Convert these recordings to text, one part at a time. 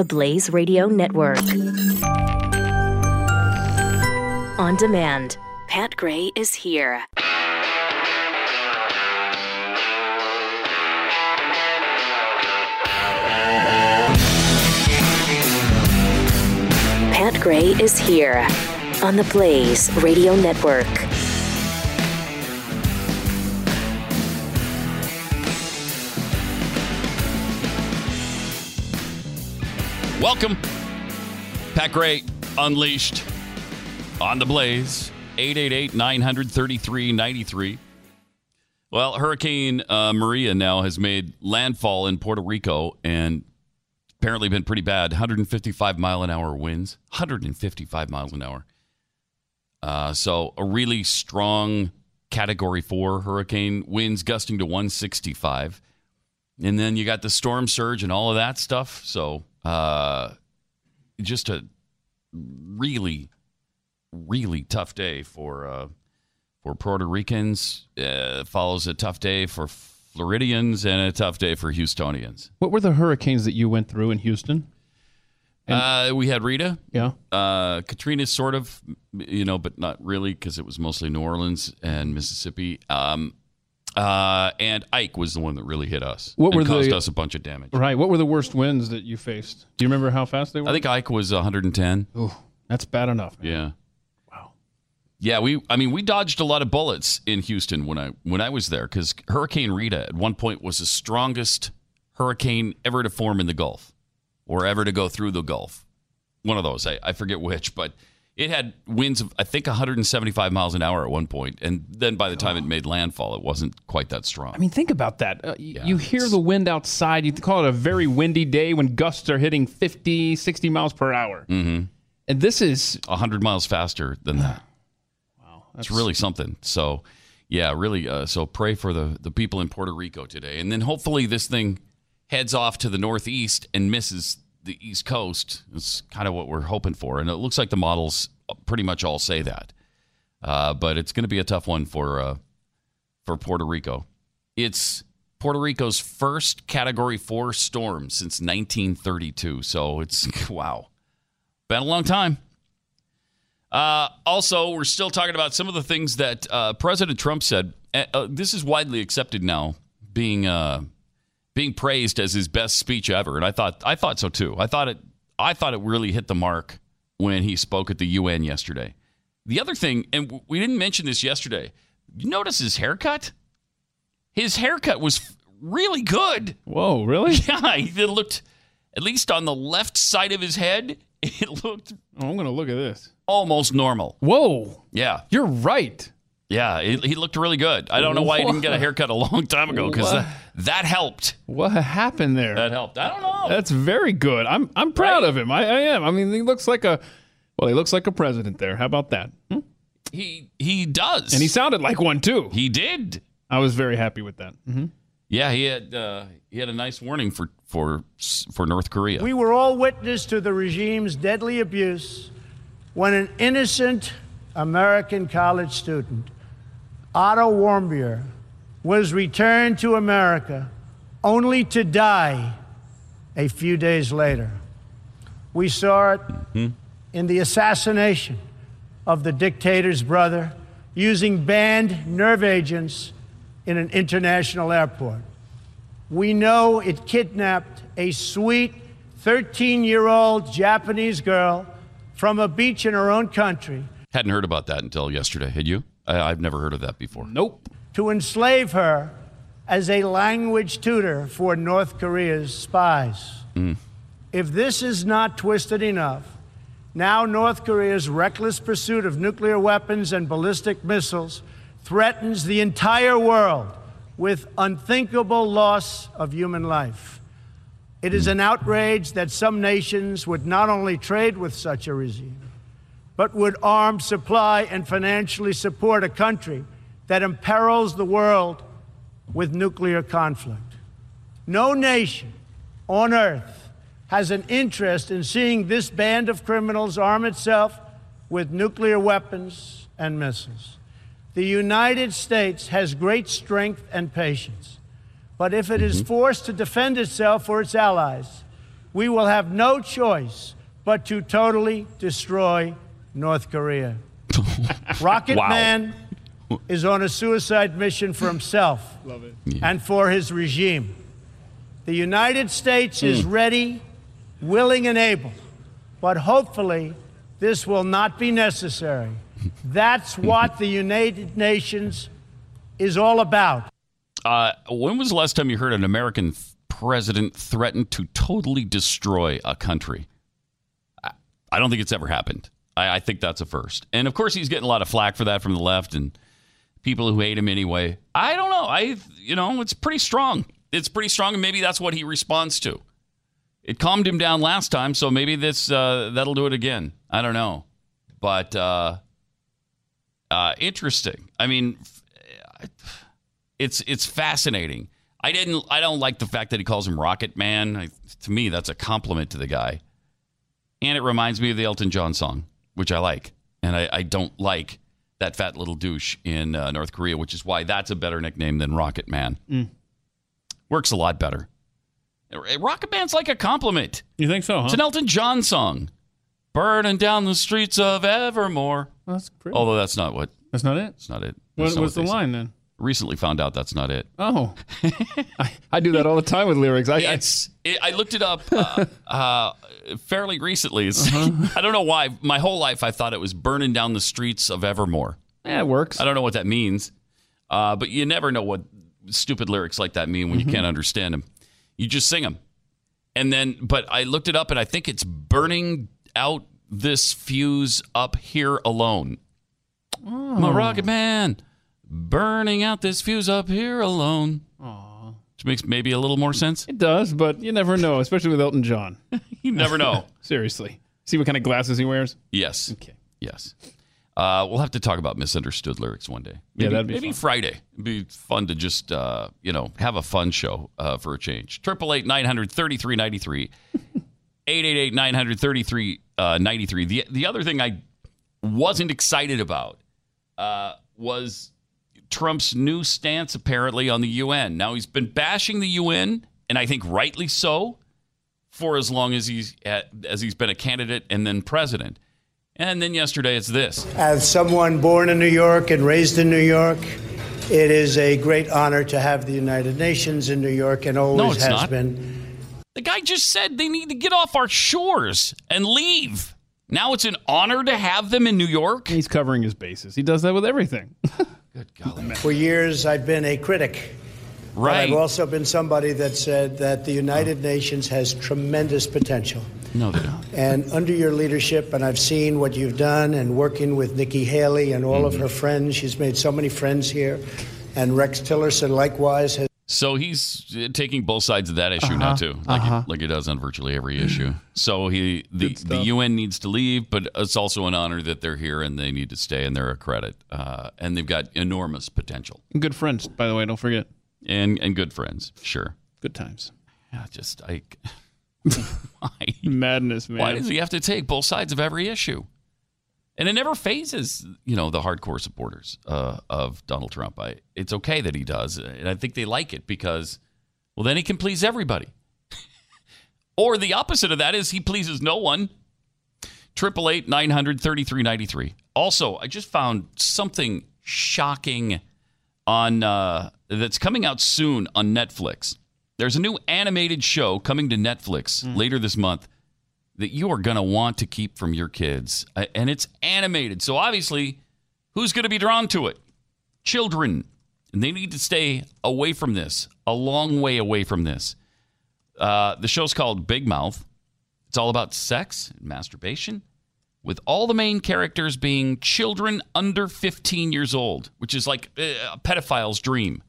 The Blaze Radio Network. On Demand. Pat Gray is here. Pat Gray is here on the Blaze Radio Network. Welcome. Pat Gray Unleashed on the Blaze. 888-933-93. Well, Hurricane Maria now has made landfall in Puerto Rico and apparently been pretty bad. 155 mile an hour winds. 155 miles an hour. So a really strong Category 4 hurricane. Winds gusting to 165. And then you got the storm surge and all of that stuff. So just a really, really tough day for Puerto Ricans. Follows a tough day for Floridians and a tough day for Houstonians. What were the hurricanes that you went through in Houston? We had Rita. Yeah. Katrina, sort of, but not really because it was mostly New Orleans and Mississippi. And Ike was the one that really hit us. Caused us a bunch of damage. Right. What were the worst winds that you faced? Do you remember how fast they were? I think Ike was 110. Ooh, that's bad enough, man. Yeah. Yeah, we dodged a lot of bullets in Houston when I was there, because Hurricane Rita at one point was the strongest hurricane ever to form in the Gulf, or ever to go through the Gulf. One of those, I forget which, but it had winds of, I think, 175 miles an hour at one point, and then by the time it made landfall, it wasn't quite that strong. I mean, think about that. You hear the wind outside. You call it a very windy day when gusts are hitting 50, 60 miles per hour. Mm-hmm. And this is 100 miles faster than that. It's really something. So, yeah, really. So pray for the people in Puerto Rico today. And then hopefully this thing heads off to the northeast and misses the East Coast. It's kind of what we're hoping for. And it looks like the models pretty much all say that. But it's going to be a tough one for Puerto Rico. It's Puerto Rico's first Category 4 storm since 1932. So it's, wow, been a long time. Also, we're still talking about some of the things that President Trump said. This is widely accepted now, being praised as his best speech ever, and I thought so too. I thought it really hit the mark when he spoke at the UN yesterday. The other thing, and we didn't mention this yesterday, you notice his haircut? His haircut was really good. Whoa, really? Yeah, it looked, at least on the left side of his head, it looked... I'm going to look at this. Almost normal. Whoa. Yeah. You're right. Yeah, he looked really good. I don't know why he didn't get a haircut a long time ago, because that helped. What happened there? That helped. I don't know. That's very good. I'm proud of him. I am. I mean, he looks like a president there. How about that? Hmm? He does. And he sounded like one, too. He did. I was very happy with that. Mm-hmm. Yeah, he had a nice warning for North Korea. We were all witness to the regime's deadly abuse when an innocent American college student, Otto Warmbier, was returned to America only to die a few days later. We saw it in the assassination of the dictator's brother using banned nerve agents in an international airport. We know it kidnapped a sweet 13-year-old Japanese girl from a beach in her own country. Hadn't heard about that until yesterday, had you? I've never heard of that before. Nope. To enslave her as a language tutor for North Korea's spies. Mm. If this is not twisted enough, now North Korea's reckless pursuit of nuclear weapons and ballistic missiles threatens the entire world with unthinkable loss of human life. It is an outrage that some nations would not only trade with such a regime, but would arm, supply, and financially support a country that imperils the world with nuclear conflict. No nation on earth has an interest in seeing this band of criminals arm itself with nuclear weapons and missiles. The United States has great strength and patience, but if it is forced to defend itself or its allies, we will have no choice but to totally destroy North Korea. Rocket Man is on a suicide mission for himself and for his regime. The United States is ready, willing, and able, but hopefully this will not be necessary. That's what the United Nations is all about. When was the last time you heard an American president threaten to totally destroy a country? I don't think it's ever happened. I think that's a first. And, of course, he's getting a lot of flack for that from the left and people who hate him anyway. I don't know. It's pretty strong. It's pretty strong, and maybe that's what he responds to. It calmed him down last time, so maybe this that'll do it again. I don't know. But interesting. I mean, it's fascinating. I don't like the fact that he calls him Rocket Man. To me, that's a compliment to the guy. And it reminds me of the Elton John song, which I like. And I don't like that fat little douche in North Korea, which is why that's a better nickname than Rocket Man. Works a lot better. Rocket Man's like a compliment. You think so, huh? It's an Elton John song. Burning down the streets of Evermore. Well, that's pretty. Although that's not what... That's not it? That's not it. That's what's the line, then? Recently found out that's not it. Oh. I do that all the time with lyrics. I looked it up fairly recently. I don't know why. My whole life I thought it was burning down the streets of Evermore. Yeah, it works. I don't know what that means. But you never know what stupid lyrics like that mean when you can't understand them. You just sing them. And then, but I looked it up and I think it's burning out this fuse up here alone. Oh. I'm a rocket man. Burning out this fuse up here alone. Aww. Which makes maybe a little more sense. It does, but you never know, especially with Elton John. You never know. Seriously. See what kind of glasses he wears? Yes. Okay. Yes. We'll have to talk about misunderstood lyrics one day. Maybe, yeah, that'd be maybe fun. Friday. It'd be fun to just, have a fun show for a change. 888-900-3393. 888-900-3393. The other thing I wasn't excited about was... Trump's new stance, apparently, on the UN. Now, he's been bashing the UN, and I think rightly so, for as long as he's been a candidate and then president. And then yesterday, it's this. As someone born in New York and raised in New York, it is a great honor to have the United Nations in New York and always been. The guy just said they need to get off our shores and leave. Now it's an honor to have them in New York? He's covering his bases. He does that with everything. Good golly. For years, I've been a critic. Right. But I've also been somebody that said that the United Nations has tremendous potential. No, they don't. And under your leadership, and I've seen what you've done, and working with Nikki Haley and all of her friends, she's made so many friends here, and Rex Tillerson likewise has. So he's taking both sides of that issue now, too, like he does on virtually every issue. So the UN needs to leave, but it's also an honor that they're here and they need to stay and they're a credit. And they've got enormous potential. And good friends, by the way, don't forget. And good friends, sure. Good times. Yeah, why? Madness, man. Why does he have to take both sides of every issue? And it never phases, the hardcore supporters of Donald Trump. It's okay that he does, and I think they like it because, well, then he can please everybody. Or the opposite of that is he pleases no one. 888-900-3393. Also, I just found something shocking on that's coming out soon on Netflix. There's a new animated show coming to Netflix later this month that you are going to want to keep from your kids. And it's animated. So obviously, who's going to be drawn to it? Children. And they need to stay away from this, a long way away from this. The show's called Big Mouth. It's all about sex and masturbation, with all the main characters being children under 15 years old, which is like a pedophile's dream.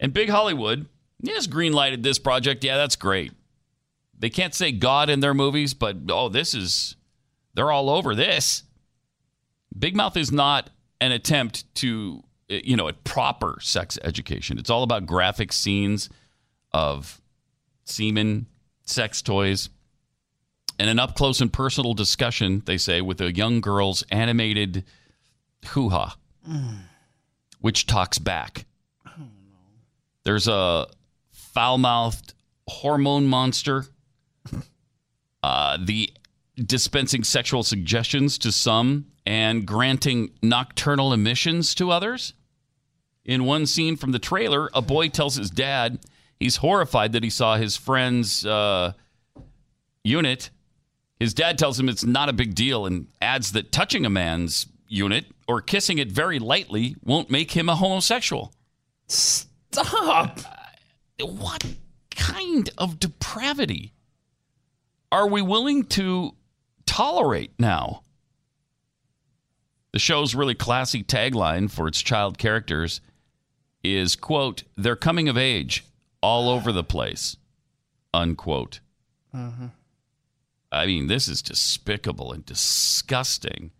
And Big Hollywood has green-lighted this project. Yeah, that's great. They can't say God in their movies, but, they're all over this. Big Mouth is not an attempt to, at proper sex education. It's all about graphic scenes of semen, sex toys, and an up-close and personal discussion, they say, with a young girl's animated hoo-ha, which talks back. I don't know. There's a foul-mouthed hormone monster the dispensing sexual suggestions to some and granting nocturnal emissions to others. In one scene from the trailer, a boy tells his dad he's horrified that he saw his friend's unit. His dad tells him it's not a big deal and adds that touching a man's unit or kissing it very lightly won't make him a homosexual. Stop! What kind of depravity are we willing to tolerate now? The show's really classy tagline for its child characters is, quote, "They're coming of age all over the place," unquote. Mm-hmm. I mean, this is despicable and disgusting.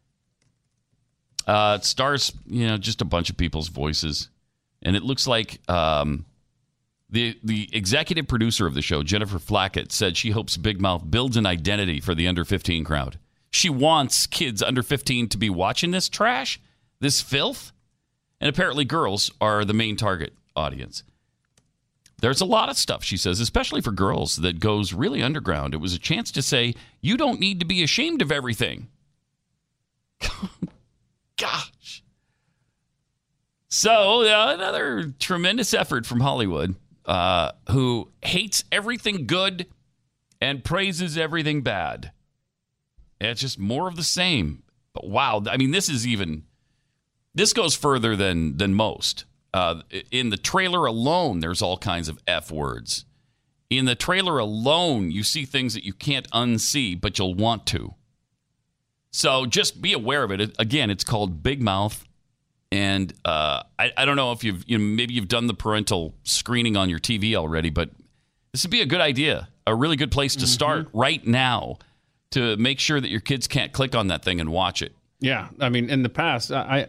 It stars, just a bunch of people's voices. And it looks like the executive producer of the show, Jennifer Flackett, said she hopes Big Mouth builds an identity for the under-15 crowd. She wants kids under 15 to be watching this trash, this filth. And apparently girls are the main target audience. There's a lot of stuff, she says, especially for girls, that goes really underground. It was a chance to say, you don't need to be ashamed of everything. Gosh. So another tremendous effort from Hollywood, who hates everything good and praises everything bad. It's just more of the same. But wow, I mean, this goes further than most. In the trailer alone, there's all kinds of F words. In the trailer alone, you see things that you can't unsee, but you'll want to. So just be aware of it. Again, it's called Big Mouth. And I don't know if maybe you've done the parental screening on your TV already, but this would be a good idea, a really good place to start right now, to make sure that your kids can't click on that thing and watch it. Yeah. I mean, in the past, my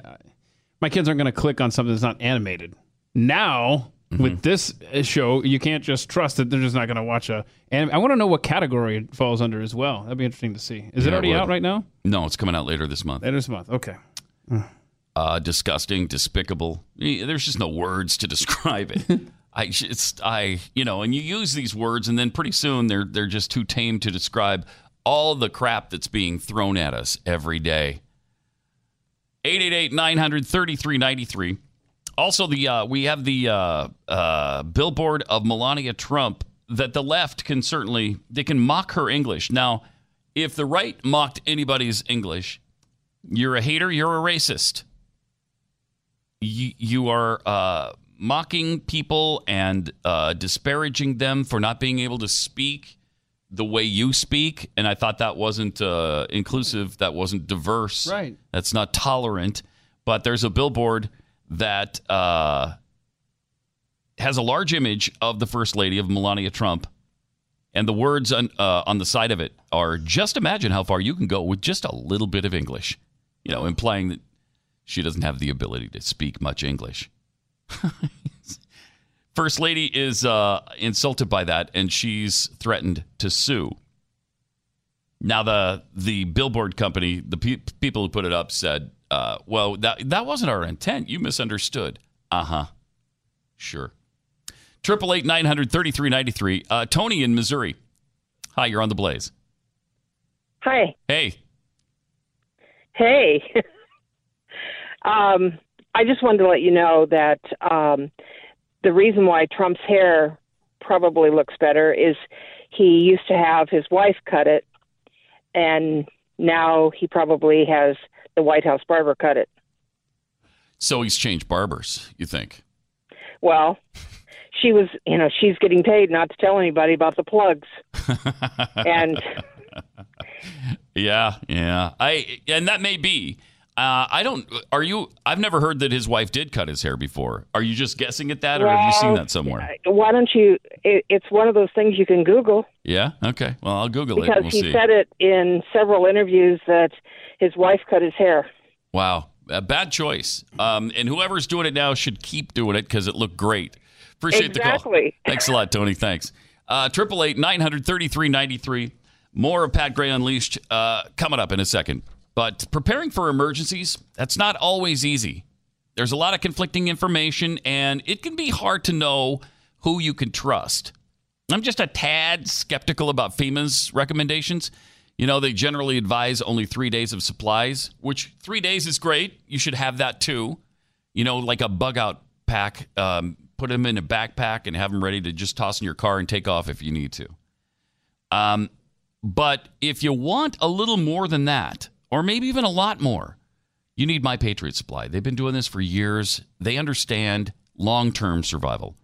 kids aren't going to click on something that's not animated. Now, with this show, you can't just trust that they're just not going to watch an anime. I want to know what category it falls under as well. That'd be interesting to see. Is it already out right now? No, it's coming out later this month. Later this month. Okay. Disgusting, despicable. There's just no words to describe it. And you use these words, and then pretty soon they're just too tame to describe all the crap that's being thrown at us every day. 888-900-3393. Also, we have the billboard of Melania Trump that the left can certainly, they can mock her English. Now, if the right mocked anybody's English, you're a hater, you're a racist. You are mocking people and disparaging them for not being able to speak the way you speak, and I thought that wasn't inclusive, that wasn't diverse. Right. That's not tolerant. But there's a billboard that has a large image of the First Lady, of Melania Trump, and the words on the side of it are, just imagine how far you can go with just a little bit of English, implying that she doesn't have the ability to speak much English. First Lady is insulted by that, and she's threatened to sue. Now, the billboard company, the people who put it up, said, well, that wasn't our intent. You misunderstood. Uh-huh. Sure. 888-900-3393. Tony in Missouri. Hi, you're on the Blaze. Hi. Hey. Hey. I just wanted to let you know that... the reason why Trump's hair probably looks better is he used to have his wife cut it, and now he probably has the White House barber cut it. So he's changed barbers, you think? Well, she was, she's getting paid not to tell anybody about the plugs. And yeah. And that may be. I've never heard that his wife did cut his hair before. Are you just guessing at that, or have you seen that somewhere? Why don't you? It's one of those things you can Google. Yeah? Okay. Well, I'll Google it. Because he said it in several interviews that his wife cut his hair. Wow. A bad choice. And whoever's doing it now should keep doing it because it looked great. Appreciate the call. Exactly. Thanks a lot, Tony. Thanks. 888-900-3393. More of Pat Gray Unleashed coming up in a second. But preparing for emergencies, that's not always easy. There's a lot of conflicting information, and it can be hard to know who you can trust. I'm just a tad skeptical about FEMA's recommendations. You know, they generally advise only 3 days of supplies, which 3 days is great. You should have that too. You know, like a bug out pack, put them in a backpack and have them ready to just toss in your car and take off if you need to. But if you want a little more than that, or maybe even a lot more, you need My Patriot Supply. They've been doing this for years. They understand long-term survival.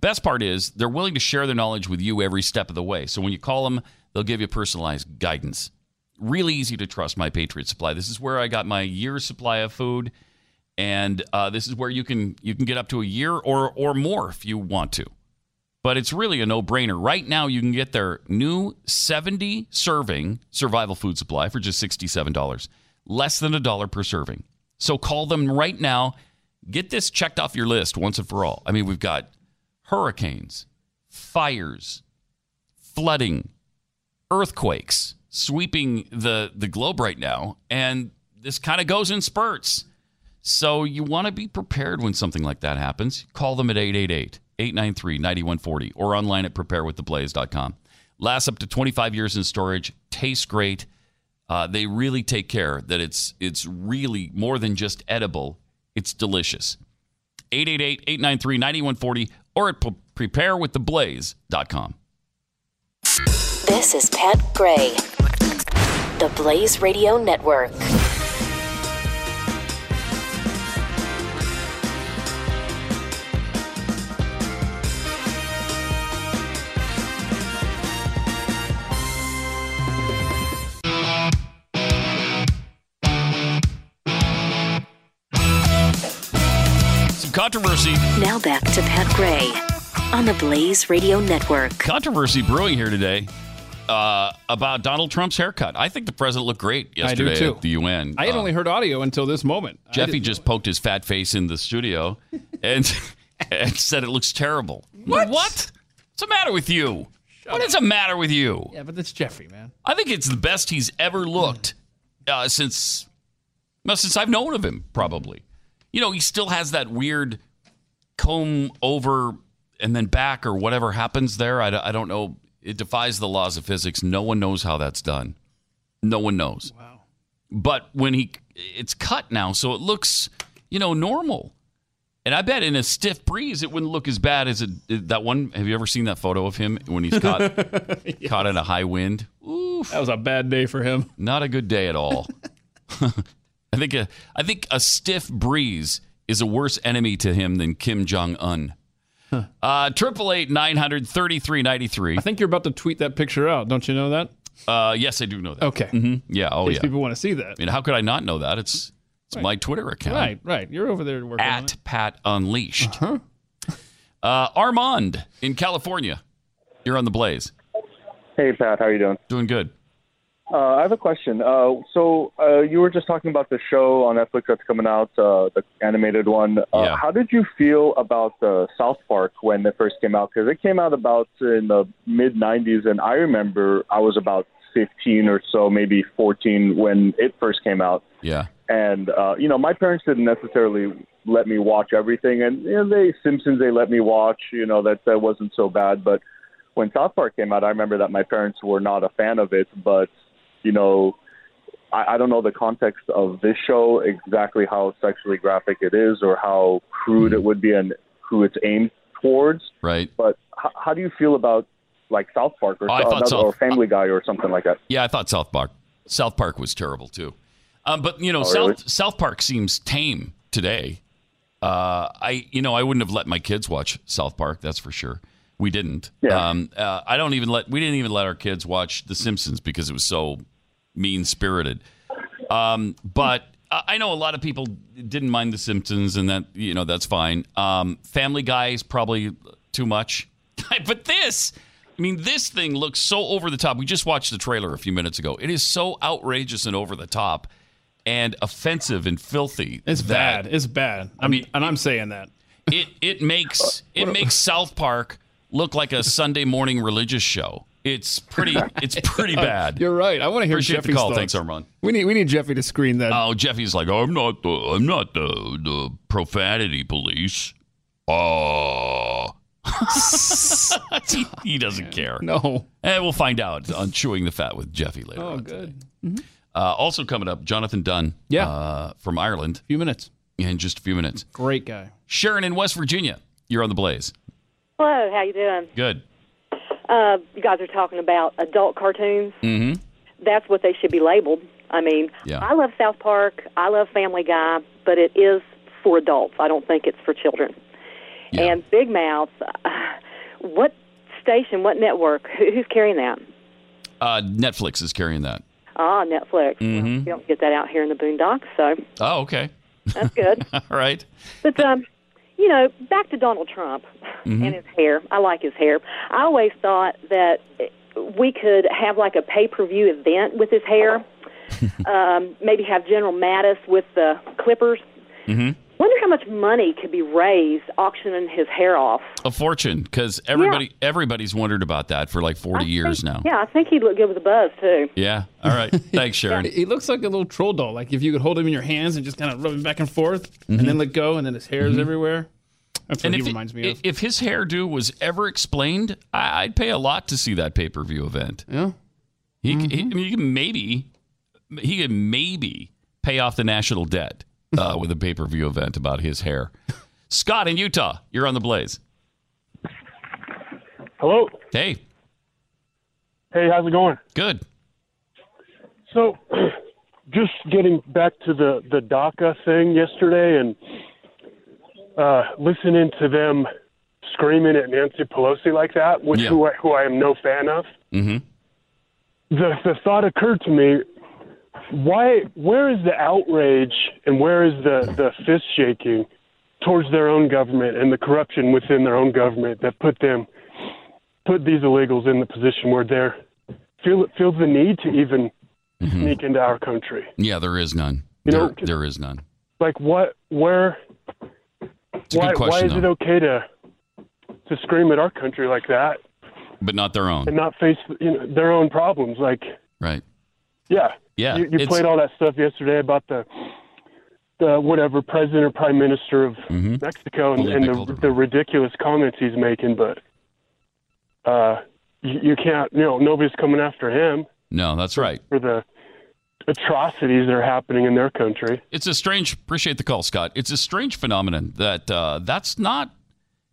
Best part is they're willing to share their knowledge with you every step of the way. So when you call them, they'll give you personalized guidance. Really easy to trust My Patriot Supply. This is where I got my year's supply of food, and this is where you can get up to a year or more if you want to. But it's really a no-brainer. Right now, you can get their new 70-serving survival food supply for just $67. Less than $1 per serving. So call them right now. Get this checked off your list once and for all. I mean, we've got hurricanes, fires, flooding, earthquakes sweeping the globe right now. And this kind of goes in spurts. So you want to be prepared when something like that happens. Call them at 888-893-9140 or online at preparewiththeblaze.com. Lasts up to 25 years in storage. Tastes great. They really take care that it's really more than just edible. It's delicious. 888-893-9140 or at preparewiththeblaze.com. This is Pat Gray, the Blaze Radio Network. Controversy. Now back to Pat Gray on the Blaze Radio Network. Controversy brewing here today about Donald Trump's haircut. I think the president looked great yesterday at the UN. I had only heard audio until this moment. Jeffy just poked his fat face in the studio and, and said it looks terrible. What? What's the matter with you? What is the matter with you? Yeah, but that's Jeffy, man. I think it's the best he's ever looked since I've known of him, probably. You know, he still has that weird comb over and then back or whatever happens there. I don't know. It defies the laws of physics. No one knows how that's done. No one knows. Wow. But when it's cut now, so it looks, you know, normal. And I bet in a stiff breeze, it wouldn't look as bad as that one. Have you ever seen that photo of him when he's caught in a high wind? Oof. That was a bad day for him. Not a good day at all. I think a stiff breeze is a worse enemy to him than Kim Jong-un. 888-900-3393. I think you're about to tweet that picture out. Don't you know that? Yes, I do know that. Okay. Mm-hmm. Yeah. Oh, yeah. People want to see that. I mean, how could I not know that? It's right. My Twitter account. Right. You're over there working on it. Pat Unleashed. Uh-huh. Armand in California. You're on the Blaze. Hey, Pat. How are you doing? Doing good. I have a question. So you were just talking about the show on Netflix that's coming out, the animated one. Yeah. How did you feel about South Park when it first came out? Because it came out about in the mid-'90s, and I remember I was about 15 or so, maybe 14, when it first came out. Yeah. And, you know, my parents didn't necessarily let me watch everything. And, you know, Simpsons, they let me watch, you know, that wasn't so bad. But when South Park came out, I remember that my parents were not a fan of it, but... You know, I don't know the context of this show, exactly how sexually graphic it is or how crude it would be and who it's aimed towards. Right. But how do you feel about, like, South Park or Family Guy or something like that? Yeah, I thought South Park was terrible, too. But, you know, South Park seems tame today. I wouldn't have let my kids watch South Park, that's for sure. We didn't. Yeah. We didn't even let our kids watch The Simpsons because it was so mean-spirited. But I know a lot of people didn't mind The Simpsons, and that, you know, that's fine. Family Guy is probably too much. But this thing looks so over the top. We just watched the trailer a few minutes ago. It is so outrageous and over the top, and offensive and filthy. It's bad. I'm saying that it makes South Park look like a Sunday morning religious show. It's pretty bad. You're right. I want to hear Jeffy's call. Thanks, Armand. We need Jeffy to screen that. Oh, Jeffy's like, I'm not the profanity police. He doesn't care. No. And we'll find out on Chewing the Fat with Jeffy later. Oh, good. Mm-hmm. Also coming up, Jonathan Dunn from Ireland. A few minutes. In just a few minutes. Great guy. Sharon in West Virginia, you're on the Blaze. Hello, how you doing? Good. You guys are talking about adult cartoons. Mm-hmm. That's what they should be labeled. I mean, I love South Park. I love Family Guy, but it is for adults. I don't think it's for children. Yeah. And Big Mouth, what station, what network, who's carrying that? Netflix is carrying that. Ah, Netflix. Mm-hmm. Well, we don't get that out here in the boondocks, so. Oh, okay. That's good. All right. But, you know, back to Donald Trump and his hair. I like his hair. I always thought that we could have like a pay-per-view event with his hair. Maybe have General Mattis with the clippers. Mm-hmm. Wonder how much money could be raised auctioning his hair off. A fortune, because everybody's wondered about that for like 40 years now. Yeah, I think he'd look good with a buzz, too. Yeah. All right. Thanks, Sharon. He looks like a little troll doll. Like if you could hold him in your hands and just kind of rub him back and forth and then let go, and then his hair is everywhere. That's what he reminds me of. If his hairdo was ever explained, I'd pay a lot to see that pay-per-view event. Yeah. He could maybe pay off the national debt. With a pay-per-view event about his hair. Scott in Utah, you're on the Blaze. Hello. Hey. Hey, how's it going? Good. So, just getting back to the DACA thing yesterday and listening to them screaming at Nancy Pelosi like that, who I am no fan of, the thought occurred to me, where is the outrage and where is the fist shaking towards their own government and the corruption within their own government that put these illegals in the position where they feel the need to even sneak into our country? Yeah, there is none. There is none. Like why is it okay to scream at our country like that, but not their own, and not face their own problems? Like right. Yeah. Yeah, you played all that stuff yesterday about the whatever president or prime minister of Mexico and the ridiculous comments he's making, but you can't, nobody's coming after him. No, that's right. For the atrocities that are happening in their country. Appreciate the call, Scott. It's a strange phenomenon that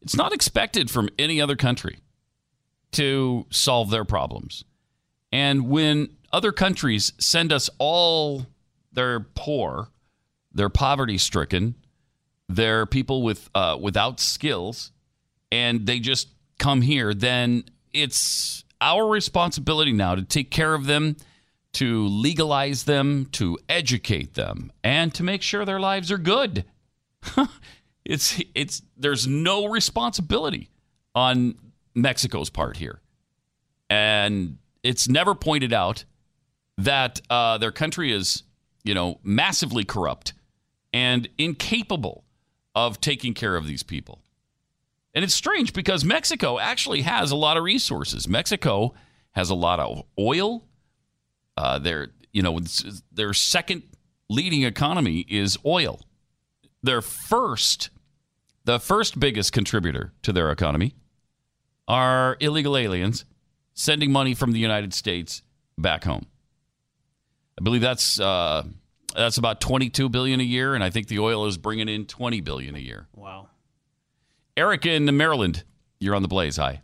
it's not expected from any other country to solve their problems. And when other countries send us all their poor, their poverty-stricken, their people without skills, and they just come here, then it's our responsibility now to take care of them, to legalize them, to educate them, and to make sure their lives are good. There's no responsibility on Mexico's part here. And it's never pointed out that their country is, massively corrupt and incapable of taking care of these people. And it's strange because Mexico actually has a lot of resources. Mexico has a lot of oil. Their second leading economy is oil. The first biggest contributor to their economy are illegal aliens sending money from the United States back home. I believe that's about $22 billion a year, and I think the oil is bringing in $20 billion a year. Wow. Eric in Maryland, you're on the Blaze. Hi.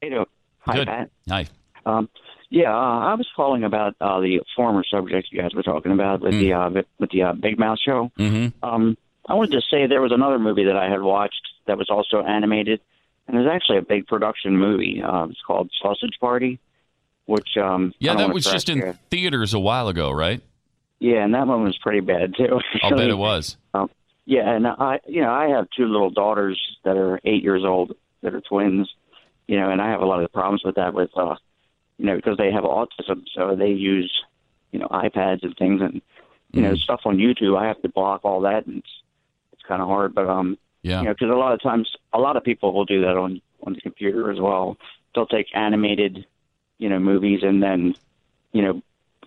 Hey, Doug. Hi, good. Pat. Hi. I was calling about the former subject you guys were talking about with the Big Mouth show. Mm-hmm. I wanted to say there was another movie that I had watched that was also animated, and there's actually a big production movie. It's called Sausage Party, which that was just in theaters a while ago, right? Yeah, and that one was pretty bad too. I'll bet it was. And I have two little daughters that are 8 years old that are twins. And I have a lot of problems with that, because they have autism, so they use iPads and things, and stuff on YouTube. I have to block all that, and it's kind of hard, but yeah, because a lot of times, a lot of people will do that on the computer as well. They'll take animated, movies and then,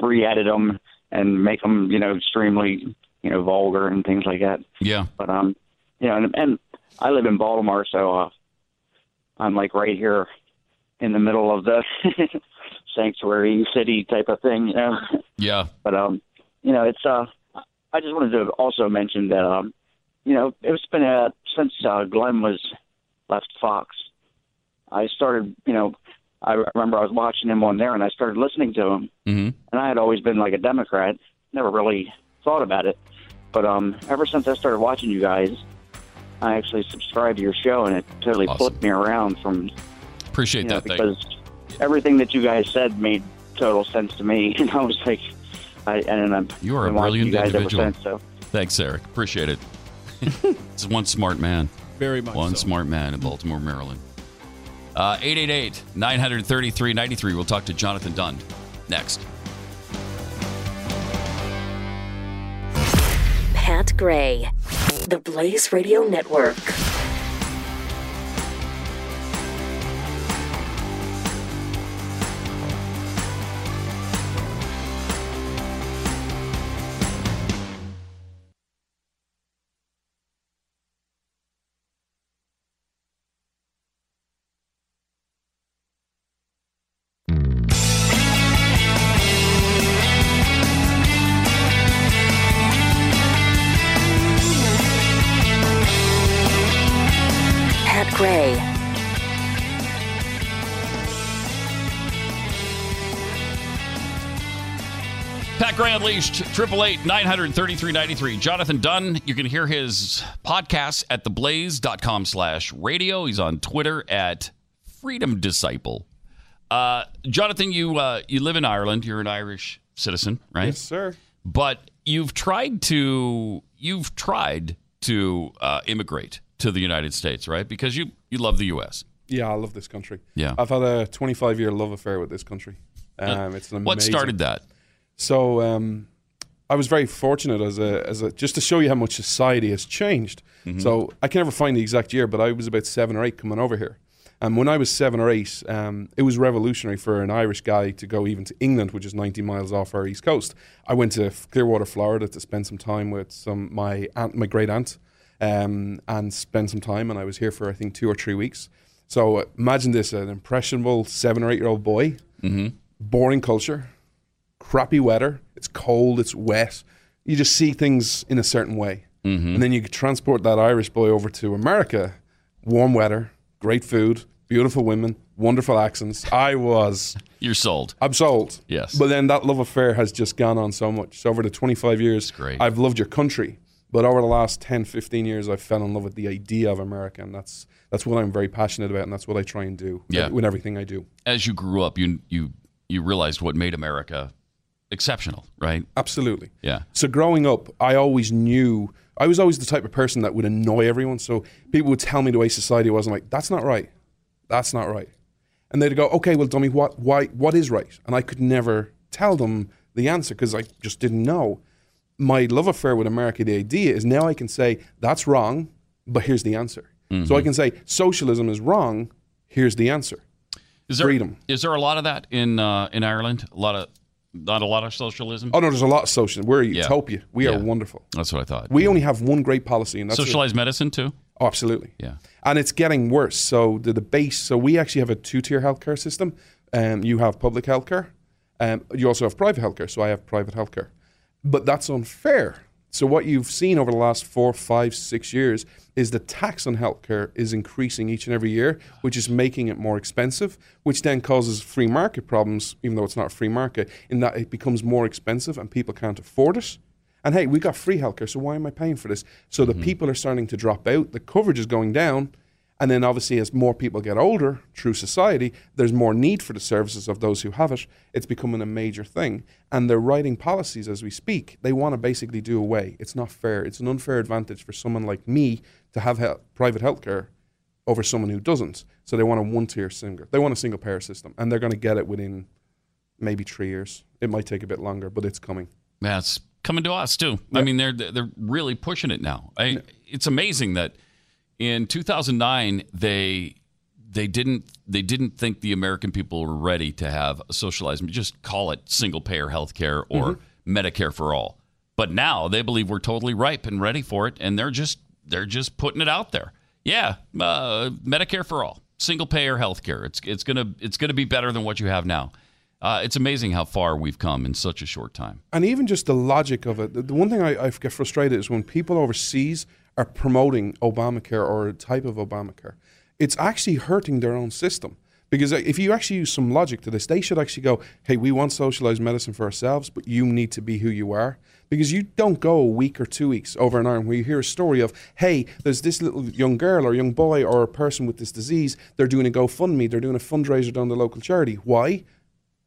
re-edit them and make them, extremely, vulgar and things like that. Yeah. But and I live in Baltimore, so I'm like right here in the middle of the sanctuary city type of thing, you know? Yeah. But, you know, it's, I just wanted to also mention that, you know, it's been since Glenn was left Fox, I started, you know, I remember I was watching him on there and I started listening to him. Mm-hmm. And I had always been like a Democrat, never really thought about it. But ever since I started watching you guys, I actually subscribed to your show and it totally flipped me around from... Appreciate that because everything that you guys said made total sense to me. And I was like, I don't know. You are a brilliant individual. Since, so. Thanks, Eric. Appreciate it. It's one smart man. Very much one so. Smart man in Baltimore, Maryland. 888-933-93. We'll talk to Jonathan Dunn next. Pat Gray, the Blaze Radio Network. Gray Unleashed, 888-933-93. Jonathan Dunn, you can hear his podcast at theblaze.com/radio. He's on Twitter at Freedom Disciple. Jonathan, you live in Ireland. You're an Irish citizen, right? Yes, sir. But you've tried to immigrate to the United States, right? Because you love the U.S. Yeah, I love this country. Yeah, I've had a 25-year love affair with this country. It's an amazing. What started that? So I was very fortunate as a just to show you how much society has changed. Mm-hmm. So I can never find the exact year, but I was about 7 or 8 coming over here. And when I was 7 or 8, it was revolutionary for an Irish guy to go even to England, which is 90 miles off our East Coast. I went to Clearwater, Florida to spend some time with my great aunt and spend some time. And I was here for, I think, 2 or 3 weeks. So imagine this, an impressionable 7 or 8-year-old boy, mm-hmm. boring culture. Crappy weather, it's cold, it's wet. You just see things in a certain way. Mm-hmm. And then you could transport that Irish boy over to America. Warm weather, great food, beautiful women, wonderful accents. You're sold. I'm sold. Yes. But then that love affair has just gone on so much. So over the 25 years, great. I've loved your country. But over the last 10, 15 years, I fell in love with the idea of America. And that's what I'm very passionate about. And that's what I try and do with everything I do. As you grew up, you realized what made America exceptional, right? Absolutely. Yeah. So growing up, I was always the type of person that would annoy everyone. So people would tell me the way society was. I'm like, that's not right. That's not right. And they'd go, okay, well, dummy, what is right? And I could never tell them the answer because I just didn't know. My love affair with America, the idea is now I can say, that's wrong, but here's the answer. Mm-hmm. So I can say, socialism is wrong, here's the answer. Freedom. Is there a lot of that in Ireland? Not a lot of socialism? Oh, no, there's a lot of socialism. We're a utopia. We are wonderful. That's what I thought. We only have one great policy. And that's socialized medicine, too? Oh, absolutely. Yeah. And it's getting worse. So the debate, so we actually have a 2-tier healthcare system. You have public healthcare. You also have private healthcare. So I have private healthcare. But that's unfair. So what you've seen over the last 4, 5, 6 years is the tax on healthcare is increasing each and every year, which is making it more expensive, which then causes free market problems, even though it's not a free market, in that it becomes more expensive and people can't afford it. And hey, we got free healthcare, so why am I paying for this? So the people are starting to drop out, the coverage is going down, and then obviously as more people get older through society, there's more need for the services of those who have it. It's becoming a major thing. And they're writing policies as we speak. They want to basically do away. It's not fair. It's an unfair advantage for someone like me to have private healthcare over someone who doesn't. So they want a one-tier single. They want a single-payer system. And they're going to get it within maybe 3 years. It might take a bit longer, but it's coming. Yeah, it's coming to us, too. Yeah. I mean, they're really pushing it now. It's amazing that... In 2009, they didn't think the American people were ready to have a socialized, just call it single-payer health care or Medicare for all. But now they believe we're totally ripe and ready for it, and they're just putting it out there. Yeah, Medicare for all. single payer health care. It's gonna be better than what you have now. It's amazing how far we've come in such a short time. And even just the logic of it. The one thing I get frustrated is when people overseas are promoting Obamacare or a type of Obamacare, it's actually hurting their own system. Because if you actually use some logic to this, they should actually go, hey, we want socialized medicine for ourselves, but you need to be who you are. Because you don't go a week or 2 weeks over in Ireland where you hear a story of, hey, there's this little young girl or young boy or a person with this disease, they're doing a GoFundMe, they're doing a fundraiser down the local charity. Why?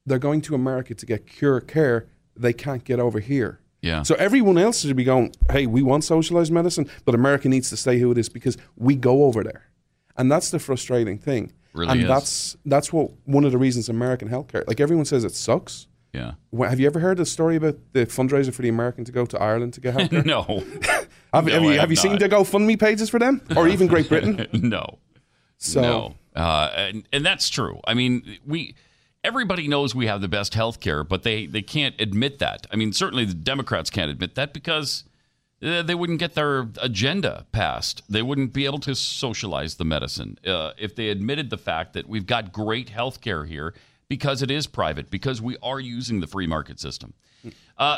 They're going to America to get cure care they can't get over here. Yeah. So everyone else should be going, hey, we want socialized medicine, but America needs to stay who it is because we go over there. And that's the frustrating thing. Really and is. That's what one of the reasons American healthcare, like everyone says it sucks. Yeah. Have you ever heard the story about the fundraiser for the American to go to Ireland to get healthcare? No. have you seen the GoFundMe pages for them or even Great Britain? No. So no. And that's true. I mean, everybody knows we have the best health care, but they can't admit that. I mean, certainly the Democrats can't admit that because they wouldn't get their agenda passed. They wouldn't be able to socialize the medicine if they admitted the fact that we've got great health care here because it is private, because we are using the free market system.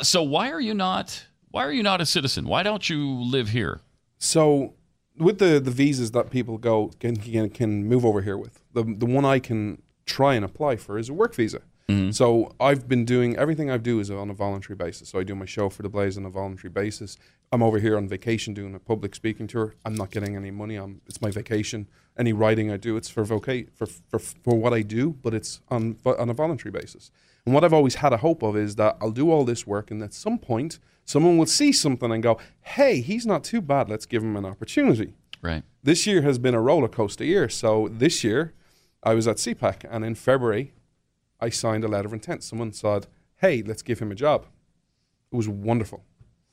So why are you not a citizen? Why don't you live here? So with the visas that people can move over here with, the one I can try and apply for is a work visa. Mm-hmm. So I've been doing, everything I do is on a voluntary basis. So I do my show for The Blaze on a voluntary basis. I'm over here on vacation doing a public speaking tour. I'm not getting any money. It's my vacation. Any writing I do, it's for what I do, but it's on a voluntary basis. And what I've always had a hope of is that I'll do all this work and at some point someone will see something and go, hey, he's not too bad. Let's give him an opportunity. Right. This year has been a roller coaster year. So this year, I was at CPAC, and in February, I signed a letter of intent. Someone said, hey, let's give him a job. It was wonderful.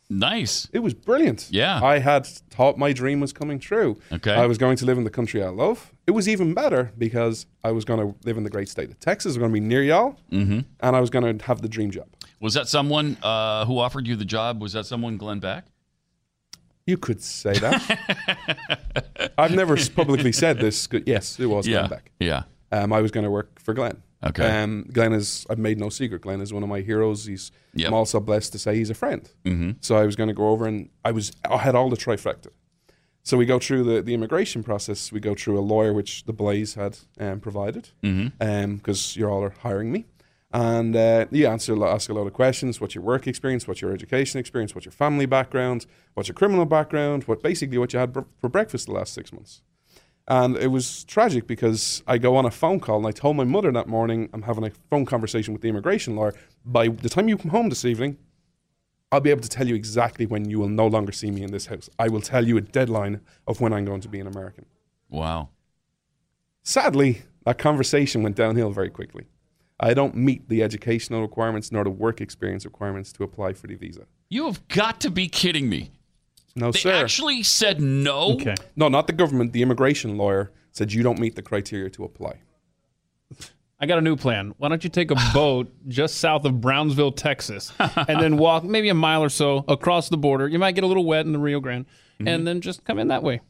Nice. It was brilliant. Yeah. I had thought my dream was coming true. Okay. I was going to live in the country I love. It was even better because I was going to live in the great state of Texas. I was going to be near y'all, mm-hmm. and I was going to have the dream job. Was that someone who offered you the job? Was that someone, Glenn Beck? You could say that. I've never publicly said this. Yes, it was Glenn Beck. Yeah. I was going to work for Glenn. Okay. I've made no secret, Glenn is one of my heroes. I'm also blessed to say he's a friend. Mm-hmm. So I was going to go over and I had all the trifecta. So we go through the immigration process. We go through a lawyer, which the Blaze had provided because you all are hiring me. And you ask a lot of questions. What's your work experience? What's your education experience? What's your family background? What's your criminal background? Basically what you had for breakfast the last 6 months. And it was tragic because I go on a phone call and I told my mother that morning I'm having a phone conversation with the immigration lawyer. By the time you come home this evening, I'll be able to tell you exactly when you will no longer see me in this house. I will tell you a deadline of when I'm going to be an American. Wow. Sadly, that conversation went downhill very quickly. I don't meet the educational requirements nor the work experience requirements to apply for the visa. You have got to be kidding me. No, sir. They actually said no? Okay. No, not the government. The immigration lawyer said you don't meet the criteria to apply. I got a new plan. Why don't you take a boat just south of Brownsville, Texas, and then walk maybe a mile or so across the border. You might get a little wet in the Rio Grande, and then just come in that way.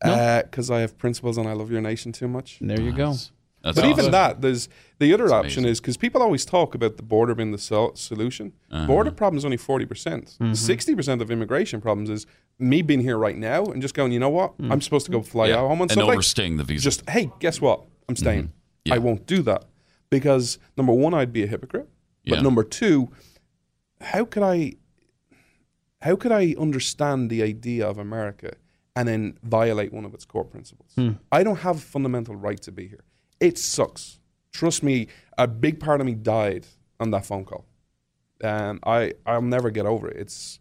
Because I have principles and I love your nation too much. There you go. That's but awesome. Even that, there's the other option is because people always talk about the border being the solution. Uh-huh. Border problem is only 40%. Mm-hmm. 60% of immigration problems is me being here right now and just going, you know what? Mm-hmm. I'm supposed to go fly out home on Sunday. And overstaying the visa. Just, hey, guess what? I'm staying. Mm-hmm. Yeah. I won't do that because, number one, I'd be a hypocrite. But number two, how could I understand the idea of America and then violate one of its core principles? Mm. I don't have a fundamental right to be here. It sucks. Trust me, a big part of me died on that phone call. And I'll never get over it.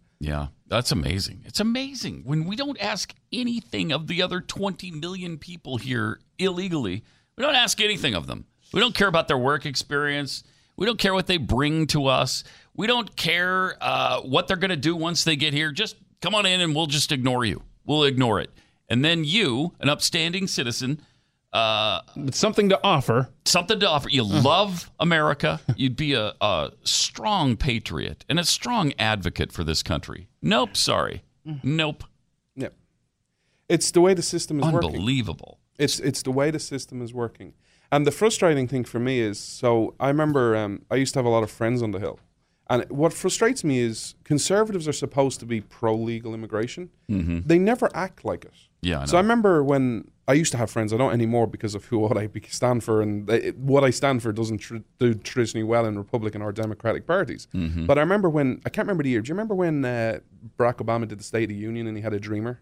That's amazing. It's amazing. When we don't ask anything of the other 20 million people here illegally, we don't ask anything of them. We don't care about their work experience. We don't care what they bring to us. We don't care what they're going to do once they get here. Just come on in and we'll just ignore you. We'll ignore it. And then you, an upstanding citizen, with something to offer. Something to offer. You love America. You'd be a strong patriot and a strong advocate for this country. Nope. Sorry. Nope. Yep. It's the way the system is working. Unbelievable. It's the way the system is working. And the frustrating thing for me is, so I remember I used to have a lot of friends on the Hill. And what frustrates me is conservatives are supposed to be pro-legal immigration. Mm-hmm. They never act like it. Yeah, I know. So I remember when I used to have friends, I don't anymore because of what I stand for, and what I stand for doesn't do traditionally well in Republican or Democratic parties. Mm-hmm. But I remember when, I can't remember the year, do you remember when Barack Obama did the State of the Union and he had a dreamer?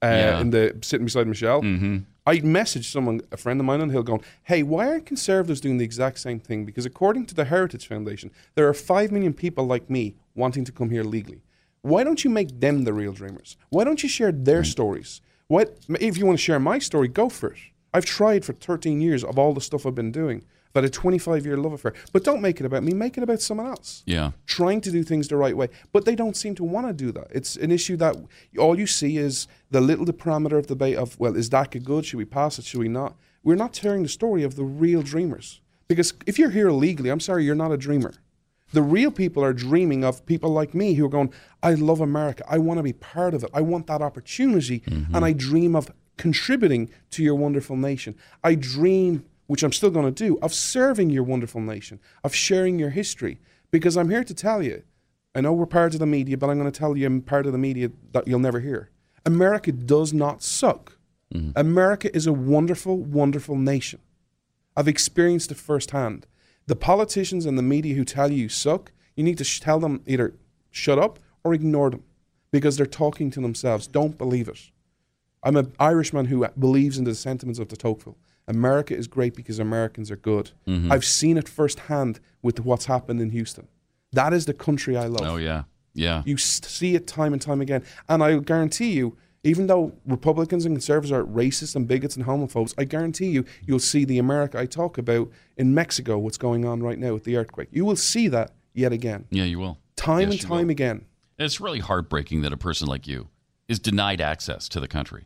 Yeah. Sitting beside Michelle? Mm-hmm. I messaged someone, a friend of mine on the Hill, going, hey, why aren't conservatives doing the exact same thing? Because according to the Heritage Foundation, there are 5 million people like me wanting to come here legally. Why don't you make them the real dreamers? Why don't you share their stories? What, if you want to share my story, go for it. I've tried for 13 years of all the stuff I've been doing, but a 25-year love affair. But don't make it about me, make it about someone else. Yeah. Trying to do things the right way. But they don't seem to want to do that. It's an issue that all you see is the little parameter of debate of, well, is DACA good? Should we pass it? Should we not? We're not telling the story of the real dreamers. Because if you're here illegally, I'm sorry, you're not a dreamer. The real people are dreaming of people like me who are going, I love America. I want to be part of it. I want that opportunity. Mm-hmm. And I dream of contributing to your wonderful nation. I dream, which I'm still going to do, of serving your wonderful nation, of sharing your history. Because I'm here to tell you, I know we're part of the media, but I'm going to tell you I'm part of the media that you'll never hear. America does not suck. Mm-hmm. America is a wonderful, wonderful nation. I've experienced it firsthand. The politicians and the media who tell you suck, you need to tell them either shut up or ignore them because they're talking to themselves. Don't believe it. I'm an Irishman who believes in the sentiments of de Tocqueville. America is great because Americans are good. Mm-hmm. I've seen it firsthand with what's happened in Houston. That is the country I love. Oh, yeah. Yeah. You see it time and time again. And I guarantee you, even though Republicans and conservatives are racist and bigots and homophobes, I guarantee you, you'll see the America I talk about in Mexico, what's going on right now with the earthquake. You will see that yet again. Yeah, you will. Time and time again. And it's really heartbreaking that a person like you is denied access to the country.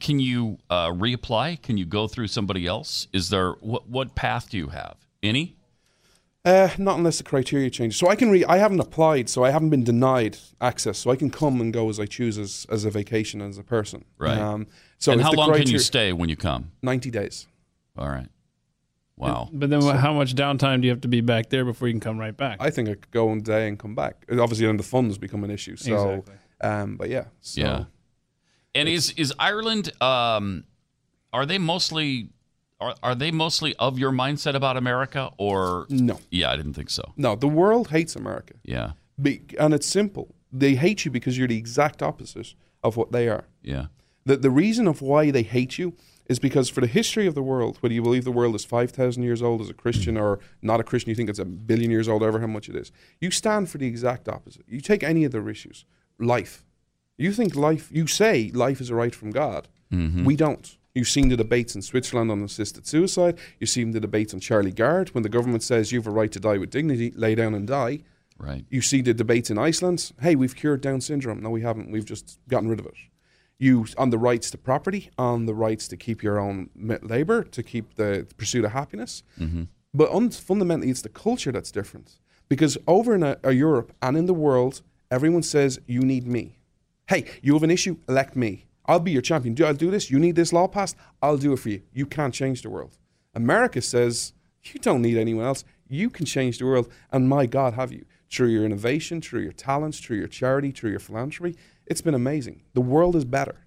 Can you reapply? Can you go through somebody else? Is there what path do you have? Any? Not unless the criteria changes. So I haven't applied, so I haven't been denied access. So I can come and go as I choose as a vacation, as a person. Right. And how long can you stay when you come? 90 days. All right. Wow. But then how much downtime do you have to be back there before you can come right back? I think I could go one day and come back. Obviously, then the funds become an issue. So, exactly. But yeah. So yeah. And is Ireland, are they mostly of your mindset about America, or no? Yeah, I didn't think so. No, the world hates America. Yeah, and it's simple. They hate you because you're the exact opposite of what they are. Yeah. The reason of why they hate you is because for the history of the world, whether you believe the world is 5,000 years old as a Christian or not a Christian, you think it's 1 billion years old, however how much it is, you stand for the exact opposite. You take any of their issues, life. You say life is a right from God. Mm-hmm. We don't. You've seen the debates in Switzerland on assisted suicide. You've seen the debates on Charlie Gard. When the government says you have a right to die with dignity, lay down and die. Right. You see the debates in Iceland. Hey, we've cured Down syndrome. No, we haven't. We've just gotten rid of it. You on the rights to property, on the rights to keep your own labor, to keep the pursuit of happiness. Mm-hmm. But fundamentally, it's the culture that's different. Because over in Europe and in the world, everyone says, you need me. Hey, you have an issue, elect me. I'll be your champion. I'll do this. You need this law passed. I'll do it for you. You can't change the world. America says, you don't need anyone else. You can change the world. And my God, have you. Through your innovation, through your talents, through your charity, through your philanthropy, it's been amazing. The world is better.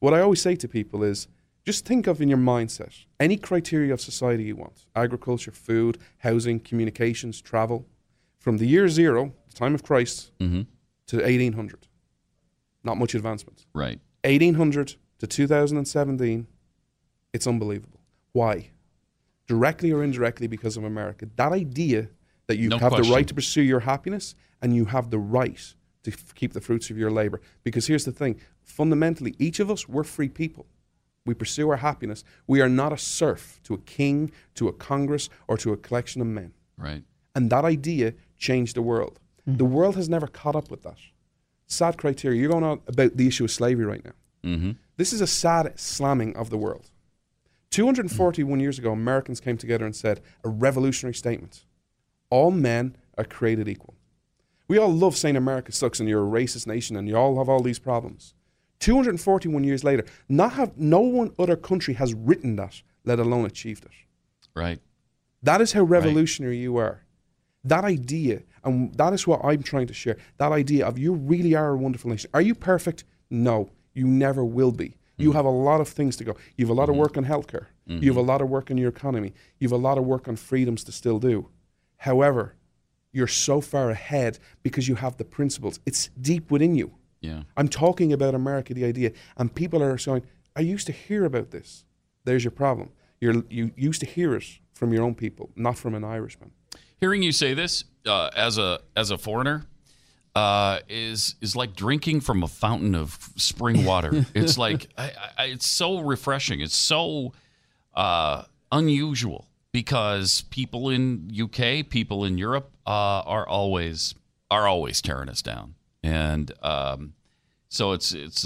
What I always say to people is, just think of in your mindset, any criteria of society you want. Agriculture, food, housing, communications, travel. From the year zero, the time of Christ, mm-hmm. to 1800. Not much advancement. Right. 1800 to 2017, it's unbelievable. Why? Directly or indirectly because of America. That idea that you have the right to pursue your happiness and you have the right to keep the fruits of your labor. Because here's the thing. Fundamentally, each of us, we're free people. We pursue our happiness. We are not a serf to a king, to a Congress, or to a collection of men. Right. And that idea changed the world. Mm-hmm. The world has never caught up with that. Sad criteria. You're going on about the issue of slavery right now. Mm-hmm. This is a sad slamming of the world. 241 mm-hmm. years ago, Americans came together and said a revolutionary statement. All men are created equal. We all love saying America sucks and you're a racist nation and you all have all these problems. 241 years later, no one other country has written that, let alone achieved it. Right. That is how revolutionary you are. That idea, and that is what I'm trying to share, that idea of you really are a wonderful nation. Are you perfect? No, you never will be. You have a lot of things to go. You have a lot of work on healthcare. You have a lot of work on your economy. You have a lot of work on freedoms to still do. However, you're so far ahead because you have the principles. It's deep within you. Yeah. I'm talking about America, the idea, and people are saying, I used to hear about this. There's your problem. You used to hear it from your own people, not from an Irishman. Hearing you say this as a foreigner is like drinking from a fountain of spring water. It's like it's so refreshing. It's so unusual because people in UK, people in Europe are always tearing us down. And so it's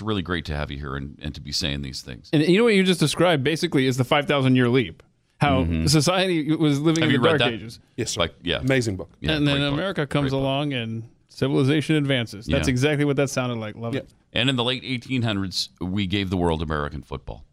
really great to have you here and to be saying these things. And you know what you just described basically is the 5,000-year leap. How society was living in the Dark Ages. Yes, sir. Amazing book. Yeah, and then America comes along and civilization advances. That's exactly what that sounded like. Love it. And in the late 1800s, we gave the world American football.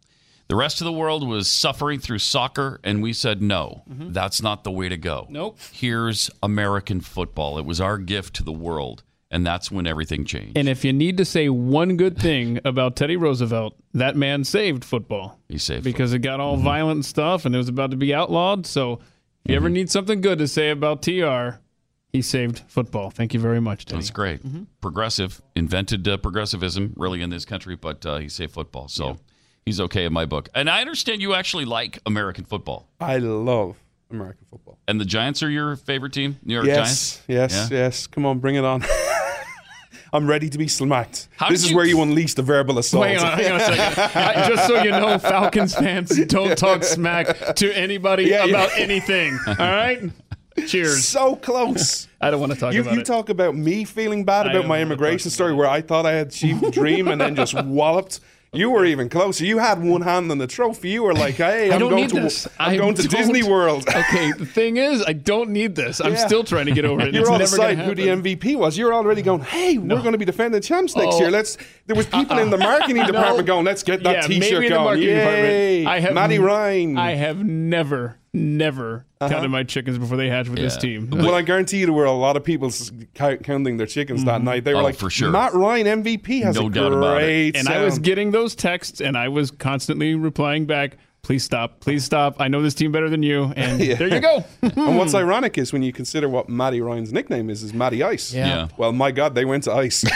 The rest of the world was suffering through soccer, and we said, no, that's not the way to go. Nope. Here's American football. It was our gift to the world. And that's when everything changed. And if you need to say one good thing about Teddy Roosevelt, that man saved football. He saved football. Because it got all violent stuff and it was about to be outlawed. So if you ever need something good to say about TR, he saved football. Thank you very much, Teddy. That's great. Progressive. Invented progressivism, really, in this country, but he saved football. So he's okay in my book. And I understand you actually like American football. I love American football. And the Giants are your favorite team? New York Giants? Yes. Come on, bring it on. I'm ready to be smacked. This is where you unleash the verbal assault. Hang on a second. Just so you know, Falcons fans, don't talk smack to anybody about anything. All right? Cheers. So close. I don't want to talk about it. You talk about me feeling bad about my immigration story where I thought I had achieved a dream and then just walloped. You were even closer. You had one hand on the trophy. You were like, hey, I'm going to Disney World. Okay, the thing is, I don't need this. I'm still trying to get over it. You're on the side who the MVP was. You're already going, hey, we're going to be defending champs next year. There was people in the marketing department going, let's get that T-shirt going. Yay, Matty Ryan. I have never counted my chickens before they hatched with this team. Well, I guarantee you there were a lot of people counting their chickens that night. They were like, for sure. Matt Ryan MVP has a doubt about it. And I was getting those texts, and I was constantly replying back, please stop, please stop. I know this team better than you, and there you go. And what's ironic is when you consider what Matty Ryan's nickname is Matty Ice. Yeah. Well, my God, they went to ice. They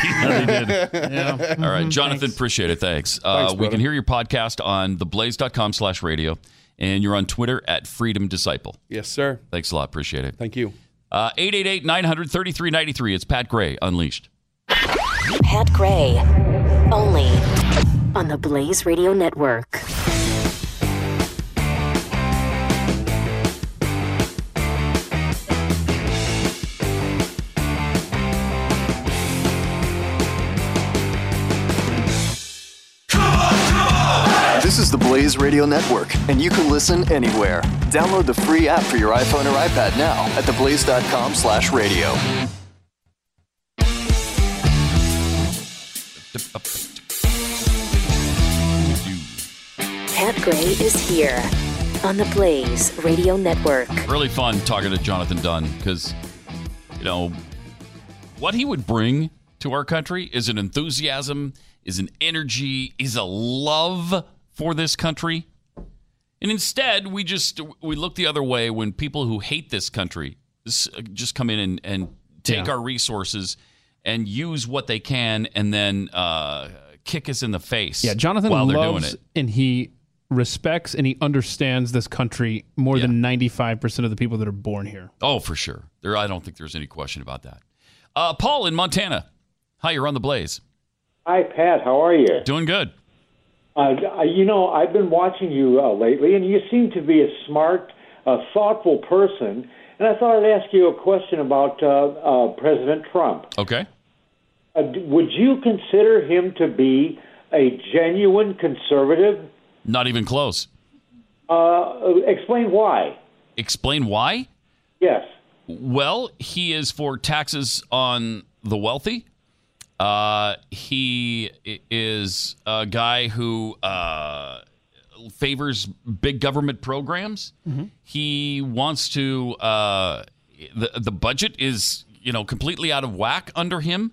did. Yeah. All right, Jonathan, appreciate it. Thanks. We can hear your podcast on theblaze.com/radio. And you're on Twitter at Freedom Disciple. Yes, sir. Thanks a lot. Appreciate it. Thank you. 888-900-3393. It's Pat Gray Unleashed. Pat Gray, only on the Blaze Radio Network. This is the Blaze Radio Network, and you can listen anywhere. Download the free app for your iPhone or iPad now at theblaze.com/radio. Pat Gray is here on the Blaze Radio Network. Really fun talking to Jonathan Dunn because, you know, what he would bring to our country is an enthusiasm, is an energy, is a love for this country, and instead we look the other way when people who hate this country just come in and take our resources and use what they can, and then kick us in the face. Yeah, Jonathan while they're loves doing it, and he respects and he understands this country more than 95% of the people that are born here. Oh, for sure. I don't think there's any question about that. Paul in Montana. Hi, you're on the Blaze. Hi, Pat. How are you? Doing good. You know, I've been watching you lately, and you seem to be a smart, thoughtful person. And I thought I'd ask you a question about President Trump. Okay. Would you consider him to be a genuine conservative? Not even close. Explain why. Explain why? Yes. Well, he is for taxes on the wealthy. He is a guy who favors big government programs. Mm-hmm. He wants to the budget is, you know, completely out of whack under him.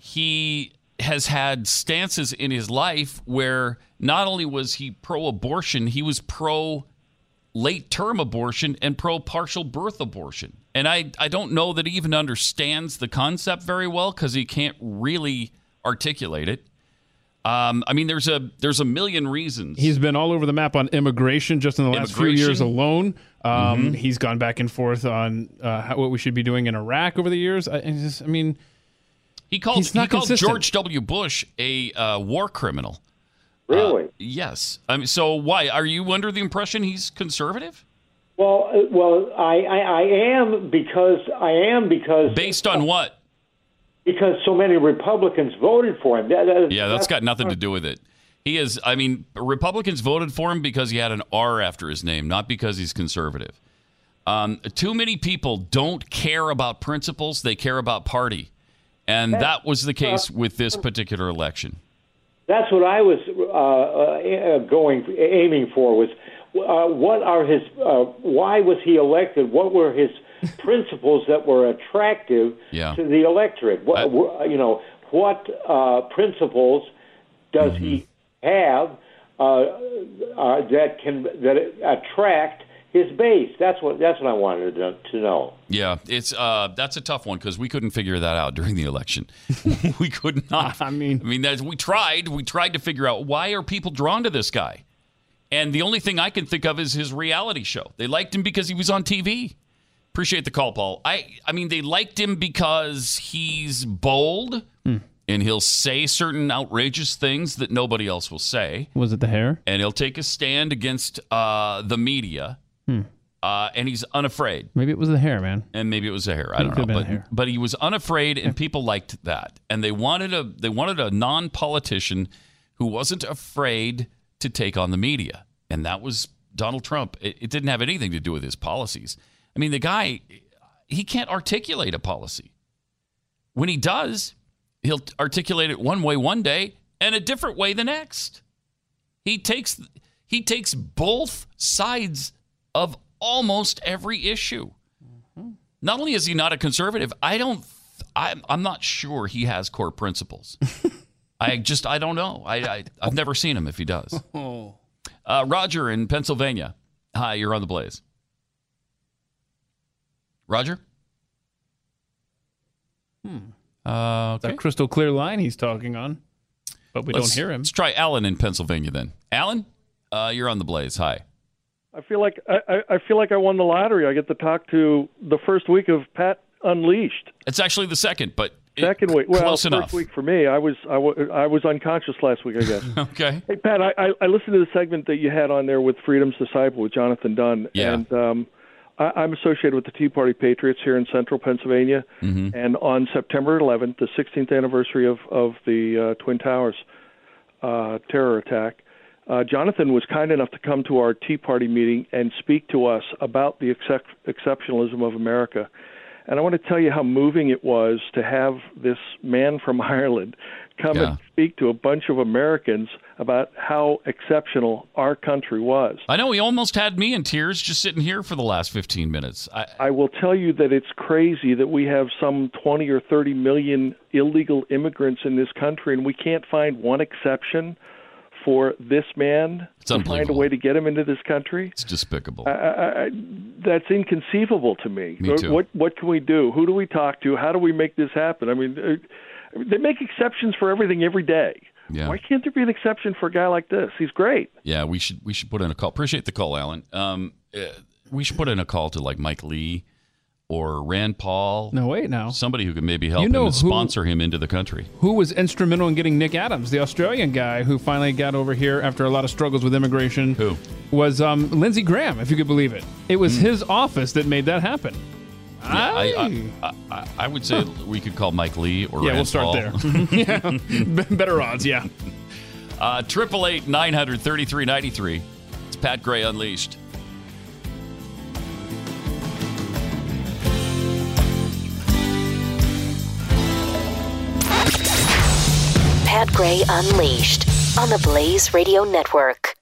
He has had stances in his life where not only was he pro-abortion, he was pro-late-term abortion and pro-partial birth abortion. And I don't know that he even understands the concept very well because he can't really articulate it. I mean, there's a million reasons. He's been all over the map on immigration just in the last few years alone. Mm-hmm. He's gone back and forth on what we should be doing in Iraq over the years. I mean... He called George W. Bush a war criminal. Really? Yes. I mean, so why? Are you under the impression he's conservative? Well, I am because... Based on what? Because so many Republicans voted for him. That's got nothing to do with it. He is, I mean, Republicans voted for him because he had an R after his name, not because he's conservative. Too many people don't care about principles. They care about party. And that was the case with this particular election. That's what I was aiming for was what are his? Why was he elected? What were his principles that were attractive to the electorate? What principles does he have that attract his base? That's what I wanted to know. Yeah, it's that's a tough one because we couldn't figure that out during the election. We could not. I mean, we tried to figure out why are people drawn to this guy, and the only thing I can think of is his reality show. They liked him because he was on TV. Appreciate the call, Paul. I mean, they liked him because he's bold and he'll say certain outrageous things that nobody else will say. Was it the hair? And he'll take a stand against the media. And he's unafraid. Maybe it was the hair, man. And maybe it was the hair. I don't know. But he was unafraid, and people liked that. And they wanted a non-politician who wasn't afraid to take on the media. And that was Donald Trump. It didn't have anything to do with his policies. I mean, the guy, he can't articulate a policy. When he does, he'll articulate it one way one day and a different way the next. He takes both sides of almost every issue. Mm-hmm. Not only is he not a conservative, I'm not sure he has core principles. I don't know. I've never seen him if he does. Roger in Pennsylvania. Hi, you're on the Blaze. Roger? Okay. That crystal clear line he's talking on, but we don't hear him. Let's try Alan in Pennsylvania then. Alan, you're on the Blaze. Hi. I feel like I won the lottery. I get to talk to the first week of Pat Unleashed. It's actually the second, but second week. Well, close enough. First week for me. I was unconscious last week, I guess. Okay. Hey Pat, I listened to the segment that you had on there with Freedom's Disciple with Jonathan Dunn, and I'm associated with the Tea Party Patriots here in Central Pennsylvania, and on September 11th, the 16th anniversary of the Twin Towers terror attack. Jonathan was kind enough to come to our Tea Party meeting and speak to us about the exceptionalism of America. And I want to tell you how moving it was to have this man from Ireland come and speak to a bunch of Americans about how exceptional our country was. I know he almost had me in tears just sitting here for the last 15 minutes. I will tell you that it's crazy that we have some 20 or 30 million illegal immigrants in this country, and we can't find one exception for this man to find a way to get him into this country. It's despicable. That's inconceivable to me. Me too. What can we do? Who do we talk to? How do we make this happen? I mean, they make exceptions for everything every day. Yeah. Why can't there be an exception for a guy like this? He's great. Yeah, we should put in a call. Appreciate the call, Alan. We should put in a call to like Mike Lee or Rand Paul. No, wait, now. Somebody who can maybe help him and sponsor him into the country. Who was instrumental in getting Nick Adams, the Australian guy who finally got over here after a lot of struggles with immigration? Who? Was Lindsey Graham, if you could believe it. It was his office that made that happen. Yeah, I would say we could call Mike Lee or Rand Paul. Yeah, we'll start there. Better odds, yeah. 888-900-3393. It's Pat Gray Unleashed. Pat Gray Unleashed on the Blaze Radio Network.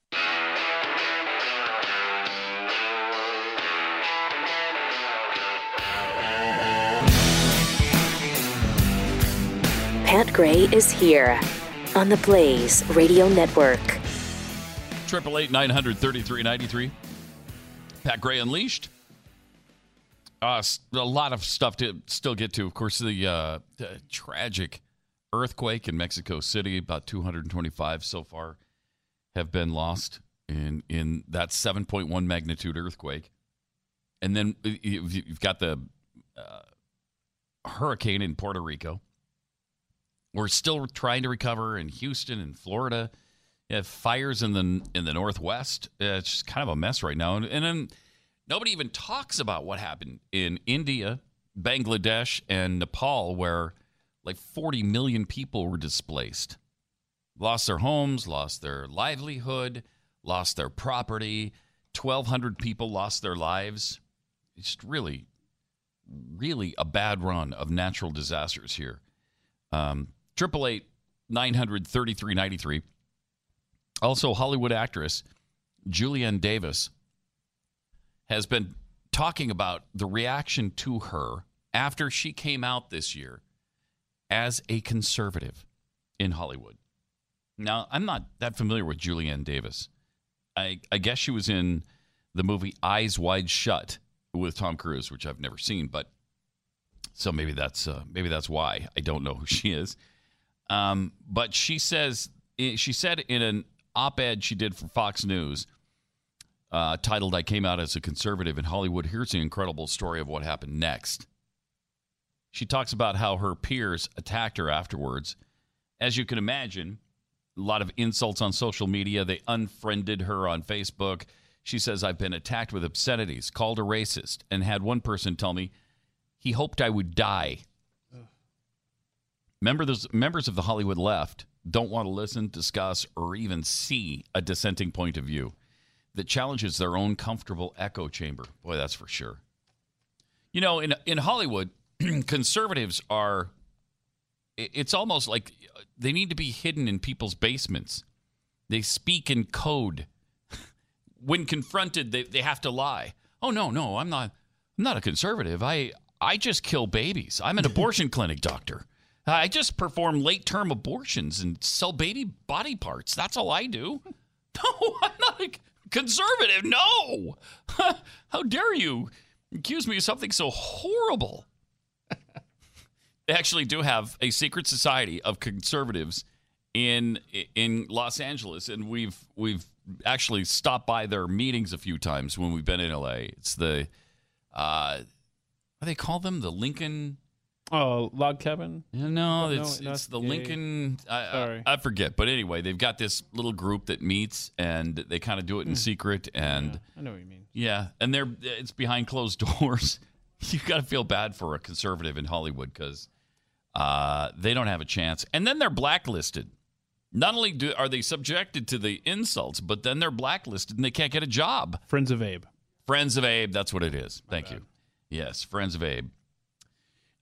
Pat Gray is here on the Blaze Radio Network. 888-900-3393. Pat Gray Unleashed. A lot of stuff to still get to. Of course, the tragic earthquake in Mexico City. About 225 so far have been lost in that 7.1 magnitude earthquake. And then you've got the hurricane in Puerto Rico. We're still trying to recover in Houston and Florida. You have fires in the Northwest. It's just kind of a mess right now. And then nobody even talks about what happened in India, Bangladesh, and Nepal, where like 40 million people were displaced. Lost their homes, lost their livelihood, lost their property. 1,200 people lost their lives. It's really, really a bad run of natural disasters here. 888-900-3393. Also, Hollywood actress Julianne Davis has been talking about the reaction to her after she came out this year as a conservative in Hollywood. Now, I'm not that familiar with Julianne Davis. I guess she was in the movie Eyes Wide Shut with Tom Cruise, which I've never seen, but so maybe that's why. I don't know who she is. But she said in an op-ed she did for Fox News, titled, "I Came Out as a Conservative in Hollywood. Here's the incredible story of what happened next." She talks about how her peers attacked her afterwards. As you can imagine, a lot of insults on social media. They unfriended her on Facebook. She says, "I've been attacked with obscenities, called a racist, and had one person tell me he hoped I would die." Ugh. Members of the Hollywood left don't want to listen, discuss, or even see a dissenting point of view that challenges their own comfortable echo chamber. Boy, that's for sure. You know, in Hollywood, conservatives are, it's almost like they need to be hidden in people's basements. They speak in code. When confronted, they have to lie. "Oh, no, I'm not a conservative. I just kill babies. I'm an abortion clinic doctor. I just perform late-term abortions and sell baby body parts. That's all I do. No, I'm not a conservative, no! How dare you accuse me of something so horrible?" They actually do have a secret society of conservatives in Los Angeles, and we've actually stopped by their meetings a few times when we've been in LA. It's the what do they call them? The Lincoln? Oh, log cabin? No, it's the Lincoln. I forget. But anyway, they've got this little group that meets, and they kind of do it in secret. And yeah, I know what you mean. Yeah, and it's behind closed doors. You got to feel bad for a conservative in Hollywood because they don't have a chance. And then they're blacklisted. Not only are they subjected to the insults, but then they're blacklisted and they can't get a job. Friends of Abe. Friends of Abe. That's what it is. Thank you. Yes, Friends of Abe.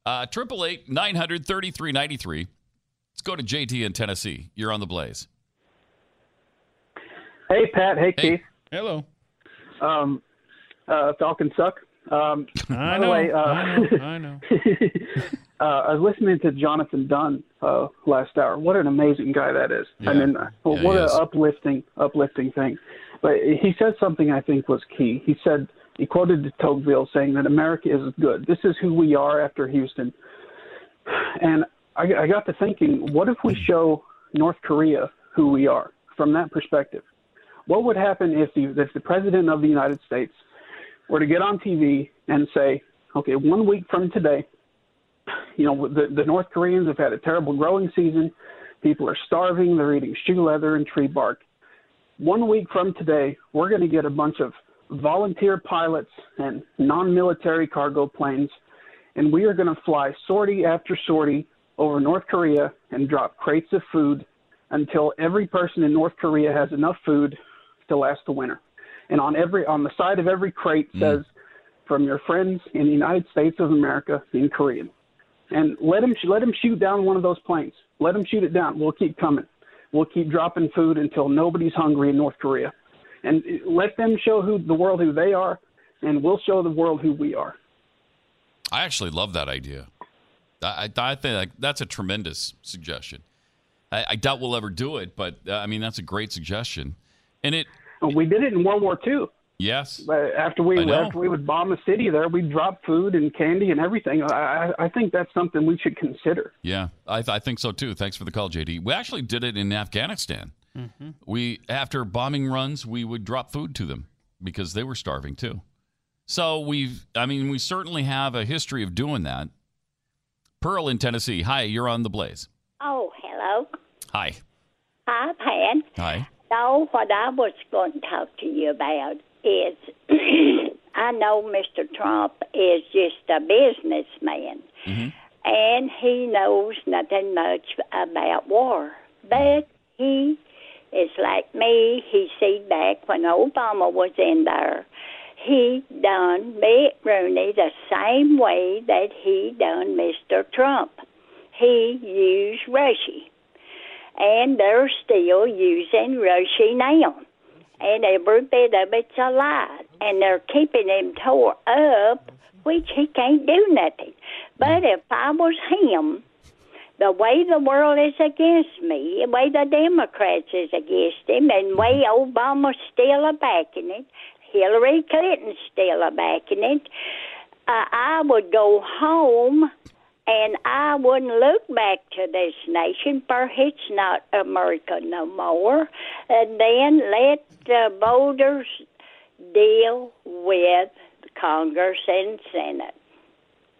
888-900-3393. Let's go to JT in Tennessee. You're on the Blaze. Hey, Pat. Hey. Keith. Hello. Falcons suck. I know. Way, I know. I was listening to Jonathan Dunn last hour. What an amazing guy that is. Yeah. I mean, what an uplifting thing. But he said something I think was key. He said, he quoted de Tocqueville saying that America is good. This is who we are after Houston. And I got to thinking, what if we show North Korea who we are from that perspective? What would happen if the president of the United States were to get on TV and say, okay, 1 week from today, you know, the North Koreans have had a terrible growing season. People are starving. They're eating shoe leather and tree bark. 1 week from today, we're going to get a bunch of volunteer pilots and non-military cargo planes, and we are going to fly sortie after sortie over North Korea and drop crates of food until every person in North Korea has enough food to last the winter. And on the side of every crate says, "From your friends in the United States of America in Korean." and let him shoot down one of those planes. Let him shoot it down. We'll keep coming. We'll keep dropping food until nobody's hungry in North Korea. And let them show the world who they are, and we'll show the world who we are. I actually love that idea. I think that's a tremendous suggestion. I doubt we'll ever do it, but I mean, that's a great suggestion. And we did it in World War II. Yes. After we would bomb a city there, we dropped food and candy and everything. I think that's something we should consider. Yeah, I think so too. Thanks for the call, JD. We actually did it in Afghanistan. Mm-hmm. After bombing runs, we would drop food to them because they were starving too. So we certainly have a history of doing that. Pearl in Tennessee. Hi, you're on The Blaze. Oh, hello. Hi. Hi, Pat. Hi. So what I was going to talk to you about is I know Mr. Trump is just a businessman, mm-hmm. and he knows nothing much about war. But he is like me. He see back when Obama was in there. He done Mitt Romney the same way that he done Mr. Trump. He used Russia, and they're still using Russia now. And every bit of it's a lie. And they're keeping him tore up, which he can't do nothing. But if I was him, the way the world is against me, the way the Democrats is against him, and the way Obama's still a-backing it, Hillary Clinton's still a-backing it, I would go home and I wouldn't look back to this nation, for it's not America no more. And then let the voters deal with Congress and Senate.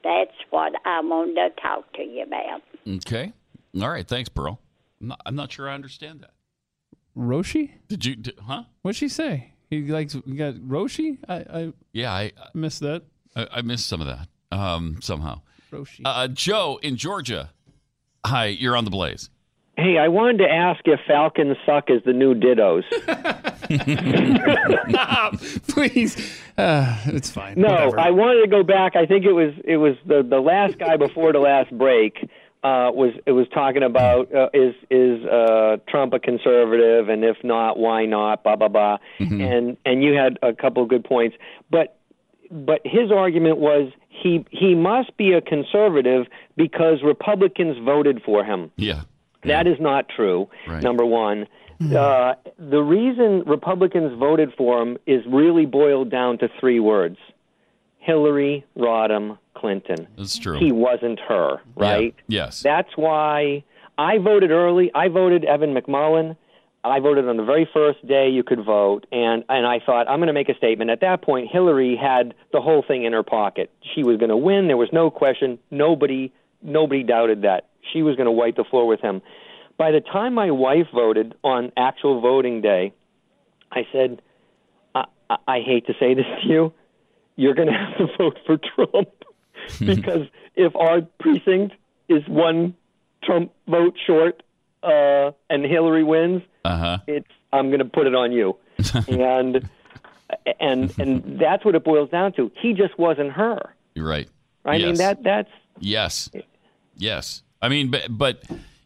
That's what I wanted to talk to you about. Okay. All right. Thanks, Pearl. I'm not sure I understand that. Roshi? Did you? Huh? What'd she say? You got Roshi? I missed that. I missed some of that somehow. Joe in Georgia. Hi, you're on The Blaze. Hey, I wanted to ask if Falcons suck is the new Dittos. Please. It's fine. No, whatever. I wanted to go back. I think it was the last guy before the last break was talking about is Trump a conservative, and if not, why not, blah, blah, blah. Mm-hmm. And you had a couple of good points. But his argument was he must be a conservative because Republicans voted for him. Yeah. That is not true, right. Number one. Mm-hmm. The reason Republicans voted for him is really boiled down to three words. Hillary Rodham Clinton. That's true. He wasn't her, right? Yeah. Yes. That's why I voted early. I voted Evan McMullen. I voted on the very first day you could vote, and I thought, I'm going to make a statement. At that point, Hillary had the whole thing in her pocket. She was going to win. There was no question. Nobody doubted that. She was going to wipe the floor with him. By the time my wife voted on actual voting day, I said, I hate to say this to you, you're going to have to vote for Trump because if our precinct is one Trump vote short, and Hillary wins, uh-huh. I'm going to put it on you. and that's what it boils down to. He just wasn't her. You're right. I mean, that's... Yes. Yes. I mean, but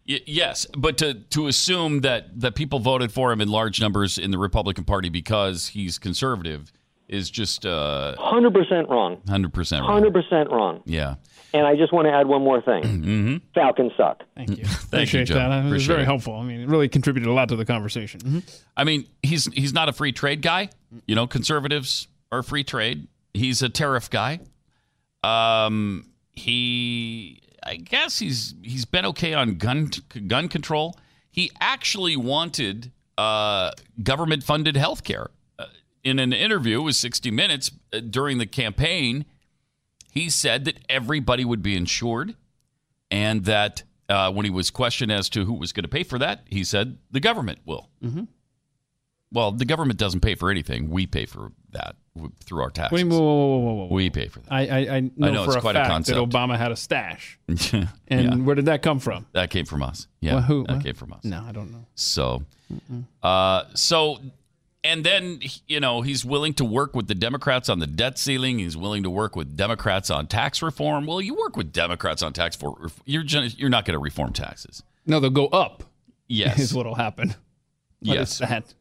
to assume that people voted for him in large numbers in the Republican Party because he's conservative is just... 100% wrong. 100% wrong. 100% wrong. Yeah. And I just want to add one more thing. Mm-hmm. Falcons suck. Thank you. Appreciate you, Joe. That. It was very helpful. I mean, it really contributed a lot to the conversation. Mm-hmm. I mean, he's not a free trade guy. You know, conservatives are free trade. He's a tariff guy. I guess he's been okay on gun control. He actually wanted government-funded health care. In an interview with 60 Minutes during the campaign, he said that everybody would be insured, and that when he was questioned as to who was going to pay for that, he said, the government will. Mm-hmm. Well, the government doesn't pay for anything. We pay for that through our taxes. Wait, whoa. We pay for that. I know for a fact that Obama had a stash. And where did that come from? That came from us. Yeah, well, that came from us. No, I don't know. So And then, you know, he's willing to work with the Democrats on the debt ceiling. He's willing to work with Democrats on tax reform. Well, you work with Democrats on tax reform. You're not going to reform taxes. No, they'll go up. Yes. Is what will happen. What yes. is that?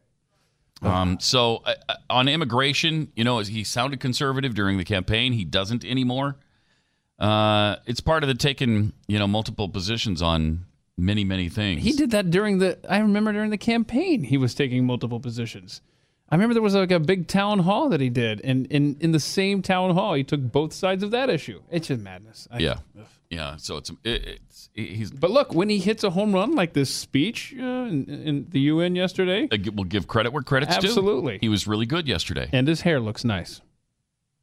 So on immigration, you know, he sounded conservative during the campaign. He doesn't anymore. It's part of the taking, you know, multiple positions on many, many things. He did that I remember during the campaign, he was taking multiple positions. I remember there was like a big town hall that he did, and in the same town hall, he took both sides of that issue. It's just madness. So he's. But look, when he hits a home run like this speech in the UN yesterday, we'll give credit where credit's due. Absolutely, he was really good yesterday, and his hair looks nice,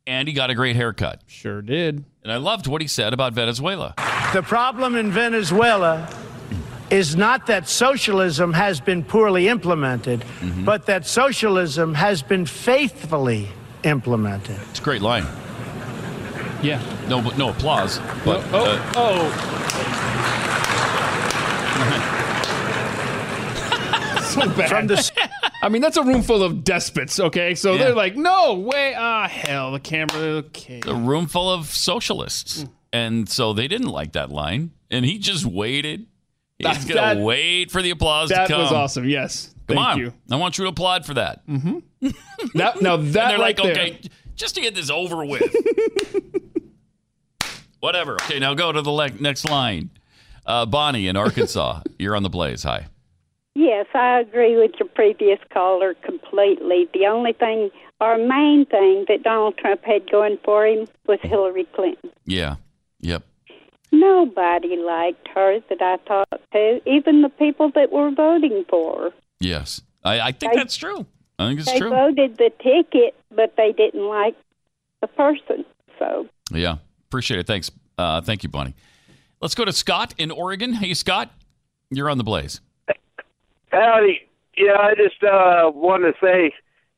and he got a great haircut. Sure did, and I loved what he said about Venezuela. The problem in Venezuela is not that socialism has been poorly implemented, but that socialism has been faithfully implemented. It's a great line. Yeah. No applause. But, So bad. I mean, that's a room full of despots, okay? So they're like, no way. Hell, the camera. Okay. A room full of socialists. And so they didn't like that line. And he just waited. He's going to wait for the applause to come. That was awesome, yes. Thank you. I want you to applaud for that. They're right like, there. Okay, just to get this over with. Whatever. Okay, now go to the next line. Bonnie in Arkansas, you're on the Blaze. Hi. Yes, I agree with your previous caller completely. The only thing, our main thing that Donald Trump had going for him was Hillary Clinton. Yeah, yep. Nobody liked her that I talked to, even the people that were voting for her. Yes, I think that's true. I think it's true. They voted the ticket, but they didn't like the person. So yeah, appreciate it. Thanks. Thank you, Bonnie. Let's go to Scott in Oregon. Hey, Scott, you're on the Blaze. Howdy. Yeah, I just wanted to say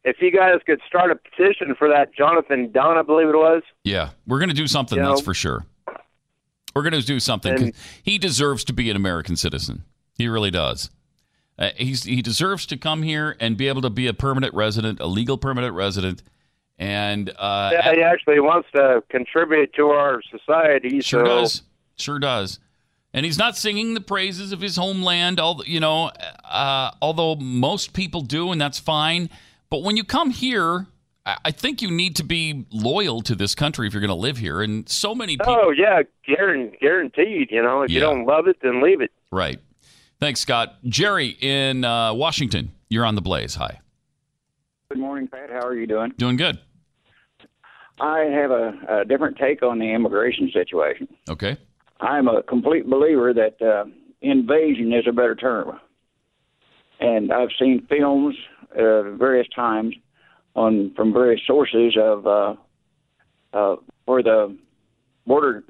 if you guys could start a petition for that Jonathan Dunn, I believe it was. Yeah, we're going to do something, that's for sure. We're going to do something. 'Cause he deserves to be an American citizen. He really does. He deserves to come here and be able to be a permanent resident, a legal permanent resident. And he actually wants to contribute to our society. Sure does. Sure does. And he's not singing the praises of his homeland, although most people do, and that's fine. But when you come here, I think you need to be loyal to this country if you're going to live here. And so many people... Oh, yeah, guaranteed. You know, if you don't love it, then leave it. Right. Thanks, Scott. Jerry in Washington, you're on the Blaze. Hi. Good morning, Pat. How are you doing? Doing good. I have a different take on the immigration situation. Okay. I'm a complete believer that invasion is a better term. And I've seen films various times from various sources of where the border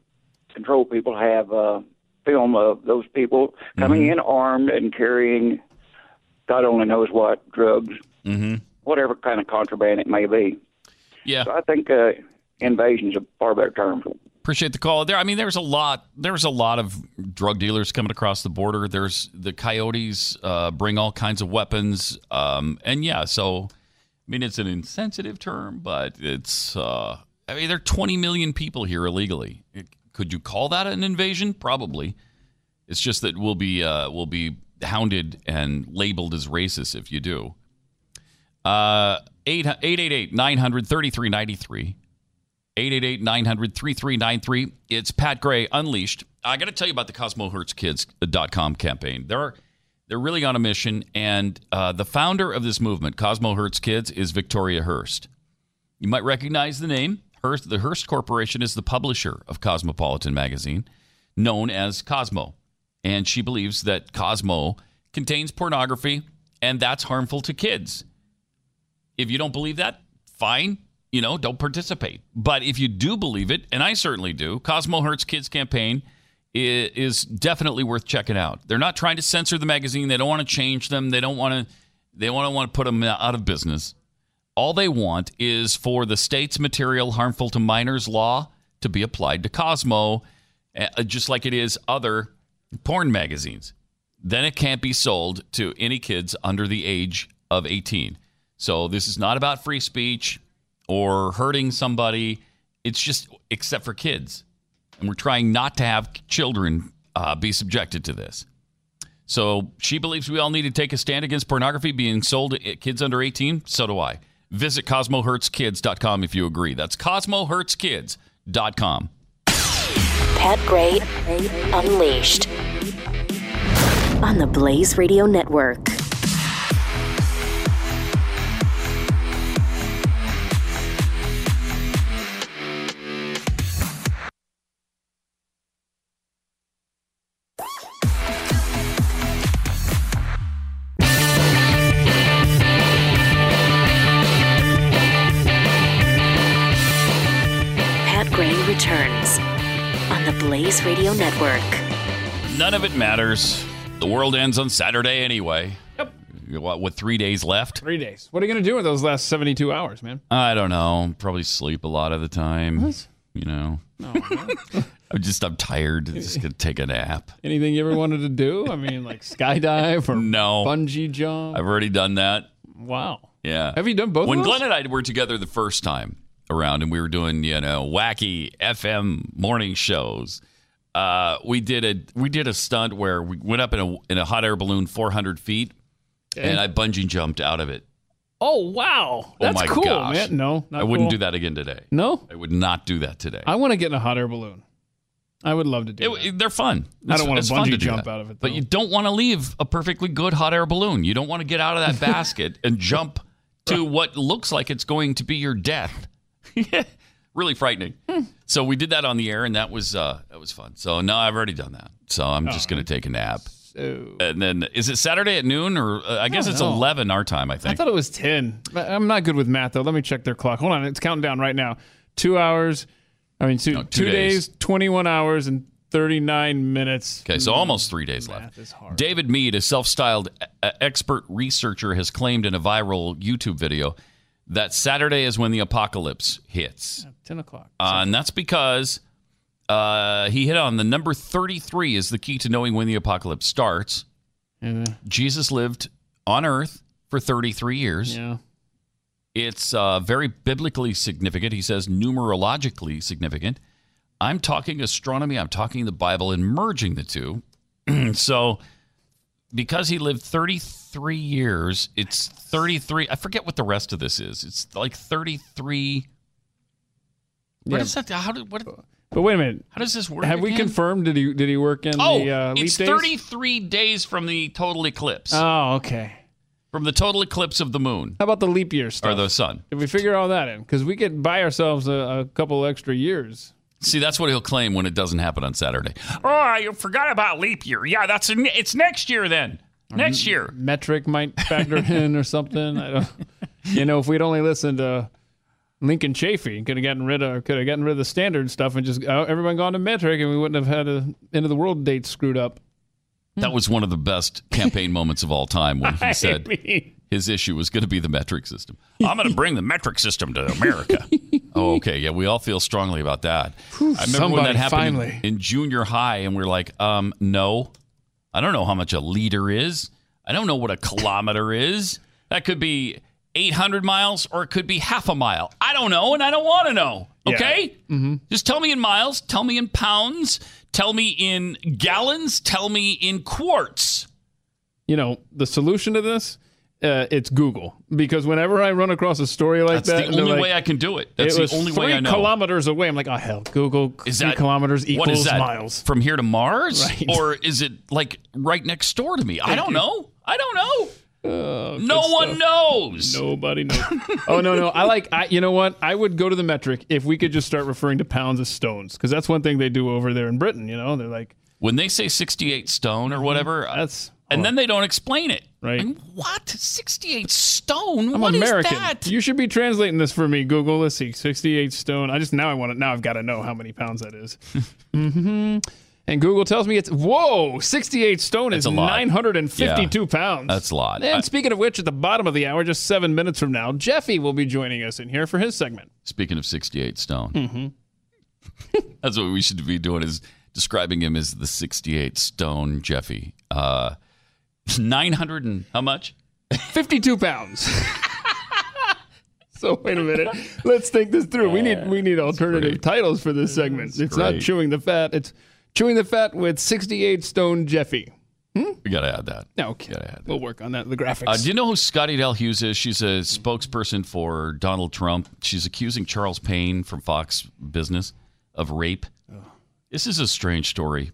control people have film of those people coming in armed and carrying God only knows what, drugs, whatever kind of contraband it may be. Yeah. So I think invasion is a far better term. Appreciate the call. I mean, there's a lot of drug dealers coming across the border. There's the coyotes bring all kinds of weapons. I mean, it's an insensitive term, but it's, there are 20 million people here illegally. Could you call that an invasion? Probably. It's just that we'll be hounded and labeled as racist if you do. 888-900-3393. 888-900-3393. It's Pat Gray Unleashed. I got to tell you about the CosmoHertzKids.com campaign. They're really on a mission, and the founder of this movement, Cosmo Hertz Kids, is Victoria Hearst. You might recognize the name. Hearst, the Hearst Corporation is the publisher of Cosmopolitan magazine, known as Cosmo. And she believes that Cosmo contains pornography, and that's harmful to kids. If you don't believe that, fine. You know, don't participate. But if you do believe it, and I certainly do, Cosmo Hertz Kids campaign is definitely worth checking out. They're not trying to censor the magazine. They don't want to change them. They don't want to put them out of business. All they want is for the state's material harmful to minors law to be applied to Cosmo, just like it is other porn magazines. Then it can't be sold to any kids under the age of 18. So this is not about free speech or hurting somebody. It's just, except for kids. And we're trying not to have children be subjected to this. So she believes we all need to take a stand against pornography being sold at kids under 18. So do I. Visit CosmoHurtsKids.com if you agree. That's CosmoHurtsKids.com. Pat Gray Unleashed on the Blaze Radio Network. Radio Network. None of it matters. The world ends on Saturday anyway. Yep. What, 3 days left? 3 days. What are you going to do with those last 72 hours, man? I don't know. Probably sleep a lot of the time. What? You know. No. I'm tired. I'm just going to take a nap. Anything you ever wanted to do? I mean, like skydive or bungee jump? I've already done that. Wow. Yeah. Have you done both of those? When Glenn and I were together the first time around and we were doing, wacky FM morning shows, we did a stunt where we went up in a hot air balloon 400 feet, and I bungee jumped out of it. Oh wow, that's cool, man! No, I wouldn't do that again today. No, I would not do that today. I want to get in a hot air balloon. I would love to do it. They're fun. I don't want to bungee jump out of it, though. But you don't want to leave a perfectly good hot air balloon. You don't want to get out of that basket and jump to what looks like it's going to be your death. Really frightening. So we did that on the air, and that was fun. So no, I've already done that. So I'm just going to take a nap. So. And then is it Saturday at noon, or I guess it's 11 our time? I think I thought it was 10. I'm not good with math though. Let me check their clock. Hold on, it's counting down right now. 2 hours. I mean, 2 days, 21 hours, and 39 minutes. Okay, so almost 3 days left. Math is hard. David Mead, a self-styled expert researcher, has claimed in a viral YouTube video that Saturday is when the apocalypse hits. 10 o'clock. And that's because he hit on the number 33 is the key to knowing when the apocalypse starts. Mm-hmm. Jesus lived on earth for 33 years. Yeah. It's very biblically significant. He says numerologically significant. I'm talking astronomy. I'm talking the Bible and merging the two. So because he lived 33 years, it's 33. I forget what the rest of this is. It's like 33. What is that? But wait a minute. How does this work? Have we confirmed? Did he work in the leap days? It's 33 days from the total eclipse. Oh, okay. From the total eclipse of the moon. How about the leap year stuff? Or the sun? Did we figure all that in? Because we could buy ourselves a couple extra years. See, that's what he'll claim when it doesn't happen on Saturday. Oh, I forgot about leap year. Yeah, it's next year then. Next year. Metric might factor in or something. I don't. If we'd only listened to Lincoln Chafee, could have gotten rid of the standard stuff and just everyone gone to metric, and we wouldn't have had an end of the world date screwed up. That was one of the best campaign moments of all time when he said his issue was going to be the metric system. I'm going to bring the metric system to America. Oh, okay. Yeah, we all feel strongly about that. Whew, I remember when that happened in junior high, and we're like, no, I don't know how much a liter is. I don't know what a kilometer is. That could be 800 miles or it could be half a mile. I don't know, and I don't want to know. Okay? Yeah. Mm-hmm. Just tell me in miles. Tell me in pounds. Tell me in gallons. Tell me in quarts. The solution to this? It's Google, because whenever I run across a story like that, that's the only way I can do it. That's the only way I know. 3 kilometers away, I'm like, oh hell, Google. Is that 3 kilometers equals miles from here to Mars, right? Or is it like right next door to me? I don't know. No one knows. Nobody knows. Oh no. You know what? I would go to the metric if we could just start referring to pounds as stones, because that's one thing they do over there in Britain. They're like, when they say 68 stone or whatever, that's. And then they don't explain it. Right. And what? 68 stone? What American. Is that? You should be translating this for me, Google. Let's see. 68 stone. I want it. Now I've got to know how many pounds that is. Mm-hmm. And Google tells me it's 68 stone. That's is 952 pounds. That's a lot. And speaking of which, at the bottom of the hour, just 7 minutes from now, Jeffy will be joining us in here for his segment. Speaking of 68 stone. Mm-hmm. That's what we should be doing, is describing him as the 68 stone Jeffy. 900 and how much? 52 pounds. So wait a minute. Let's think this through. Yeah, we need alternative titles for this segment. It's not Chewing the Fat. It's Chewing the Fat with 68 Stone Jeffy. We got to add that. Okay. Add that. We'll work on that, the graphics. Do you know who Scotty Del Hughes is? She's a spokesperson for Donald Trump. She's accusing Charles Payne from Fox Business of rape. Oh. This is a strange story.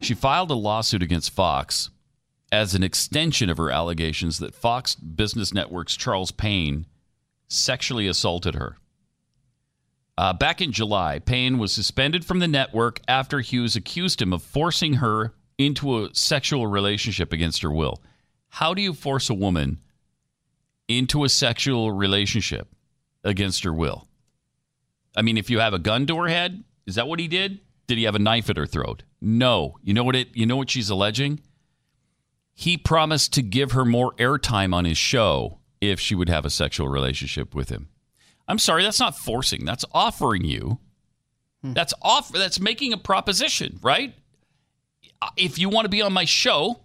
She filed a lawsuit against Fox as an extension of her allegations that Fox Business Network's Charles Payne sexually assaulted her. Back in July, Payne was suspended from the network after Hughes accused him of forcing her into a sexual relationship against her will. How do you force a woman into a sexual relationship against her will? I mean, if you have a gun to her head, is that what he did? Did he have a knife at her throat? No. You know what she's alleging? He promised to give her more airtime on his show if she would have a sexual relationship with him. I'm sorry, that's not forcing. That's offering you. That's making a proposition, right? If you want to be on my show,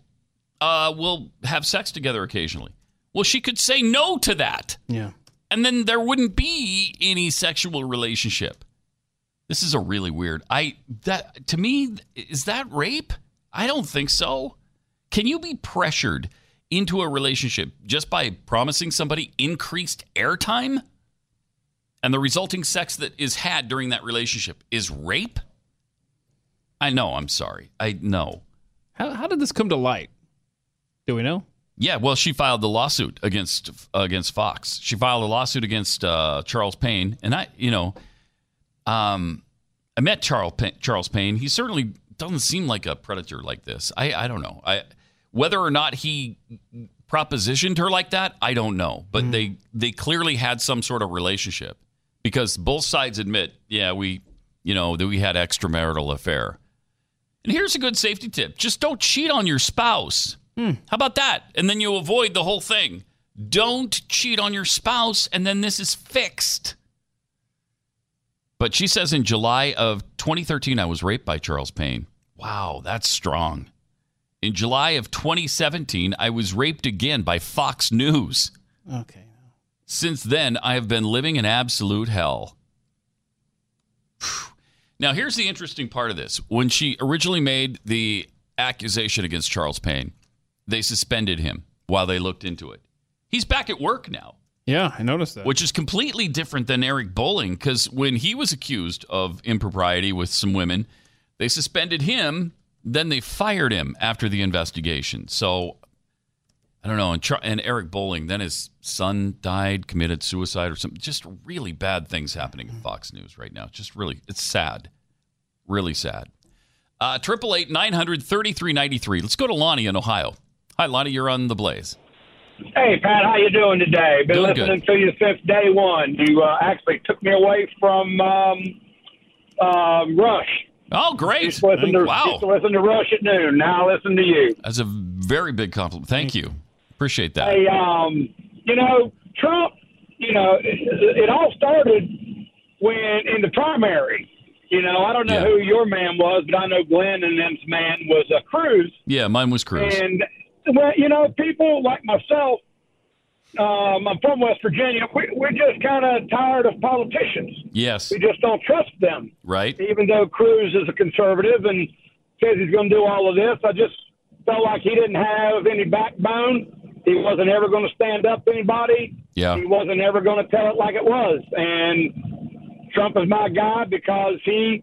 we'll have sex together occasionally. Well, she could say no to that. Yeah. And then there wouldn't be any sexual relationship. This is a really weird. To me, is that rape? I don't think so. Can you be pressured into a relationship just by promising somebody increased airtime? And the resulting sex that is had during that relationship is rape? I know. I'm sorry. I know. How did this come to light? Do we know? Yeah. Well, she filed the lawsuit against Fox. She filed a lawsuit against Charles Payne, and I met Charles Payne. He certainly doesn't seem like a predator like this. I don't know. Whether or not he propositioned her like that, I don't know. But they clearly had some sort of relationship because both sides admit, that we had extramarital affair. And here's a good safety tip. Just don't cheat on your spouse. How about that? And then you avoid the whole thing. Don't cheat on your spouse, and then this is fixed. But she says in July of 2013, I was raped by Charles Payne. Wow, that's strong. In July of 2017, I was raped again by Fox News. Okay. Since then, I have been living in absolute hell. Now, here's the interesting part of this. When she originally made the accusation against Charles Payne, they suspended him while they looked into it. He's back at work now. Yeah, I noticed that. Which is completely different than Eric Bolling, because when he was accused of impropriety with some women, they suspended him, then they fired him after the investigation. So, I don't know, and Eric Bolling, then his son died, committed suicide or something. Just really bad things happening at Fox News right now. Just really, it's sad. Really sad. 888-900-3393. Let's go to Lonnie in Ohio. Hi, Lonnie, you're on The Blaze. Hey, Pat, how you doing today? Been doing listening good. To you since day one. You actually took me away from Rush. Oh, great. Used to listen to Rush at noon. Now I listen to you. That's a very big compliment. Thank you. Appreciate that. Hey, Trump, it all started when in the primary. I don't know who your man was, but I know Glenn and them's man was Cruz. Yeah, mine was Cruz. And well, people like myself, I'm from West Virginia, we're just kind of tired of politicians. Yes. We just don't trust them. Right. Even though Cruz is a conservative and says he's going to do all of this, I just felt like he didn't have any backbone. He wasn't ever going to stand up to anybody. Yeah. He wasn't ever going to tell it like it was. And Trump is my guy because he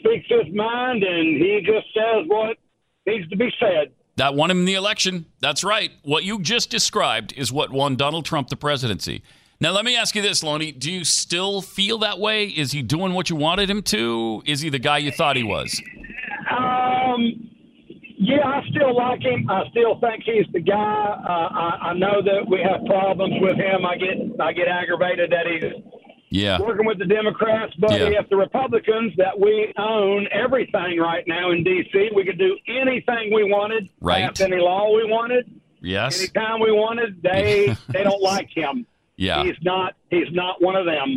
speaks his mind and he just says what needs to be said. That won him the election. That's right. What you just described is what won Donald Trump the presidency. Now, let me ask you this, Lonnie. Do you still feel that way? Is he doing what you wanted him to? Is he the guy you thought he was? Yeah, I still like him. I still think he's the guy. I know that we have problems with him. I get aggravated that he's working with the Democrats. But we have the Republicans that we own everything right now in D.C. We could do anything we wanted, pass any law we wanted, anytime we wanted. They don't like him. Yeah. He's not one of them.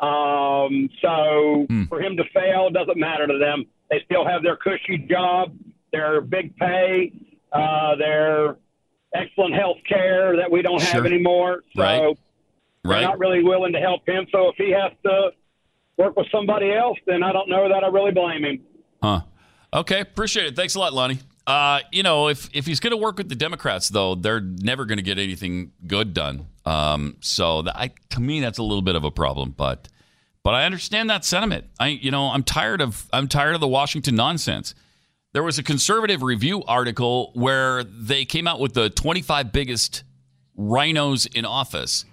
For him to fail doesn't matter to them. They still have their cushy job, their big pay, their excellent health care that we don't have anymore. So. Right. Right. They're not really willing to help him. So if he has to work with somebody else, then I don't know that I really blame him. Huh. Okay. Appreciate it. Thanks a lot, Lonnie. You know, if he's going to work with the Democrats, though, they're never going to get anything good done. To me, that's a little bit of a problem. But I understand that sentiment. I'm tired of the Washington nonsense. There was a conservative review article where they came out with the 25 biggest rhinos in office,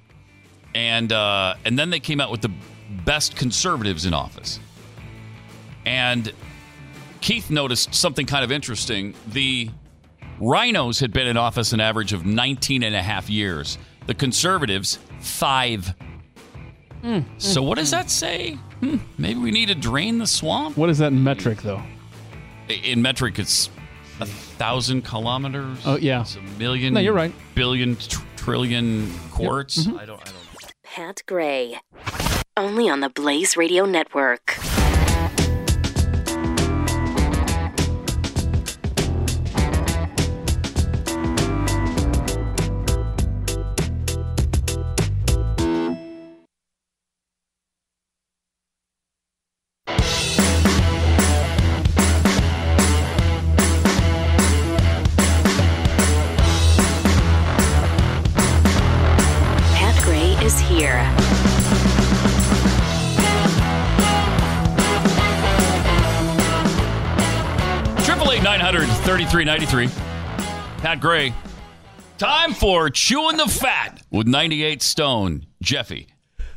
and then they came out with the best conservatives in office. And Keith noticed something kind of interesting. The rhinos had been in office an average of 19 and a half years. The conservatives, 5. So what does that say? Maybe we need to drain the swamp? What is that in metric, though? In metric, it's 1,000 kilometers. Oh, yeah. It's a million. No, you're right. Billion, trillion quarts. Yep. Mm-hmm. I don't know. Pat Gray. Only on the Blaze Radio Network. Pat Gray. Time for Chewing the Fat with 98 Stone. Jeffy.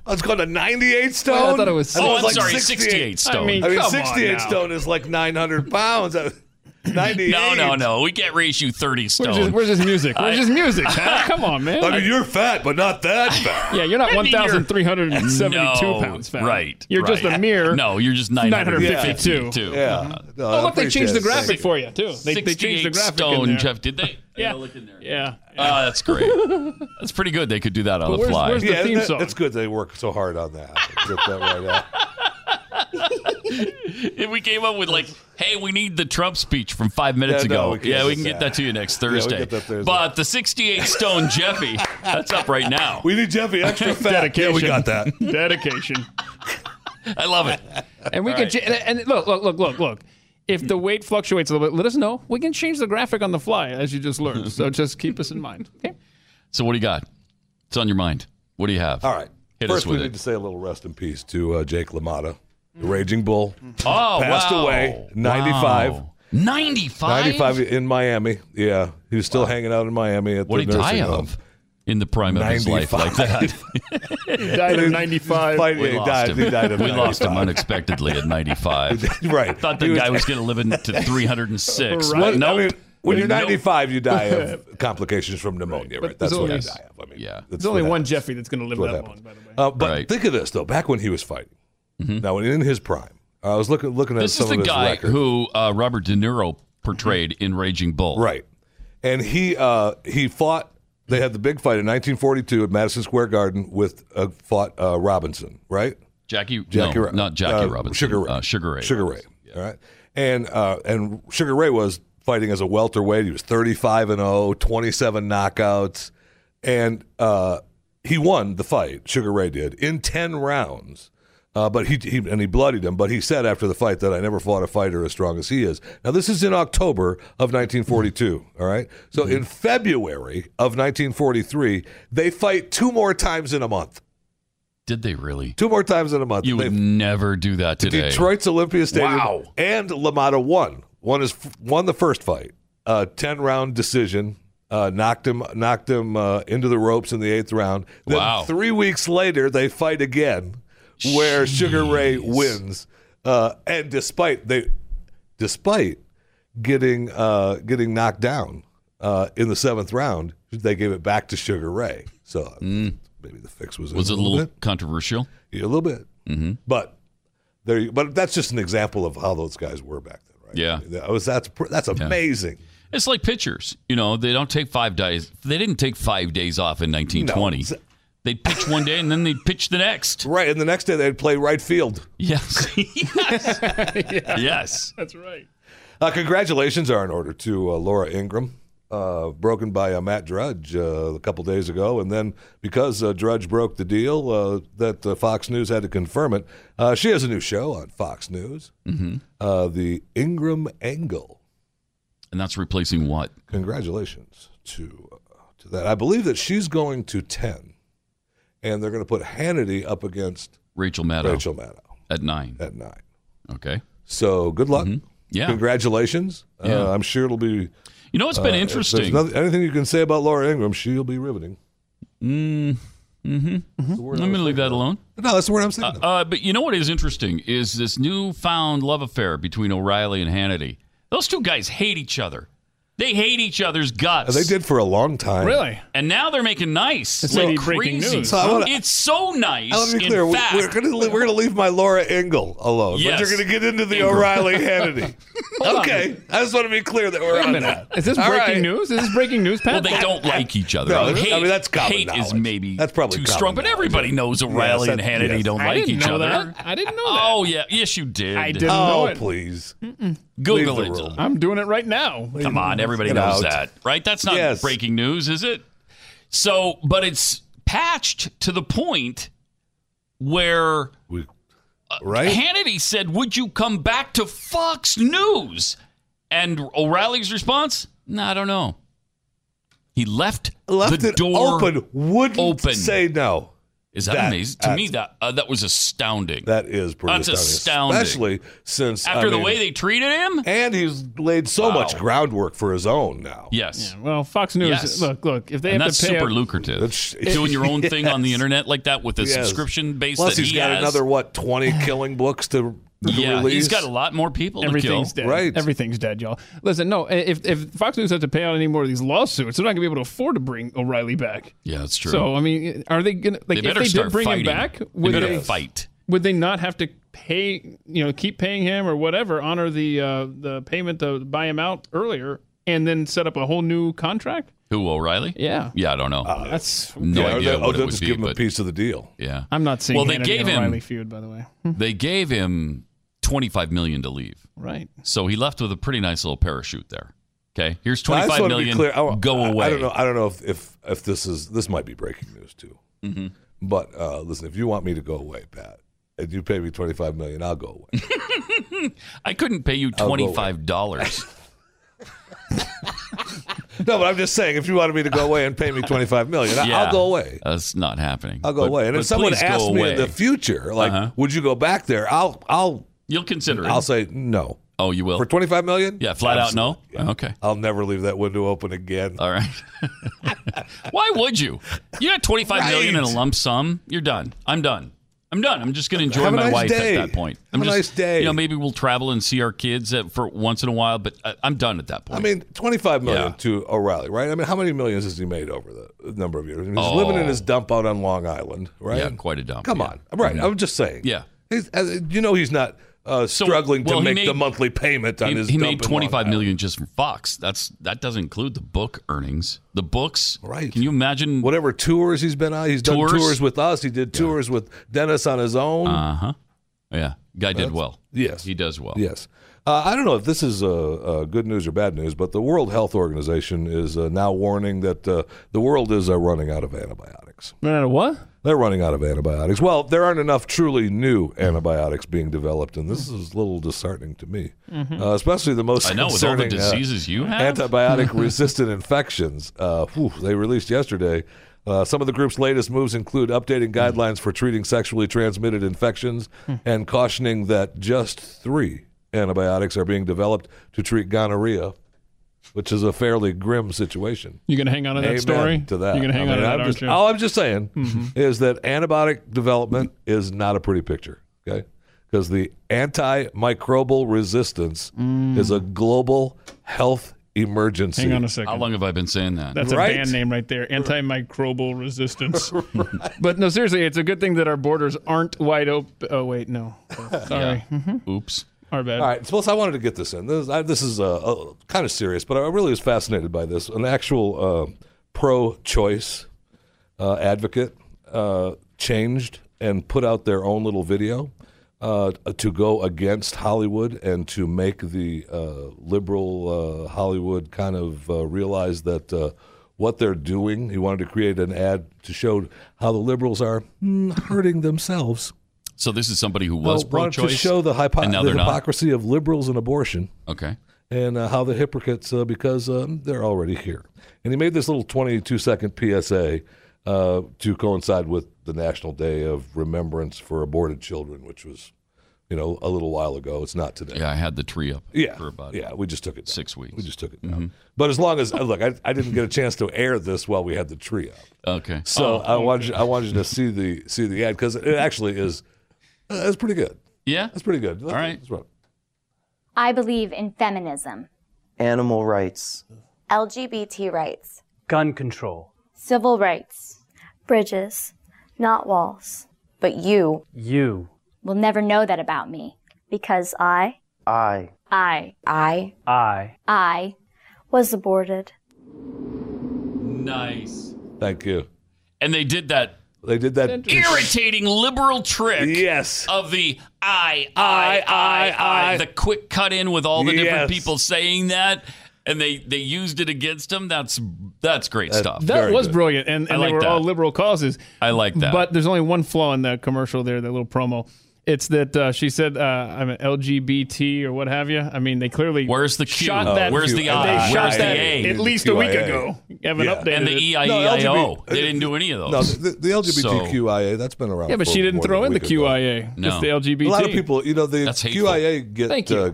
Let's go to 98 Stone? Well, I thought it was 68. Oh, I'm like sorry, 68 Stone. I mean 68 Stone is like 900 pounds. 98. No. We can't raise you 30 stone. Where's his music? Where's his music? Come on, man. I mean, you're fat, but not that fat. Yeah, you're not 1,372 pounds fat. Right. You're just a mere. No, you're just 952. Yeah. Look, they changed the graphic for you, too. They changed the graphic stone, in there. Jeff, did they? Yeah. Look in there. Yeah. That's great. That's pretty good. They could do that on the fly. Where's the theme song? That's good. They work so hard on that. Get that right out. If we came up with like, hey, we need the Trump speech from 5 minutes ago. We can get that to you next Thursday. But the 68 Stone Jeffy, that's up right now. We need Jeffy extra fat. Dedication. Yeah, we got that. Dedication. I love it. And we can and look. If the weight fluctuates a little bit, let us know. We can change the graphic on the fly, as you just learned. So just keep us in mind. Okay. So what do you got? It's on your mind. What do you have? All right. First, we need to say a little rest in peace to Jake LaMotta. The Raging Bull passed away, 95. Wow. 95 in Miami. Yeah, he was still hanging out in Miami at the nursing home. In the prime 95. Of his life, like that. He died at 95. He died at 95. We lost him unexpectedly at 95. Right. I thought the guy was going to live into 306. Right. Well, nope. I mean, when you're 95, you die of complications from pneumonia, right? That's what you die of. I mean, there's only one Jeffy that's going to live that long, by the way. But think of this, though. Back when he was fighting. Mm-hmm. Now, in his prime, I was looking at some of his record. This is the guy who Robert De Niro portrayed in Raging Bull. Right. And he fought. They had the big fight in 1942 at Madison Square Garden with Robinson, right? Not Jackie Robinson. Sugar Ray. Yeah. All right. And Sugar Ray was fighting as a welterweight. He was 35-0, 27 knockouts. And he won the fight, Sugar Ray did, in 10 rounds. But he bloodied him. But he said after the fight that I never fought a fighter as strong as he is. Now, this is in October of 1942, all right? So in February of 1943, they fight 2 more times in a month. Did they really? 2 more times in a month. You would never do that today. Detroit's Olympia Stadium. Wow. And LaMotta won. Won the first fight. 10-round decision. Knocked him into the ropes in the 8th round. Then 3 weeks later, they fight again. Where Sugar Ray wins, and despite getting knocked down in the 7th round, they gave it back to Sugar Ray. So maybe the fix was a little bit controversial. Yeah, a little bit, but there. But that's just an example of how those guys were back then, right? Yeah, that's amazing. Yeah. It's like pitchers. You know, they don't take 5 days. They didn't take 5 days off in 1920. No. They'd pitch one day, and then they'd pitch the next. Right, and the next day they'd play right field. Yes. Yes. That's right. Congratulations are in order to Laura Ingraham. broken by Matt Drudge a couple days ago. And then because Drudge broke the deal that Fox News had to confirm it, she has a new show on Fox News, The Ingram Angle. And that's replacing what? Congratulations to that. I believe that she's going to 10, and they're going to put Hannity up against Rachel Maddow. At 9. At 9. Okay. So good luck. Yeah. Congratulations. Yeah. I'm sure it'll be... You know, it's been interesting. Anything you can say about Laura Ingraham, she'll be riveting. I'm going to leave that alone. No, that's the word I'm saying. But you know what is interesting is this newfound love affair between O'Reilly and Hannity. Those two guys hate each other. They hate each other's guts. They did for a long time. Really? And now they're making nice. It's like breaking news. So it's so nice. I want to be clear. We're going to leave my Laura Ingraham alone. Yes. But you're going to get into the O'Reilly Hannity. Okay. I just want to be clear that we're on that. Is this breaking news? Is this breaking news, Pat? Well, they don't like each other. No, hate, I mean, that's common hate knowledge. Is maybe that's probably too strong. Knowledge. But everybody knows O'Reilly and Hannity don't like each other. I didn't know that. Oh, yeah. Yes, you did. I didn't know it. Oh, please. Google it. I'm doing it right now. Come on. Everybody knows that, right? That's not breaking news, is it? So, but it's patched to the point where Hannity said, would you come back to Fox News? And O'Reilly's response, no, I don't know. He left the door open. Wouldn't say no. Is that amazing? To me, that was astounding. That is pretty astounding. Especially since... After the way they treated him? And he's laid so much groundwork for his own now. Yes. Yeah, well, Fox News, look, if they have to pay... And that's super lucrative. Doing your own thing on the internet like that with a subscription base that he has. Plus, he's got another, 20 killing books to... Yeah, release. He's got a lot more people to kill. Dead. Right. Everything's dead, y'all. Listen, no, if Fox News has to pay out any more of these lawsuits, they're not going to be able to afford to bring O'Reilly back. Yeah, that's true. So, I mean, are they going to... Like, if they did bring him back, would they not have to pay, keep paying him or whatever, honor the payment to buy him out earlier, and then set up a whole new contract? Who, O'Reilly? Yeah. Yeah, I don't know. That's no idea. They'll just give him a piece of the deal. Yeah. I'm not seeing an O'Reilly feud, by the way. They gave him $25 million to leave. Right. So he left with a pretty nice little parachute there. Okay. Here's $25 million. Go away. I don't know if this might be breaking news too. But listen, if you want me to go away, Pat, and you pay me $25 million, I'll go away. I couldn't pay you $25. No, but I'm just saying, if you wanted me to go away and pay me $25 million, I'll go away. That's not happening. I'll go away. And if someone asks me in the future, like, would you go back there? You'll consider it. I'll say no. Oh, you will? For $25 million? Yeah, flat out no? Yeah. Okay. I'll never leave that window open again. All right. Why would you? You got $25 million in a lump sum. You're done. I'm done. I'm just going to enjoy my wife at that point. Have a nice day. Maybe we'll travel and see our kids for once in a while, but I'm done at that point. I mean, $25 million to O'Reilly, right? I mean, how many millions has he made over the number of years? I mean, he's living in his dump out on Long Island, right? Yeah, quite a dump. Come on. Right. I'm just saying. Yeah. He's not struggling to make the monthly payment on his dump. He made $25 million just from Fox. That doesn't include the book earnings. The books, right? Can you imagine whatever tours he's been on? He's done tours with us. He did tours with Dennis on his own. Yeah, guy did well. Yes, he does well. Yes, I don't know if this is good news or bad news, but the World Health Organization is now warning that the world is running out of antibiotics. Running out of what? They're running out of antibiotics. Well, there aren't enough truly new antibiotics being developed, and this is a little disheartening to me, especially the most concerning with all the diseases you have, antibiotic-resistant infections. They released yesterday. Some of the group's latest moves include updating guidelines for treating sexually transmitted infections and cautioning that just 3 antibiotics are being developed to treat gonorrhea, which is a fairly grim situation. You're going to hang on to that story? To that. You're going to hang on to that, aren't you? All I'm just saying is that antibiotic development is not a pretty picture, okay? Because the antimicrobial resistance is a global health emergency. Hang on a second. How long have I been saying that? That's a band name right there, antimicrobial resistance. But no, seriously, it's a good thing that our borders aren't wide open. Oh, wait, no. Sorry. Oops. Our bad. All right, I wanted to get this in. This is kind of serious, but I really was fascinated by this. An actual pro-choice advocate changed and put out their own little video to go against Hollywood and to make the liberal Hollywood kind of realize that what they're doing. He wanted to create an ad to show how the liberals are hurting themselves. So this is somebody who was pro-choice? To show the hypocrisy of liberals and abortion. Okay. And how the hypocrites, because they're already here. And he made this little 22-second PSA to coincide with the National Day of Remembrance for Aborted Children, which was, a little while ago. It's not today. Yeah, I had the tree up for about we just took it down. 6 weeks. We just took it down. Mm-hmm. But as long as, look, I didn't get a chance to air this while we had the tree up. Okay. So I wanted you to see the ad, because it actually is it's pretty good. Yeah? It's pretty good. All right. Right. I believe in feminism. Animal rights. LGBT rights. Gun control. Civil rights. Bridges, not walls. But you will never know that about me. Because I was aborted. Nice. Thank you. And they did that. They did that irritating liberal trick of the I, the quick cut in with all the different people saying that, and they used it against him. That's great stuff. That was good. Brilliant, and they were all liberal causes. I like that. But there's only one flaw in that commercial there, that little promo. It's that she said, I'm an LGBT or what have you. I mean, they clearly where's the Q? Shot that. Where's the I? Where's the A? At least a week ago. Haven't updated and the EIEIO. They didn't do any of those. No, the LGBTQIA, that's been around. Yeah, but she didn't throw in the QIA. No. Just the LGBT. A lot of people, the QIA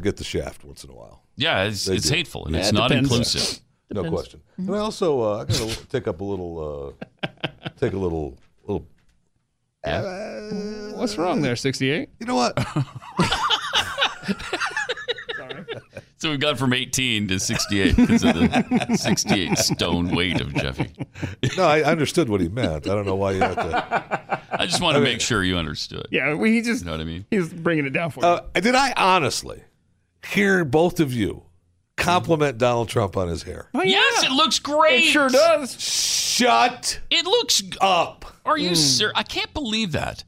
get the shaft once in a while. Yeah, it's hateful, and it's not inclusive. No question. And I also I got to take a little. Yeah. What's wrong there, 68? You know what? Sorry. So we've gone from 18 to 68 because of the 68 stone weight of Jeffy. No, I understood what he meant. I don't know why you had to. I just want to make sure you understood. Yeah, he just. You know what I mean? He was bringing it down for you. Did I honestly hear both of you compliment Donald Trump on his hair? Oh, yeah. Yes, it looks great. It sure does. Shut it looks up. Are you serious? I can't believe that.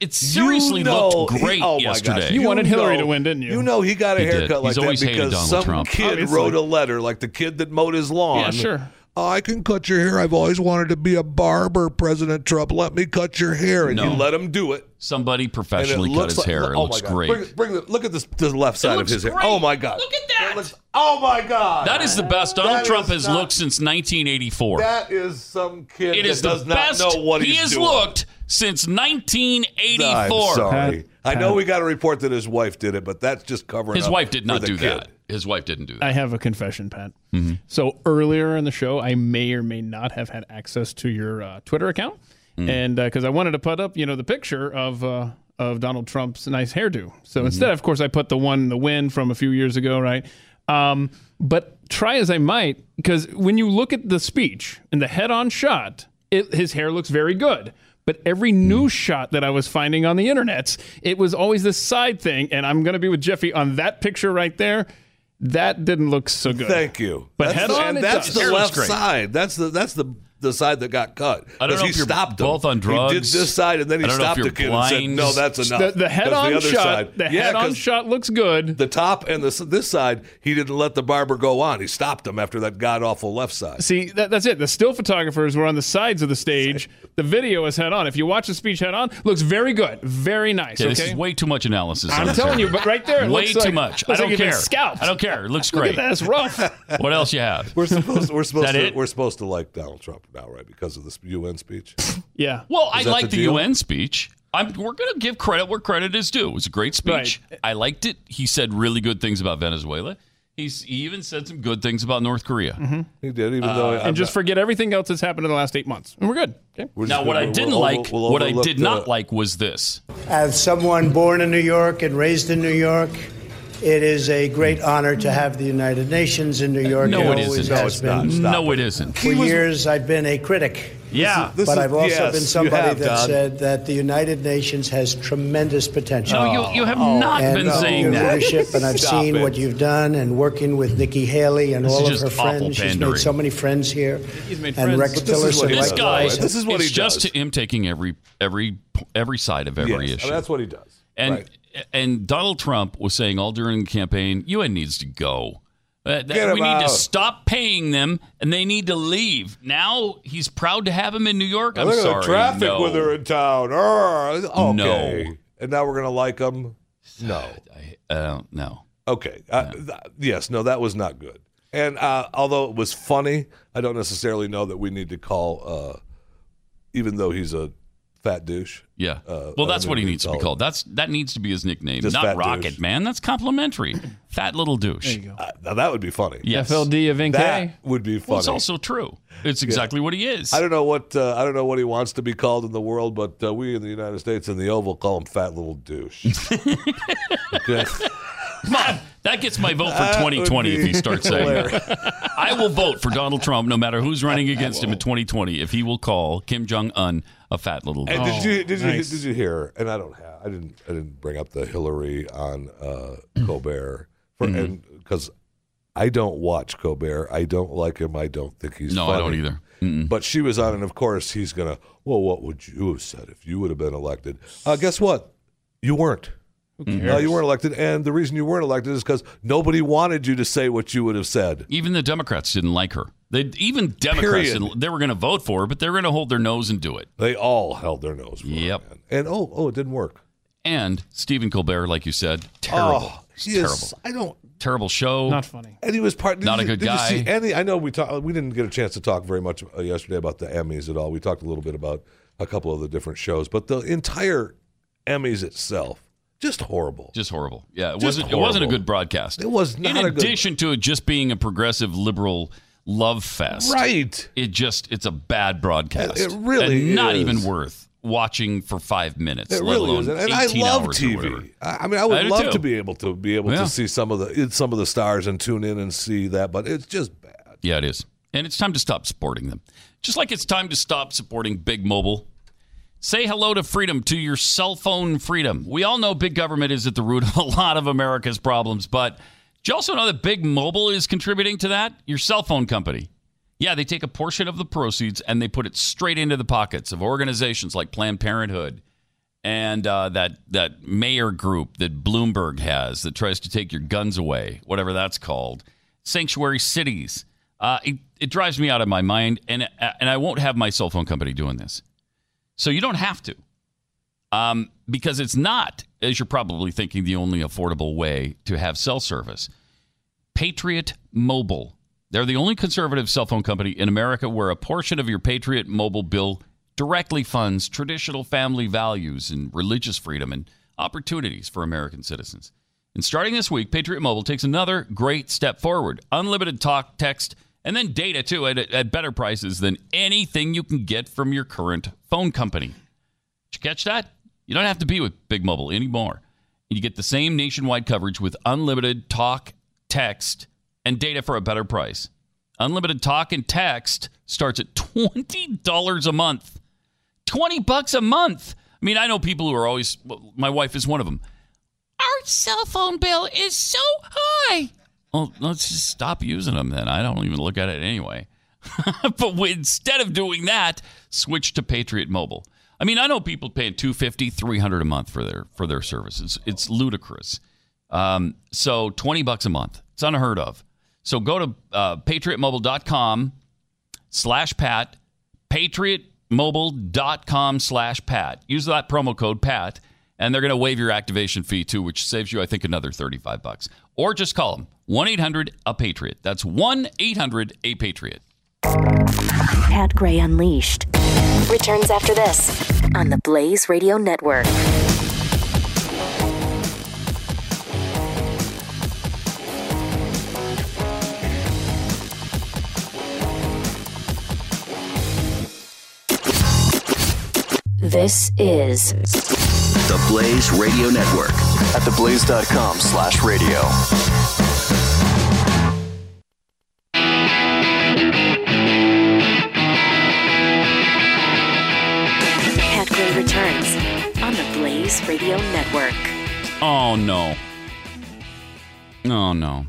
It seriously looked great yesterday. You wanted Hillary to win, didn't you? You know he got a haircut like that because some kid wrote a letter, like the kid that mowed his lawn. Yeah, sure. I can cut your hair. I've always wanted to be a barber, President Trump. Let me cut your hair. And you let him do it. Somebody professionally cut his hair. It looks great. Look at the left side of his hair. Oh, my God. Look at that. Oh, my God. That is the best Donald Trump has looked since 1984. That is some kid that does not know what he's doing. He has looked since 1984. I'm sorry. I know we got a report that his wife did it, but that's just covering up. His wife did not do that. His wife didn't do that. I have a confession, Pat. Mm-hmm. So earlier in the show, I may or may not have had access to your Twitter account, and because I wanted to put up, the picture of Donald Trump's nice hairdo. So instead, of course, I put the win from a few years ago, right? But try as I might, because when you look at the speech and the head-on shot, his hair looks very good. But every new shot that I was finding on the internet, it was always this side thing, and I'm going to be with Jeffy on that picture right there. That didn't look so good. Thank you. But that's the left side. That's the side that got cut. I don't know if you're both on drugs. He did this side and then he stopped the kid and said, "No, that's enough." The head-on shot. The head-on shot looks good. The top and this side, he didn't let the barber go on. He stopped him after that god awful left side. See, that's it. The still photographers were on the sides of the stage. The video is head-on. If you watch the speech head-on, looks very good, very nice. Okay? This is way too much analysis. I'm telling you, but right there, it looks way too much. I don't care. I don't care. It looks great. That's rough. What else you have? We're supposed to like Donald Trump now, right? Because of this UN speech. Yeah. Well, I like the UN speech. We're going to give credit where credit is due. It was a great speech. Right. I liked it. He said really good things about Venezuela. He even said some good things about North Korea. Mm-hmm. He did, even though forget everything else that's happened in the last 8 months, and we're good. Okay. What I did not like was this. As someone born in New York and raised in New York, it is a great honor to have the United Nations in New York. No, it isn't. No, it isn't. For years, I've been a critic. Yeah. But I've also been somebody that said that the United Nations has tremendous potential. No, you have not been saying that. And I've seen what you've done and working with Nikki Haley and all of her friends. She's made so many friends here. He's made friends. And Rex Tillerson. This guy, it's just him taking every side of every issue. That's what he does. And and Donald Trump was saying all during the campaign, UN needs to go. We need to stop paying them, and they need to leave. Now he's proud to have him in New York. I'm sorry. Look at the traffic when they're in town. Okay. No. And now we're going to like them? No. No. Okay. No. No, that was not good. And although it was funny, I don't necessarily know that we need to call, even though he's a fat douche. Yeah. Well, that's what he needs to be called. That needs to be his nickname, just not Rocket Douche. Man. That's complimentary. Fat little douche. There you go. Now that would be funny. Yes. FLD of NK. That would be funny. Well, it's also true. It's exactly what he is. I don't know what he wants to be called in the world, but we in the United States in the Oval call him fat little douche. Okay. Come on. That gets my vote for 2020 if he starts saying that. I will vote for Donald Trump no matter who's running against him in 2020 if he will call Kim Jong-un a fat little douche. And did you hear, and I didn't bring up the Hillary on Colbert because I don't watch Colbert. I don't like him. I don't think he's funny. I don't either. Mm-mm. But she was on, and of course he's going to, what would you have said if you would have been elected? Guess what? You weren't. You weren't elected, and the reason you weren't elected is because nobody wanted you to say what you would have said. Even the Democrats didn't like her. They were going to vote for her, but they were going to hold their nose and do it. They all held their nose. Yep. Man. And it didn't work. And Stephen Colbert, like you said, terrible. Terrible show. Not funny. And he was not a good guy. I know we didn't get a chance to talk very much yesterday about the Emmys at all. We talked a little bit about a couple of the different shows, but the entire Emmys itself. Just horrible. Yeah, it wasn't a good broadcast. It was not. In addition to it just being a progressive liberal love fest, right? It's a bad broadcast. It really is. Not even worth watching for 5 minutes. It really is. And I love TV. I mean, I would love to be able to see some of the stars and tune in and see that, but it's just bad. Yeah, it is. And it's time to stop supporting them. Just like it's time to stop supporting Big Mobile. Say hello to freedom, to your cell phone freedom. We all know big government is at the root of a lot of America's problems, but do you also know that Big Mobile is contributing to that? Your cell phone company. Yeah, they take a portion of the proceeds and they put it straight into the pockets of organizations like Planned Parenthood and that mayor group that Bloomberg has that tries to take your guns away, whatever that's called, sanctuary cities. It drives me out of my mind, and I won't have my cell phone company doing this. So you don't have to, because it's not, as you're probably thinking, the only affordable way to have cell service. Patriot Mobile. They're the only conservative cell phone company in America where a portion of your Patriot Mobile bill directly funds traditional family values and religious freedom and opportunities for American citizens. And starting this week, Patriot Mobile takes another great step forward. Unlimited talk, text, and then data, too, at better prices than anything you can get from your current phone company. Did you catch that? You don't have to be with Big Mobile anymore. You get the same nationwide coverage with unlimited talk, text, and data for a better price. Unlimited talk and text starts at $20 a month. $20 a month. I mean, I know people who are always, my wife is one of them. Our cell phone bill is so high. Well, let's just stop using them then. I don't even look at it anyway. But instead of doing that, switch to Patriot Mobble. I mean, I know people paying $250, $300 a month for their services. It's ludicrous. So $20 a month. It's unheard of. So go to patriotmobile.com/Pat, patriotmobile.com/Pat. Use that promo code Pat, and they're going to waive your activation fee too, which saves you, I think, another $35. Or just call them 1-800-A-PATRIOT. That's 1-800-A-PATRIOT. Pat Gray Unleashed returns after this on the Blaze Radio Network. This is the Blaze Radio Network at theblaze.com/radio. Pat Gray returns on the Blaze Radio Network. Oh, no. Oh, no.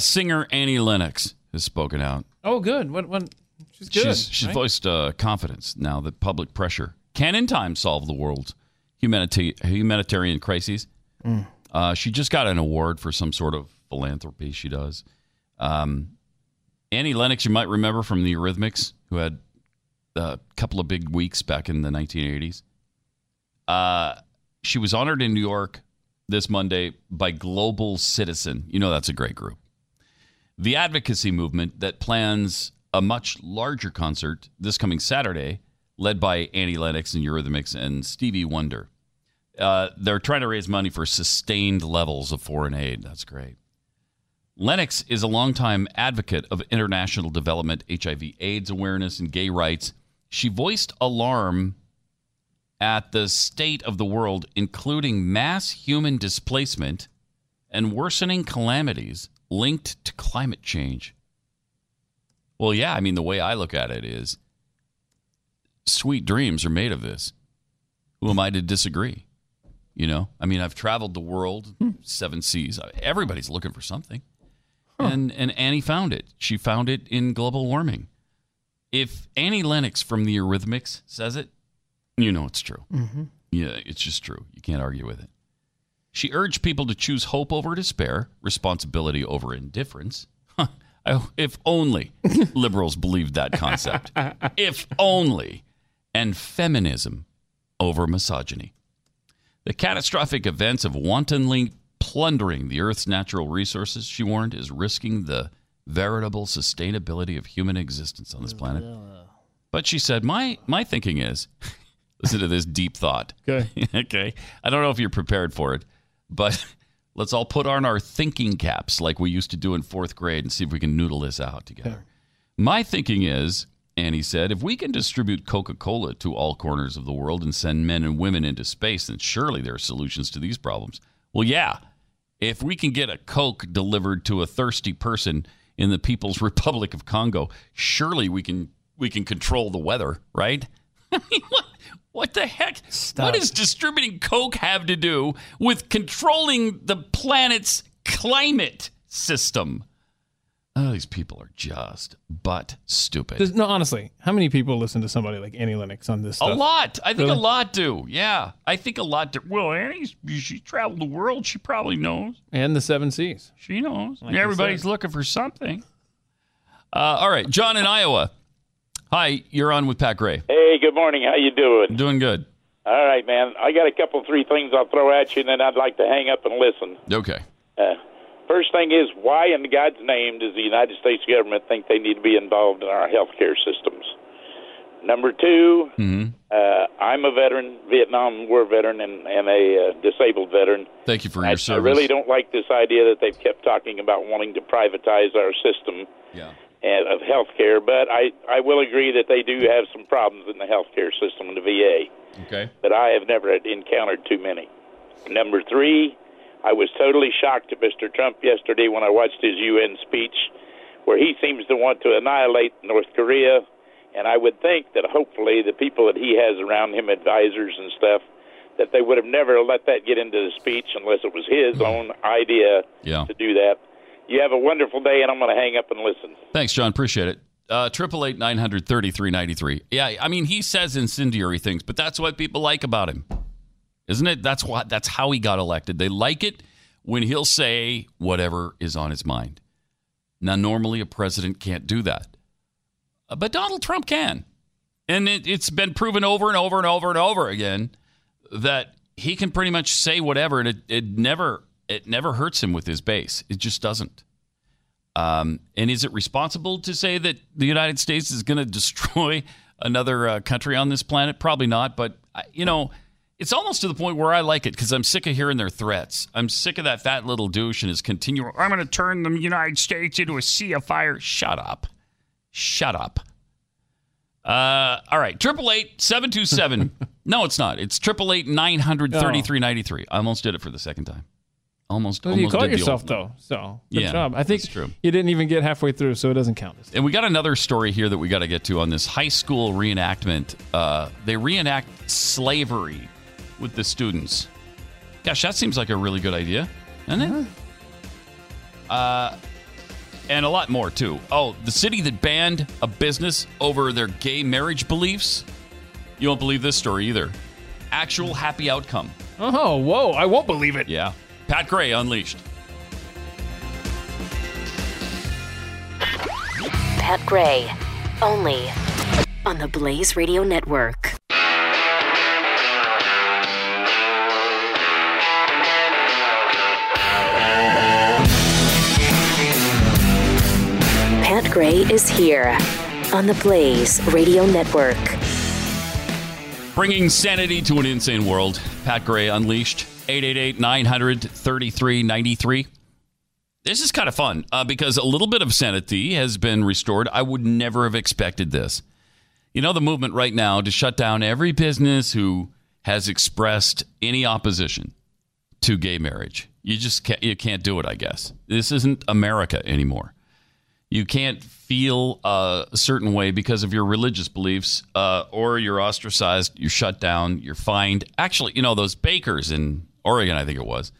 Singer Annie Lennox has spoken out. Oh, good. What? She's good. She's voiced confidence now that public pressure can in time solve the world's humanitarian crises. Mm. She just got an award for some sort of philanthropy she does. Annie Lennox, you might remember from the Eurythmics, who had a couple of big weeks back in the 1980s. She was honored in New York this Monday by Global Citizen. You know that's a great group. The advocacy movement that plans a much larger concert this coming Saturday, led by Annie Lennox and Eurythmics and Stevie Wonder. They're trying to raise money for sustained levels of foreign aid. That's great. Lennox is a longtime advocate of international development, HIV/AIDS awareness, and gay rights. She voiced alarm at the state of the world, including mass human displacement and worsening calamities linked to climate change. Well, yeah, I mean, the way I look at it is sweet dreams are made of this. Who am I to disagree? You know, I mean, I've traveled the world, 7 seas. Everybody's looking for something. Huh. And Annie found it. She found it in global warming. If Annie Lennox from the Eurythmics says it, you know it's true. Mm-hmm. Yeah, it's just true. You can't argue with it. She urged people to choose hope over despair, responsibility over indifference. Huh. If only liberals believed that concept. If only. And feminism over misogyny. The catastrophic events of wantonly plundering the Earth's natural resources, she warned, is risking the veritable sustainability of human existence on this planet. But she said, my thinking is... Listen to this deep thought. Okay. Okay. I don't know if you're prepared for it, but let's all put on our thinking caps like we used to do in fourth grade and see if we can noodle this out together. Okay. My thinking is, Annie said, if we can distribute Coca-Cola to all corners of the world and send men and women into space, then surely there are solutions to these problems. Well, yeah. If we can get a Coke delivered to a thirsty person in the People's Republic of Congo, surely we can control the weather, right? I mean, what the heck? Stop. What does distributing Coke have to do with controlling the planet's climate system? Oh, these people are just butt stupid. There's, no, honestly, how many people listen to somebody like Annie Lennox on this stuff? A lot. I think really? A lot do. Yeah. I think a lot do. Well, Annie, she traveled the world. She probably knows. And the 7 Seas. She knows. Like everybody's looking for something. All right. John in Iowa. Hi, you're on with Pat Gray. Hey, good morning. How you doing? Doing good. All right, man. I got three things I'll throw at you, and then I'd like to hang up and listen. Okay. First thing is, why in God's name does the United States government think they need to be involved in our health care systems? Number two, I'm a veteran, Vietnam War veteran, and a disabled veteran. Thank you for your service. I really don't like this idea that they've kept talking about wanting to privatize our system. Yeah. And of healthcare, but I will agree that they do have some problems in the healthcare system in the VA. Okay. But I have never encountered too many. Number three, I was totally shocked at Mr. Trump yesterday when I watched his UN speech, where he seems to want to annihilate North Korea. And I would think that hopefully the people that he has around him, advisors and stuff, that they would have never let that get into the speech unless it was his own idea to do that. You have a wonderful day, and I'm going to hang up and listen. Thanks, John. Appreciate it. 888-900-3393. Yeah, I mean, he says incendiary things, but that's what people like about him, isn't it? That's how he got elected. They like it when he'll say whatever is on his mind. Now, normally a president can't do that, but Donald Trump can. And it's been proven over and over and over and over again that he can pretty much say whatever, and it never hurts him with his base. It just doesn't. And is it responsible to say that the United States is going to destroy another country on this planet? Probably not. But, you know, it's almost to the point where I like it because I'm sick of hearing their threats. I'm sick of that fat little douche and his continual, I'm going to turn the United States into a sea of fire. Shut up. Shut up. All right. 888-727. No, it's not. It's 888-900-3393. I almost did it for the second time. Almost you caught yourself, though. So, good job. I think you didn't even get halfway through, so it doesn't count. And we got another story here that we got to get to on this high school reenactment. They reenact slavery with the students. Gosh, that seems like a really good idea, doesn't it? Uh-huh. And a lot more, too. Oh, the city that banned a business over their gay marriage beliefs? You won't believe this story either. actual happy outcome. Oh, whoa, I won't believe it. Yeah. Pat Gray Unleashed. Pat Gray, only on the Blaze Radio Network. Pat Gray is here on the Blaze Radio Network. Bringing sanity to an insane world. Pat Gray Unleashed. 888-900-3393. This is kind of fun because a little bit of sanity has been restored. I would never have expected this. You know, the movement right now to shut down every business who has expressed any opposition to gay marriage. You just can't, you can't do it, I guess. This isn't America anymore. You can't feel a certain way because of your religious beliefs, or you're ostracized, you're shut down, you're fined. Actually, you know, those bakers in Oregon, I think it was,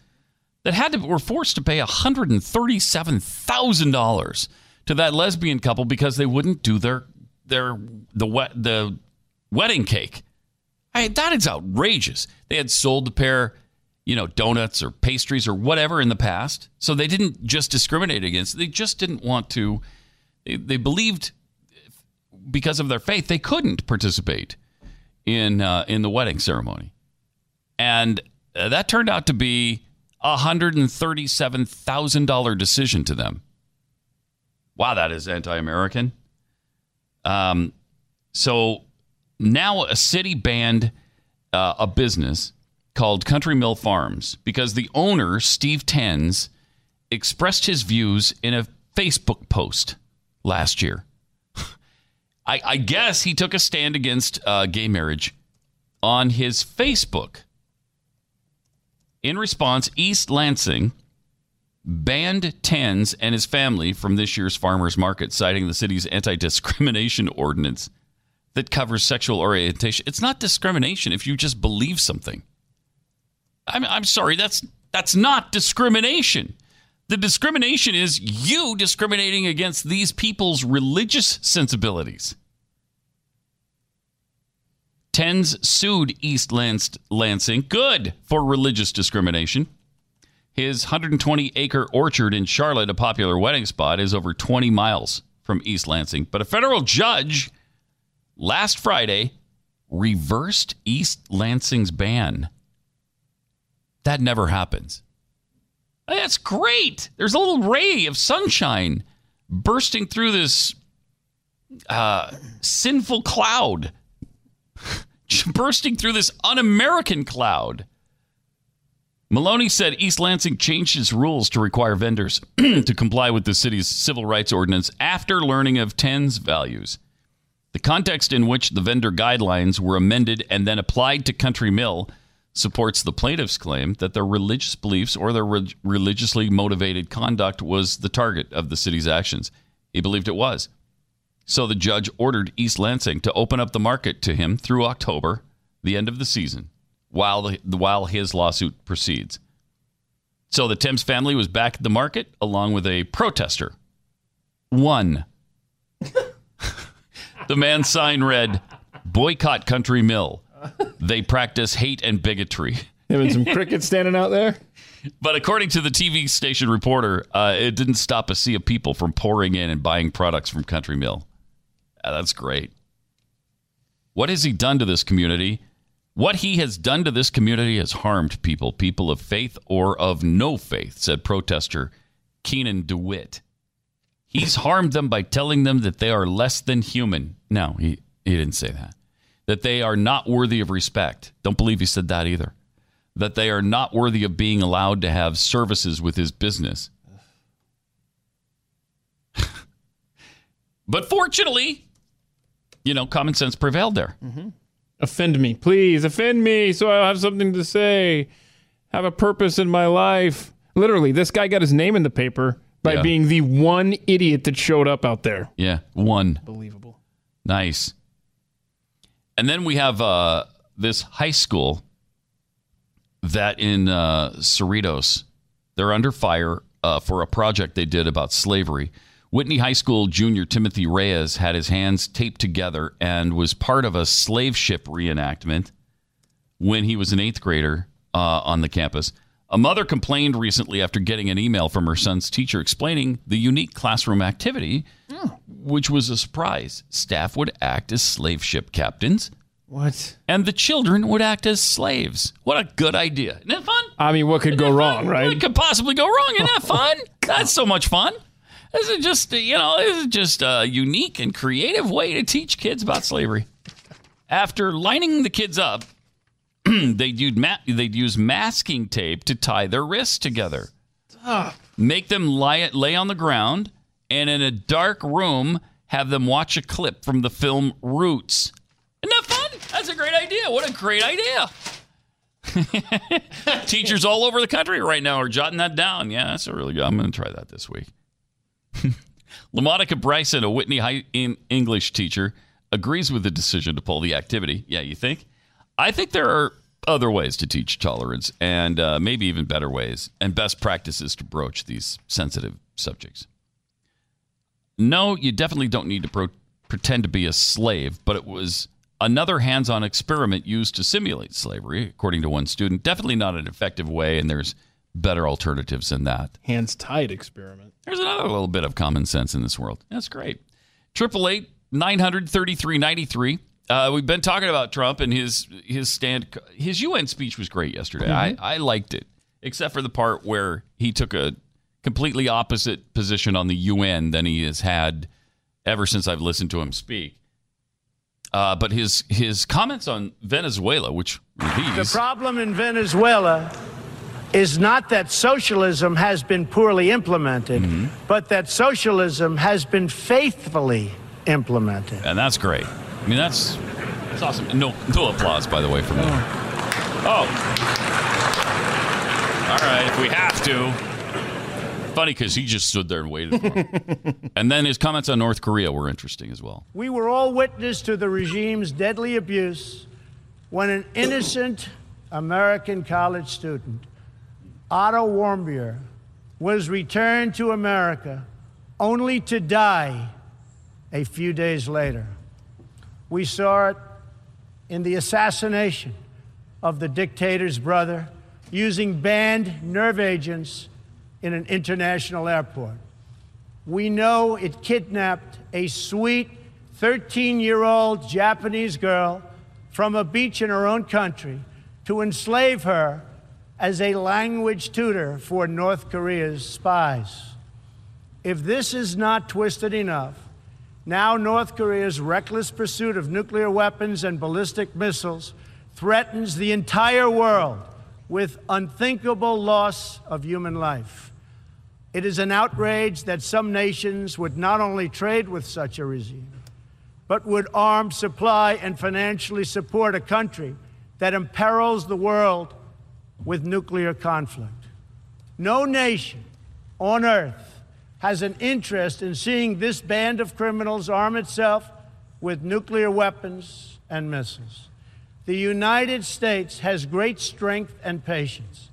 that were forced to pay $137,000 to that lesbian couple because they wouldn't do the wedding cake. I mean, that is outrageous. They had sold the pair, you know, donuts or pastries or whatever in the past. So they didn't just discriminate against it. They just didn't want to. They believed because of their faith, they couldn't participate in the wedding ceremony. And that turned out to be a $137,000 decision to them. Wow, that is anti-American. So now a city banned a business called Country Mill Farms because the owner, Steve Tenz, expressed his views in a Facebook post last year. I guess he took a stand against gay marriage on his Facebook. In response, East Lansing banned Tenz and his family from this year's farmers market, citing the city's anti-discrimination ordinance that covers sexual orientation. It's not discrimination if you just believe something. I'm sorry, that's not discrimination. The discrimination is you discriminating against these people's religious sensibilities. Tenz sued East Lansing, good for religious discrimination. His 120-acre orchard in Charlotte, a popular wedding spot, is over 20 miles from East Lansing. But a federal judge last Friday reversed East Lansing's ban. That never happens. That's great. There's a little ray of sunshine bursting through this sinful cloud, bursting through this un-American cloud. Maloney said East Lansing changed its rules to require vendors to comply with the city's civil rights ordinance after learning of Ten's values. The context in which the vendor guidelines were amended and then applied to Country Mill supports the plaintiff's claim that their religious beliefs or their religiously motivated conduct was the target of the city's actions. He believed it was. So the judge ordered East Lansing to open up the market to him through October, the end of the season, while his lawsuit proceeds. So the Tenz family was back at the market along with a protester. One. The man's sign read, "Boycott Country Mill. They practice hate and bigotry." Him and some crickets standing out there. But according to the TV station reporter, it didn't stop a sea of people from pouring in and buying products from Country Mill. That's great. What has he done to this community? What he has done to this community has harmed people, people of faith or of no faith, said protester Keenan DeWitt. He's harmed them by telling them that they are less than human. No, he didn't say that. That they are not worthy of respect. Don't believe he said that either. That they are not worthy of being allowed to have services with his business. But fortunately, you know, common sense prevailed there. Mm-hmm. Offend me, please. Offend me so I'll have something to say. Have a purpose in my life. Literally, this guy got his name in the paper by being the one idiot that showed up out there. Yeah, one. Unbelievable. Nice. And then we have this high school that in Cerritos, they're under fire for a project they did about slavery. Whitney High School junior Timothy Reyes had his hands taped together and was part of a slave ship reenactment when he was an eighth grader on the campus. A mother complained recently after getting an email from her son's teacher explaining the unique classroom activity, which was a surprise. Staff would act as slave ship captains. What? And the children would act as slaves. What a good idea. Isn't that fun? I mean, what could go wrong, right? What could possibly go wrong? Isn't that fun? That's so much fun. This is just, this is just a unique and creative way to teach kids about slavery. After lining the kids up, they'd use masking tape to tie their wrists together. Stop. Make them lay on the ground, and in a dark room, have them watch a clip from the film Roots. Isn't that fun? That's a great idea. What a great idea. Teachers all over the country right now are jotting that down. Yeah, that's a really good. I'm going to try that this week. LaMonica Bryson, a Whitney High English teacher, agrees with the decision to pull the activity. Yeah, you think? I think there are other ways to teach tolerance and maybe even better ways and best practices to broach these sensitive subjects. No, you definitely don't need to pretend to be a slave, but it was another hands-on experiment used to simulate slavery, according to one student. Definitely not an effective way, and there's better alternatives than that. Hands-tied experiment. There's another little bit of common sense in this world. That's great. 888-900-3393. We've been talking about Trump and his stand. His UN speech was great yesterday. Mm-hmm. I liked it, except for the part where he took a completely opposite position on the UN than he has had ever since I've listened to him speak. But his comments on Venezuela, which were these. The problem in Venezuela is not that socialism has been poorly implemented, but that socialism has been faithfully implemented. And that's great. I mean, that's awesome. No applause, by the way, from them. Oh. All right, if we have to. Funny, because he just stood there and waited for him. And then his comments on North Korea were interesting as well. We were all witness to the regime's deadly abuse when an innocent American college student, Otto Warmbier, was returned to America only to die a few days later. We saw it in the assassination of the dictator's brother using banned nerve agents in an international airport. We know it kidnapped a sweet 13-year-old Japanese girl from a beach in her own country to enslave her as a language tutor for North Korea's spies. If this is not twisted enough, now North Korea's reckless pursuit of nuclear weapons and ballistic missiles threatens the entire world with unthinkable loss of human life. It is an outrage that some nations would not only trade with such a regime, but would arm, supply, and financially support a country that imperils the world with nuclear conflict. No nation on earth has an interest in seeing this band of criminals arm itself with nuclear weapons and missiles. The United States has great strength and patience,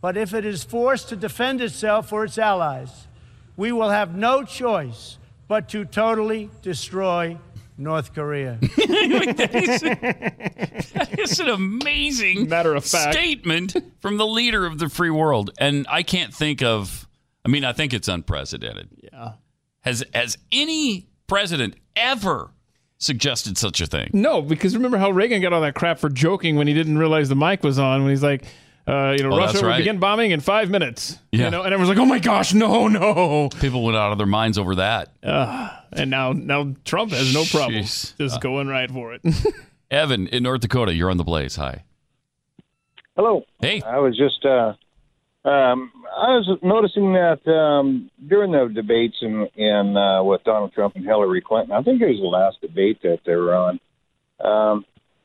but if it is forced to defend itself or its allies, we will have no choice but to totally destroy North Korea. that is an amazing matter of fact statement from the leader of the free world. And I can't think of, I think it's unprecedented. Yeah. Has any president ever suggested such a thing? No, because remember how Reagan got all that crap for joking when he didn't realize the mic was on, when he's like, Russia will begin bombing in 5 minutes. Yeah. And everyone's like, oh my gosh, no. People went out of their minds over that. And now Trump has no problem. Just going right for it. Evan in North Dakota, you're on the Blaze. Hi. Hello. Hey. I was just noticing that during the debates in with Donald Trump and Hillary Clinton, I think it was the last debate that they were on,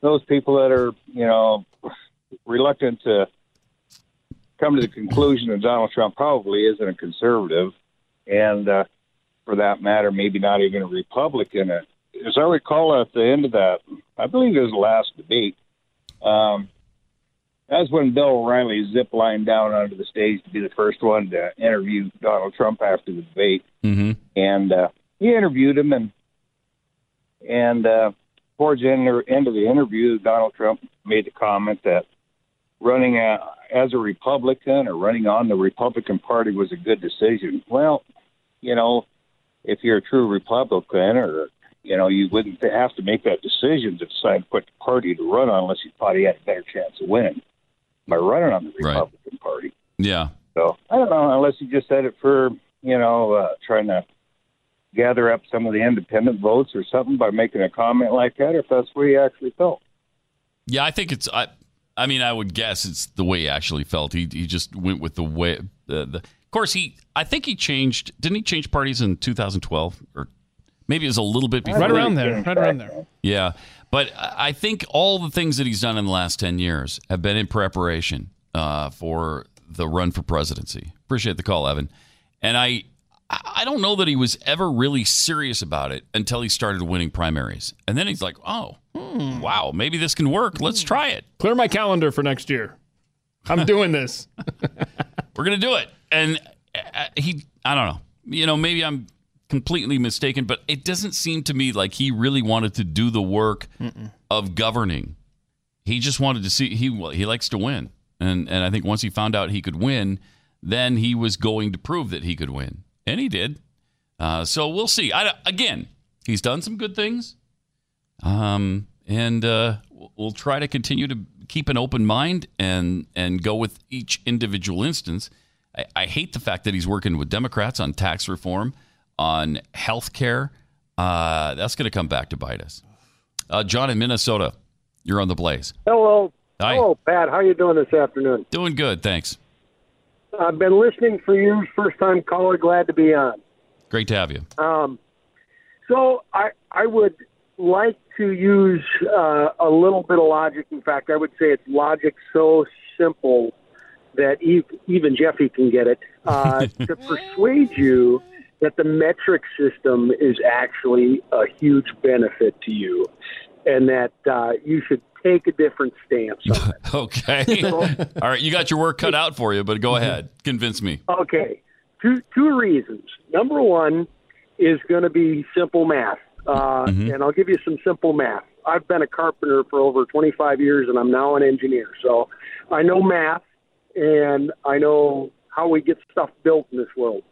those people that are, reluctant to come to the conclusion that Donald Trump probably isn't a conservative, and for that matter, maybe not even a Republican. As I recall, at the end of that, I believe it was the last debate, that's when Bill O'Reilly ziplined down onto the stage to be the first one to interview Donald Trump after the debate. Mm-hmm. And he interviewed him, and towards the end of the interview, Donald Trump made the comment that running as a Republican or running on the Republican Party was a good decision. Well, you know, if you're a true Republican, or, you know, you wouldn't have to make that decision to decide what party to run on unless you thought he had a better chance of winning by running on the Republican Party. Yeah. So I don't know, unless you just said it for, you know, trying to gather up some of the independent votes or something by making a comment like that, or if that's where he actually felt. Yeah, I think it's, I mean, I would guess it's the way he actually felt. He just went with the way, of course, I think he changed, didn't he change parties in 2012? Or maybe it was a little bit before. Right around there. Yeah, but I think all the things that he's done in the last 10 years have been in preparation for the run for presidency. Appreciate the call, Evan. And I don't know that he was ever really serious about it until he started winning primaries. And then he's like, oh, wow, maybe this can work. Let's try it. Clear my calendar for next year. I'm doing this. We're going to do it. And I don't know. You know, maybe I'm completely mistaken, but it doesn't seem to me like he really wanted to do the work of governing. He just wanted to see, he likes to win. And I think once he found out he could win, then he was going to prove that he could win. And he did. So we'll see. Again, he's done some good things. And we'll try to continue to keep an open mind and go with each individual instance. I hate the fact that he's working with Democrats on tax reform, on health care. That's going to come back to bite us. John in Minnesota, you're on the Blaze. Hello. Hi. Hello, Pat. How are you doing this afternoon? Doing good, thanks. I've been listening for years. First-time caller. Glad to be on. Great to have you. So I would like to use a little bit of logic. In fact, I would say it's logic so simple that even Jeffy can get it, to persuade you that the metric system is actually a huge benefit to you and that you should take a different stance on it. Okay. So, all right. You got your work cut out for you, but go ahead. Convince me. Okay. Two reasons. Number one is going to be simple math. And I'll give you some simple math. I've been a carpenter for over 25 years, and I'm now an engineer. So I know math, and I know how we get stuff built in this world.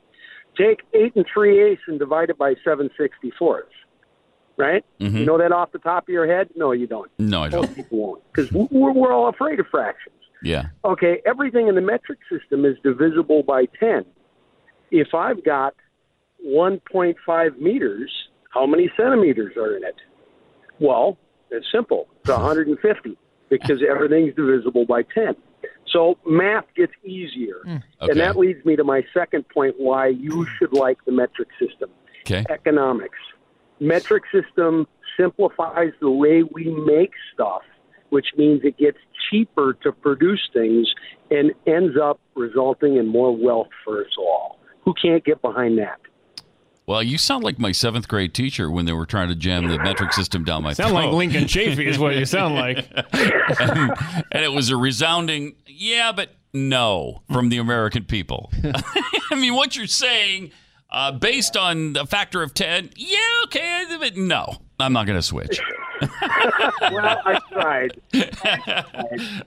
Take 8 3/8 and divide it by 7/64. Right? Mm-hmm. You know that off the top of your head? No, you don't. No, I don't. Most people won't, because we're all afraid of fractions. Yeah. Okay, everything in the metric system is divisible by 10. If I've got 1.5 meters, how many centimeters are in it? Well, it's simple. It's 150, because everything's divisible by 10. So math gets easier. Okay. And that leads me to my second point, why you should like the metric system. Okay. Economics. Metric system simplifies the way we make stuff, which means it gets cheaper to produce things and ends up resulting in more wealth for us all. Who can't get behind that? Well, you sound like my 7th grade teacher when they were trying to jam the metric system down my throat. Sound like Lincoln Chafee is what you sound like. And it was a resounding, yeah, but no, from the American people. I mean, what you're saying... based on the factor of 10, yeah, okay, but no, I'm not going to switch. Well, I tried.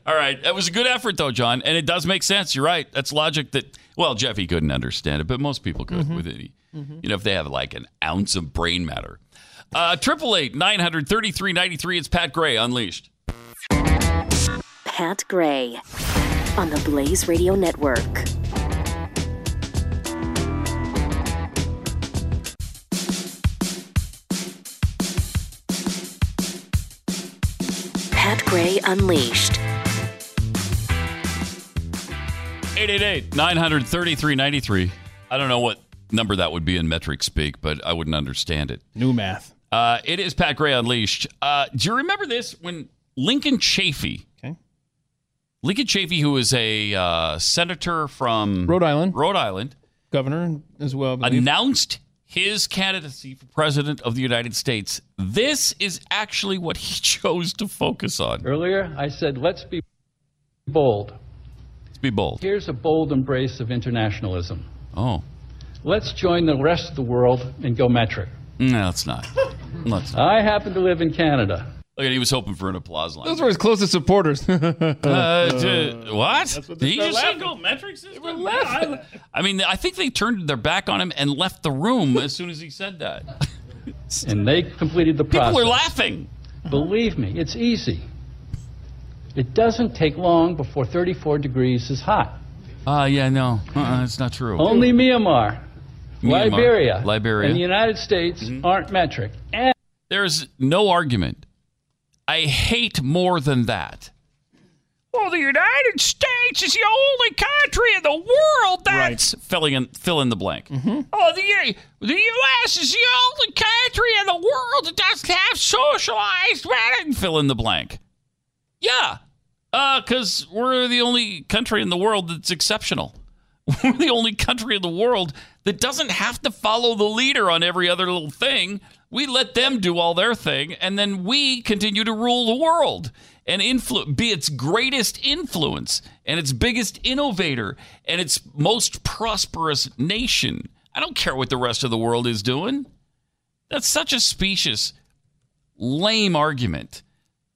All right. That was a good effort, though, John, and it does make sense. You're right. That's logic that, well, Jeffy couldn't understand it, but most people could with any, you know, if they have like an ounce of brain matter. 888-900-3393. It's Pat Gray Unleashed. Pat Gray on the Blaze Radio Network. Gray Unleashed. 888-900-3393. I don't know what number that would be in metric speak, but I wouldn't understand it. New math. It is Pat Gray Unleashed. Do you remember this? When Lincoln Chafee, who is a senator from Rhode Island, governor as well, announced his candidacy for president of the United States. This is actually what he chose to focus on. Earlier, I said, let's be bold. Let's be bold. Here's a bold embrace of internationalism. Oh. Let's join the rest of the world and go metric. No, it's not. Let's... I happen to live in Canada. Look at, he was hoping for an applause line. Those were his closest supporters. What? That's what he just said. Metric system? They were laughing. No, I mean, I think they turned their back on him and left the room as soon as he said that. And they completed the process. People are laughing. Believe me, it's easy. It doesn't take long before 34 degrees is hot. Yeah, no, it's not true. Only Myanmar, Liberia, and the United States aren't metric. And there's no argument. I hate more than that. Well, the United States is the only country in the world that's... Right. Fill in the blank. Oh, the U.S. is the only country in the world that doesn't have socialized medicine. Fill in the blank. Yeah, because we're the only country in the world that's exceptional. We're the only country in the world that doesn't have to follow the leader on every other little thing. We let them do all their thing, and then we continue to rule the world and be its greatest influence and its biggest innovator and its most prosperous nation. I don't care what the rest of the world is doing. That's such a specious, lame argument.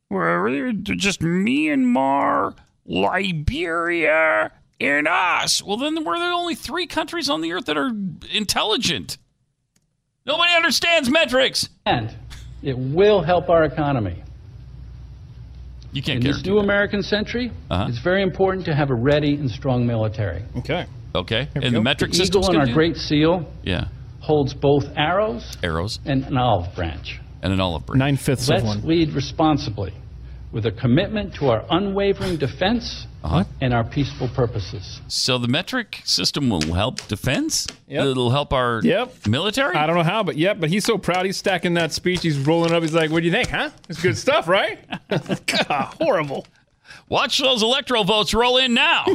We're just Myanmar, Liberia, and us. Well, then we're the only three countries on the earth that are intelligent. Nobody understands metrics. And it will help our economy. You can't guarantee that. In this new American century, it's very important to have a ready and strong military. Okay. Okay. And the metric system. The eagle on our Great Seal holds both arrows and an olive branch. And an olive branch. 9/5 of one. Let's lead responsibly with a commitment to our unwavering defense and our peaceful purposes. So the metric system will help defense? Yep. It'll help our military? I don't know how, but but he's so proud. He's stacking that speech. He's rolling up. He's like, what do you think, huh? It's good stuff, right? God, horrible. Watch those electoral votes roll in now.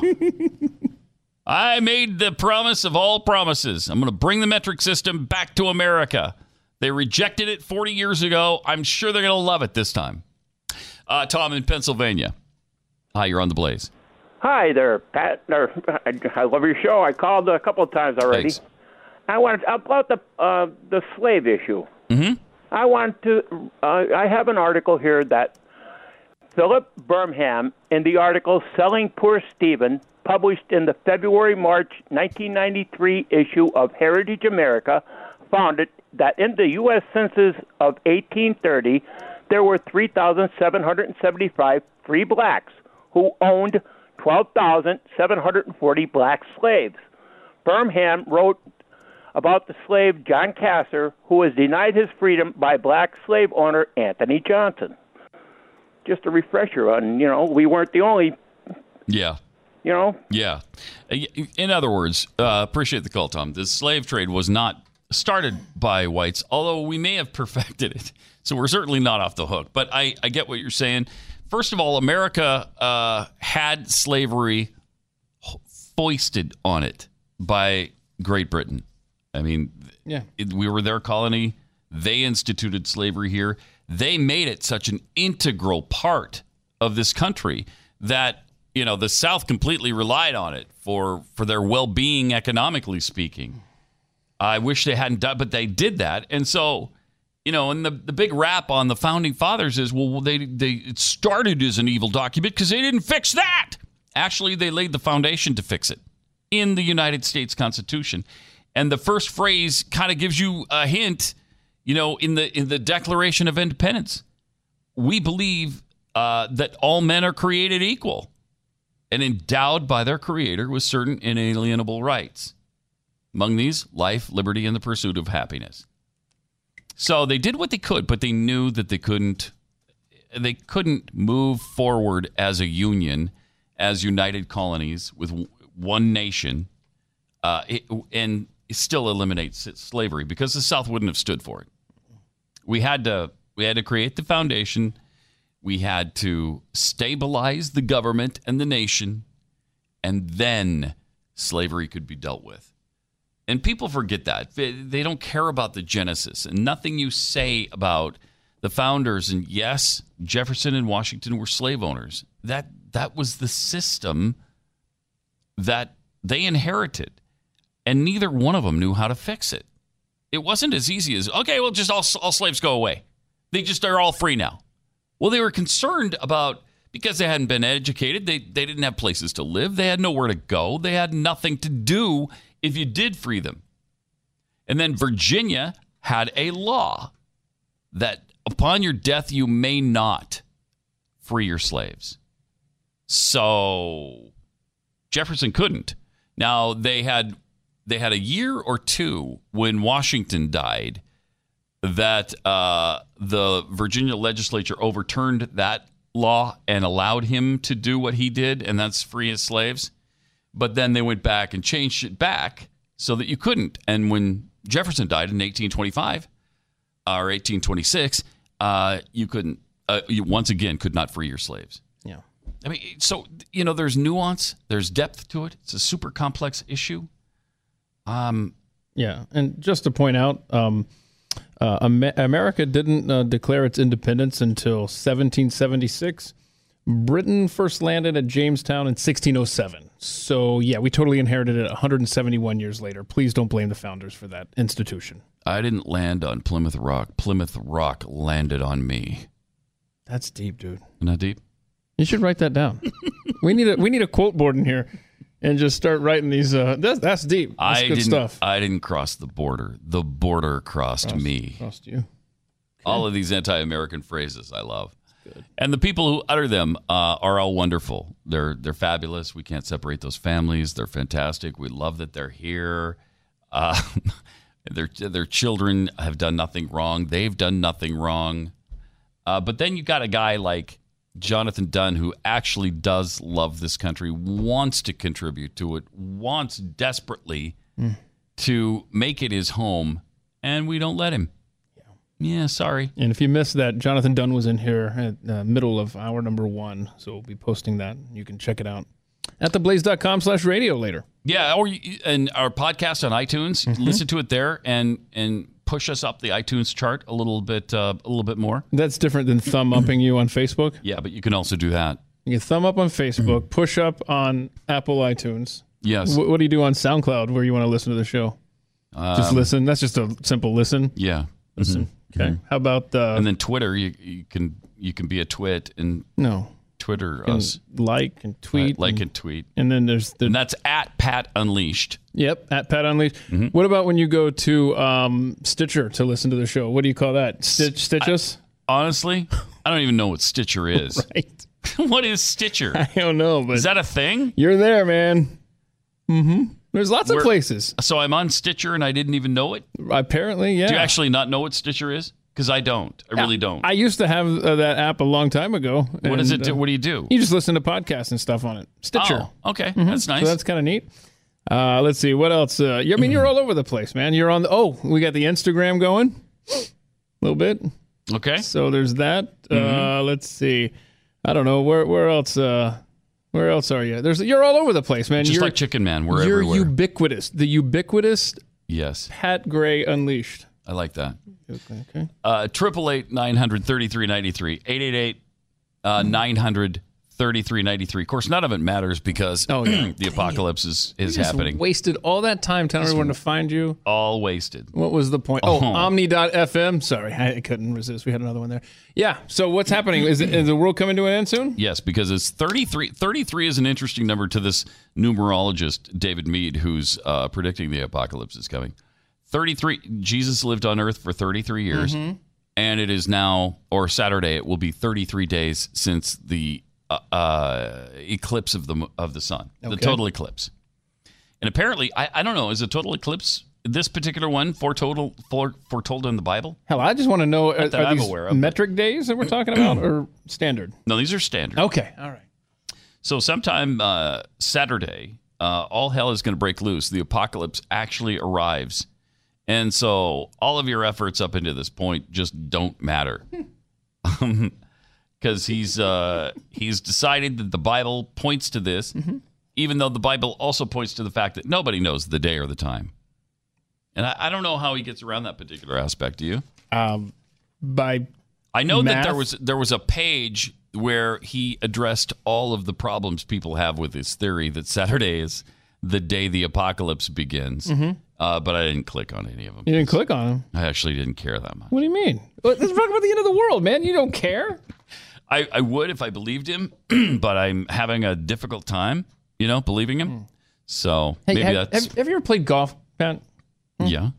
I made the promise of all promises. I'm going to bring the metric system back to America. They rejected it 40 years ago. I'm sure they're going to love it this time. Tom in Pennsylvania. Hi, you're on The Blaze. Hi there, Pat. I love your show. I called a couple of times already. Thanks. I wanted about the slave issue. I want to. I have an article here that Philip Birmingham, in the article "Selling Poor Stephen," published in the February-March 1993 issue of Heritage America, found that in the U.S. Census of 1830. There were 3,775 free blacks who owned 12,740 black slaves. Birmingham wrote about the slave John Kasser, who was denied his freedom by black slave owner Anthony Johnson. Just a refresher on, we weren't the only. Yeah. Yeah. In other words, appreciate the call, Tom. The slave trade was not started by whites, although we may have perfected it. So we're certainly not off the hook. But I get what you're saying. First of all, America had slavery foisted on it by Great Britain. I mean, we were their colony. They instituted slavery here. They made it such an integral part of this country that, the South completely relied on it for their well-being, economically speaking. I wish they hadn't done, but they did that. And so... and the big rap on the Founding Fathers is, it started as an evil document because they didn't fix that. Actually, they laid the foundation to fix it in the United States Constitution. And the first phrase kind of gives you a hint, in the Declaration of Independence. We believe that all men are created equal and endowed by their creator with certain inalienable rights. Among these, life, liberty, and the pursuit of happiness. So they did what they could, but they knew that they couldn't move forward as a union, as united colonies with one nation, and still eliminate slavery because the South wouldn't have stood for it. We had to create the foundation. We had to stabilize the government and the nation, and then slavery could be dealt with. And people forget that. They don't care about the genesis. And nothing you say about the founders. And yes, Jefferson and Washington were slave owners. That was the system that they inherited. And neither one of them knew how to fix it. It wasn't as easy as, okay, well, just all slaves go away. They just are all free now. Well, they were concerned about, because they hadn't been educated, they didn't have places to live. They had nowhere to go. They had nothing to do if you did free them. And then Virginia had a law that upon your death, you may not free your slaves. So Jefferson couldn't. Now, they had a year or two when Washington died that the Virginia legislature overturned that law and allowed him to do what he did, and that's free his slaves. But then they went back and changed it back so that you couldn't. And when Jefferson died in 1825 or 1826, you couldn't. You once again could not free your slaves. Yeah. I mean, so, you know, there's nuance, there's depth to it. It's a super complex issue. Yeah, and just to point out, America didn't declare its independence until 1776. Britain first landed at Jamestown in 1607. So, yeah, we totally inherited it 171 years later. Please don't blame the founders for that institution. I didn't land on Plymouth Rock. Plymouth Rock landed on me. That's deep, dude. Isn't that deep? You should write that down. We need a quote board in here. And just start writing these. That's deep. That's good stuff. I didn't cross the border. The border crossed me. Crossed you. Okay. All of these anti-American phrases I love. Good. And the people who utter them are all wonderful. They're fabulous. We can't separate those families. They're fantastic. We love that they're here. Their children have done nothing wrong. They've done nothing wrong. But then you got a guy like Jonathan Dunn, who actually does love this country, wants to contribute to it, wants desperately to make it his home, and we don't let him. Yeah, sorry. And if you missed that, Jonathan Dunn was in here at the middle of hour number one, so we'll be posting that. You can check it out at theblaze.com/radio later. Yeah, or and our podcast on iTunes, listen to it there, and push us up the iTunes chart a little bit more. That's different than thumb upping you on Facebook. Yeah, but you can also do that. You can thumb up on Facebook, push up on Apple iTunes. Yes. What do you do on SoundCloud where you want to listen to the show? Just listen. That's just a simple listen. Yeah. Listen. Mm-hmm. Okay. Mm-hmm. How about and then Twitter? You can be a twit and Twitter and us. Like and tweet. And then and that's at Pat Unleashed. Yep, at Pat Unleashed. Mm-hmm. What about when you go to Stitcher to listen to the show? What do you call that? Stitch us? Honestly, I don't even know what Stitcher is. Right. What is Stitcher? I don't know. But is that a thing? You're there, man. Mm-hmm. There's lots of places. So I'm on Stitcher and I didn't even know it? Apparently, yeah. Do you actually not know what Stitcher is? Because I don't. I really don't. I used to have that app a long time ago. And what does it do? What do you do? You just listen to podcasts and stuff on it. Stitcher. Oh, okay. Mm-hmm. That's nice. So that's kind of neat. Let's see. What else? You're all over the place, man. You're on we got the Instagram going. A little bit. Okay. So there's that. Mm-hmm. Let's see. I don't know. Where else? Where else are you? You're all over the place, man. Just like Chicken Man. You're everywhere. You're ubiquitous. The ubiquitous. Yes. Pat Gray Unleashed. I like that. Okay. 888-900-3393. 888-900-3393. Of course, none of it matters because the apocalypse is happening. Just wasted all that time telling everyone to find you. All wasted. What was the point? Oh, Omni.fm. Sorry, I couldn't resist. We had another one there. Yeah, so what's happening? Is the world coming to an end soon? Yes, because it's 33. 33 is an interesting number to this numerologist, David Mead, who's predicting the apocalypse is coming. 33, Jesus lived on earth for 33 years, and it is now, or Saturday, it will be 33 days since the eclipse of the sun, the total eclipse. And apparently, I don't know, is a total eclipse, this particular one, foretold in the Bible? Hell, I just want to know, are these metric days that we're talking about, or standard? No, these are standard. Okay, all right. So sometime Saturday, all hell is going to break loose. The apocalypse actually arrives. And so all of your efforts up into this point just don't matter, because he's decided that the Bible points to this, even though the Bible also points to the fact that nobody knows the day or the time. And I don't know how he gets around that particular aspect. Do you? I know math. That there was a page where he addressed all of the problems people have with his theory that Saturday is The Day the Apocalypse Begins. Mm-hmm. But I didn't click on any of them. You didn't click on them? I actually didn't care that much. What do you mean? Let's talk about the end of the world, man. You don't care? I would if I believed him, but I'm having a difficult time, you know, believing him. So hey, maybe that's... Have you ever played golf, Pat? Yeah.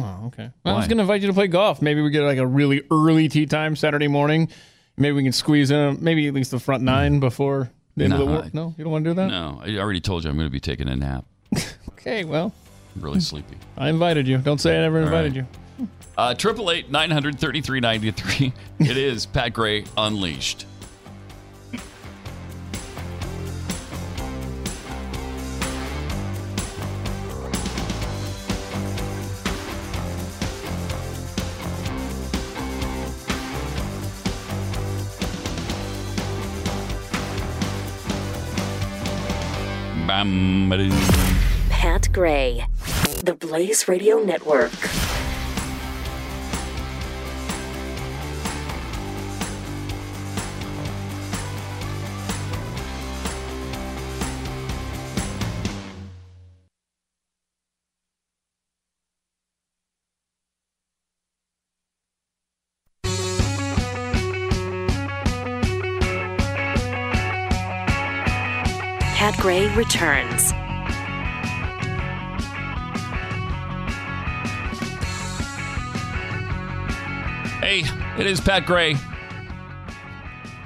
Oh, okay. Well, I was going to invite you to play golf. Maybe we get like a really early tee time Saturday morning. Maybe we can squeeze in maybe at least the front nine before the end of the world. No, you don't want to do that? No, I already told you I'm going to be taking a nap. Okay, well. I'm really sleepy. I invited you. Don't say I never invited you. 888-900-3393. It is Pat Gray Unleashed. Pat Gray, the Blaze Radio Network. Pat Gray returns. Hey, it is Pat Gray.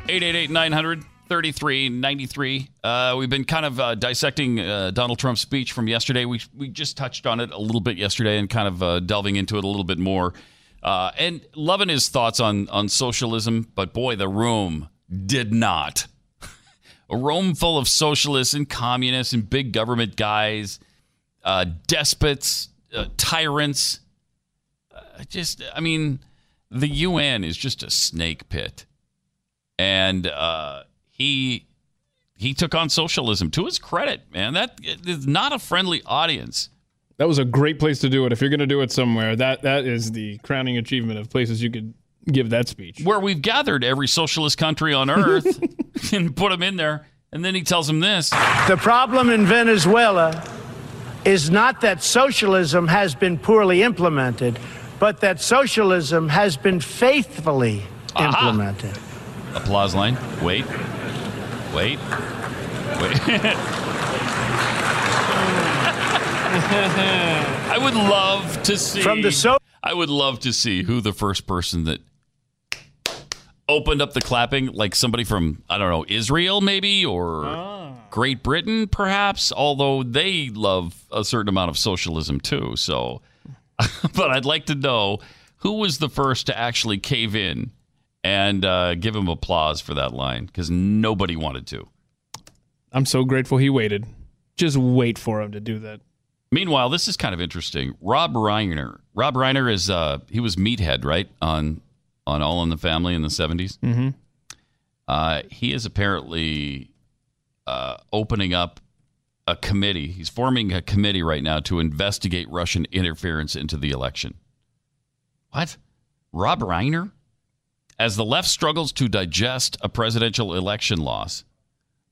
888-900-3393. We've been kind of dissecting Donald Trump's speech from yesterday. We just touched on it a little bit yesterday and kind of delving into it a little bit more. And loving his thoughts on socialism, but boy, the room did not. A room full of socialists and communists and big government guys, despots, tyrants. The UN is just a snake pit. And he took on socialism. To his credit, man, that is not a friendly audience. That was a great place to do it. If you're going to do it somewhere, that is the crowning achievement of places you could give that speech. Where we've gathered every socialist country on earth and put them in there. And then he tells them this. The problem in Venezuela is not that socialism has been poorly implemented, but that socialism has been faithfully implemented. Applause line. Wait. I would love to see... I would love to see who the first person that opened up the clapping, like somebody from, I don't know, Israel maybe, or Great Britain perhaps, although they love a certain amount of socialism too. So, but I'd like to know who was the first to actually cave in and give him applause for that line, because nobody wanted to. I'm so grateful he waited. Just wait for him to do that. Meanwhile, this is kind of interesting. Rob Reiner. Rob Reiner is he was Meathead, right, on All in the Family in the 70s. Mm-hmm. He is apparently opening up a committee. He's forming a committee right now to investigate Russian interference into the election. What? Rob Reiner? As the left struggles to digest a presidential election loss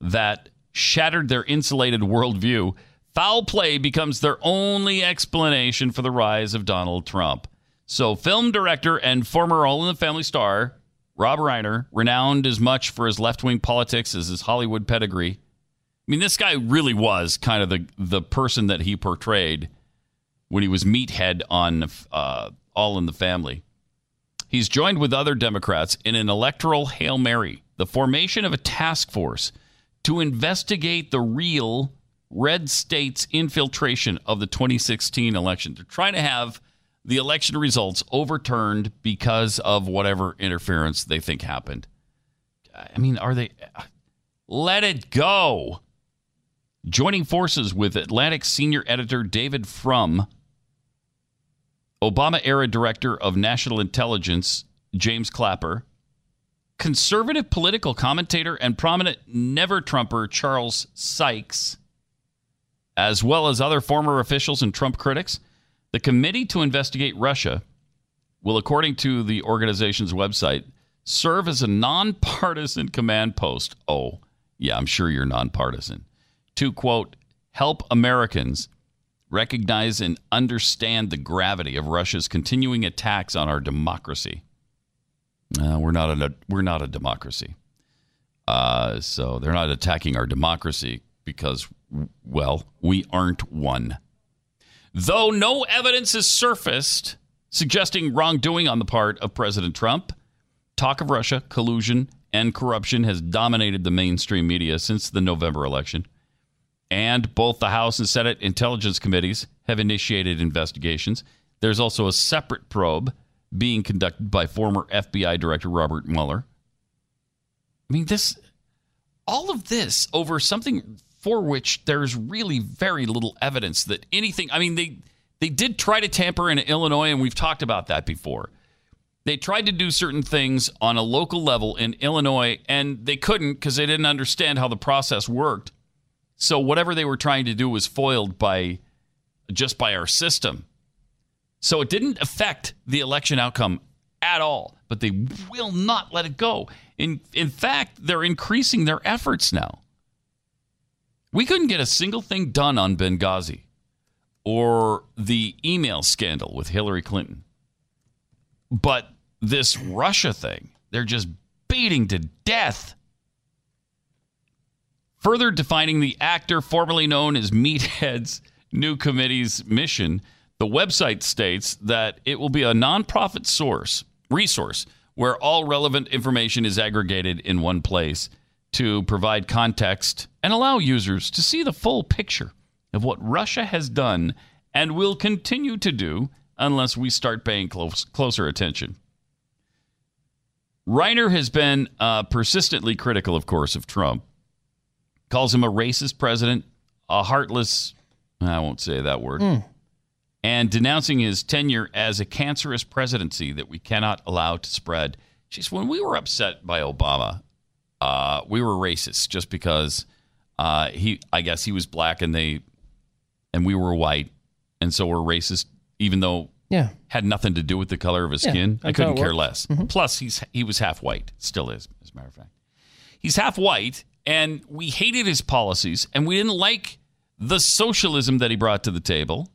that shattered their insulated worldview, foul play becomes their only explanation for the rise of Donald Trump. So film director and former All in the Family star, Rob Reiner, renowned as much for his left-wing politics as his Hollywood pedigree. I mean, this guy really was kind of the person that he portrayed when he was Meathead on All in the Family. He's joined with other Democrats in an electoral Hail Mary, the formation of a task force to investigate the real red state's infiltration of the 2016 election. They're trying to have the election results overturned because of whatever interference they think happened. I mean, are they... Let it go! Joining forces with Atlantic senior editor David Frum, Obama-era director of national intelligence James Clapper, conservative political commentator and prominent never-Trumper Charles Sykes, as well as other former officials and Trump critics. The committee to investigate Russia will, according to the organization's website, serve as a nonpartisan command post. Oh, yeah, I'm sure you're nonpartisan. To, quote, help Americans recognize and understand the gravity of Russia's continuing attacks on our democracy. We're not a democracy. So they're not attacking our democracy because, well, we aren't one. Though no evidence has surfaced suggesting wrongdoing on the part of President Trump, talk of Russia, collusion, and corruption has dominated the mainstream media since the November election. And both the House and Senate Intelligence Committees have initiated investigations. There's also a separate probe being conducted by former FBI Director Robert Mueller. I mean, all of this over something for which there's really very little evidence that anything... I mean, they did try to tamper in Illinois, and we've talked about that before. They tried to do certain things on a local level in Illinois, and they couldn't because they didn't understand how the process worked. So whatever they were trying to do was foiled by our system. So it didn't affect the election outcome at all, but they will not let it go. In fact, they're increasing their efforts now. We couldn't get a single thing done on Benghazi or the email scandal with Hillary Clinton. But this Russia thing, they're just beating to death. Further defining the actor formerly known as Meathead's new committee's mission, the website states that it will be a nonprofit resource where all relevant information is aggregated in one place to provide context and allow users to see the full picture of what Russia has done and will continue to do unless we start paying closer attention. Reiner has been persistently critical, of course, of Trump. Calls him a racist president, a heartless, I won't say that word, and denouncing his tenure as a cancerous presidency that we cannot allow to spread. Jeez, when we were upset by Obama, we were racist just because he was black and we were white, and so we're racist even though it had nothing to do with the color of his skin. I couldn't care less. Mm-hmm. Plus, he was half white, still is, as a matter of fact. He's half white. And we hated his policies, and we didn't like the socialism that he brought to the table.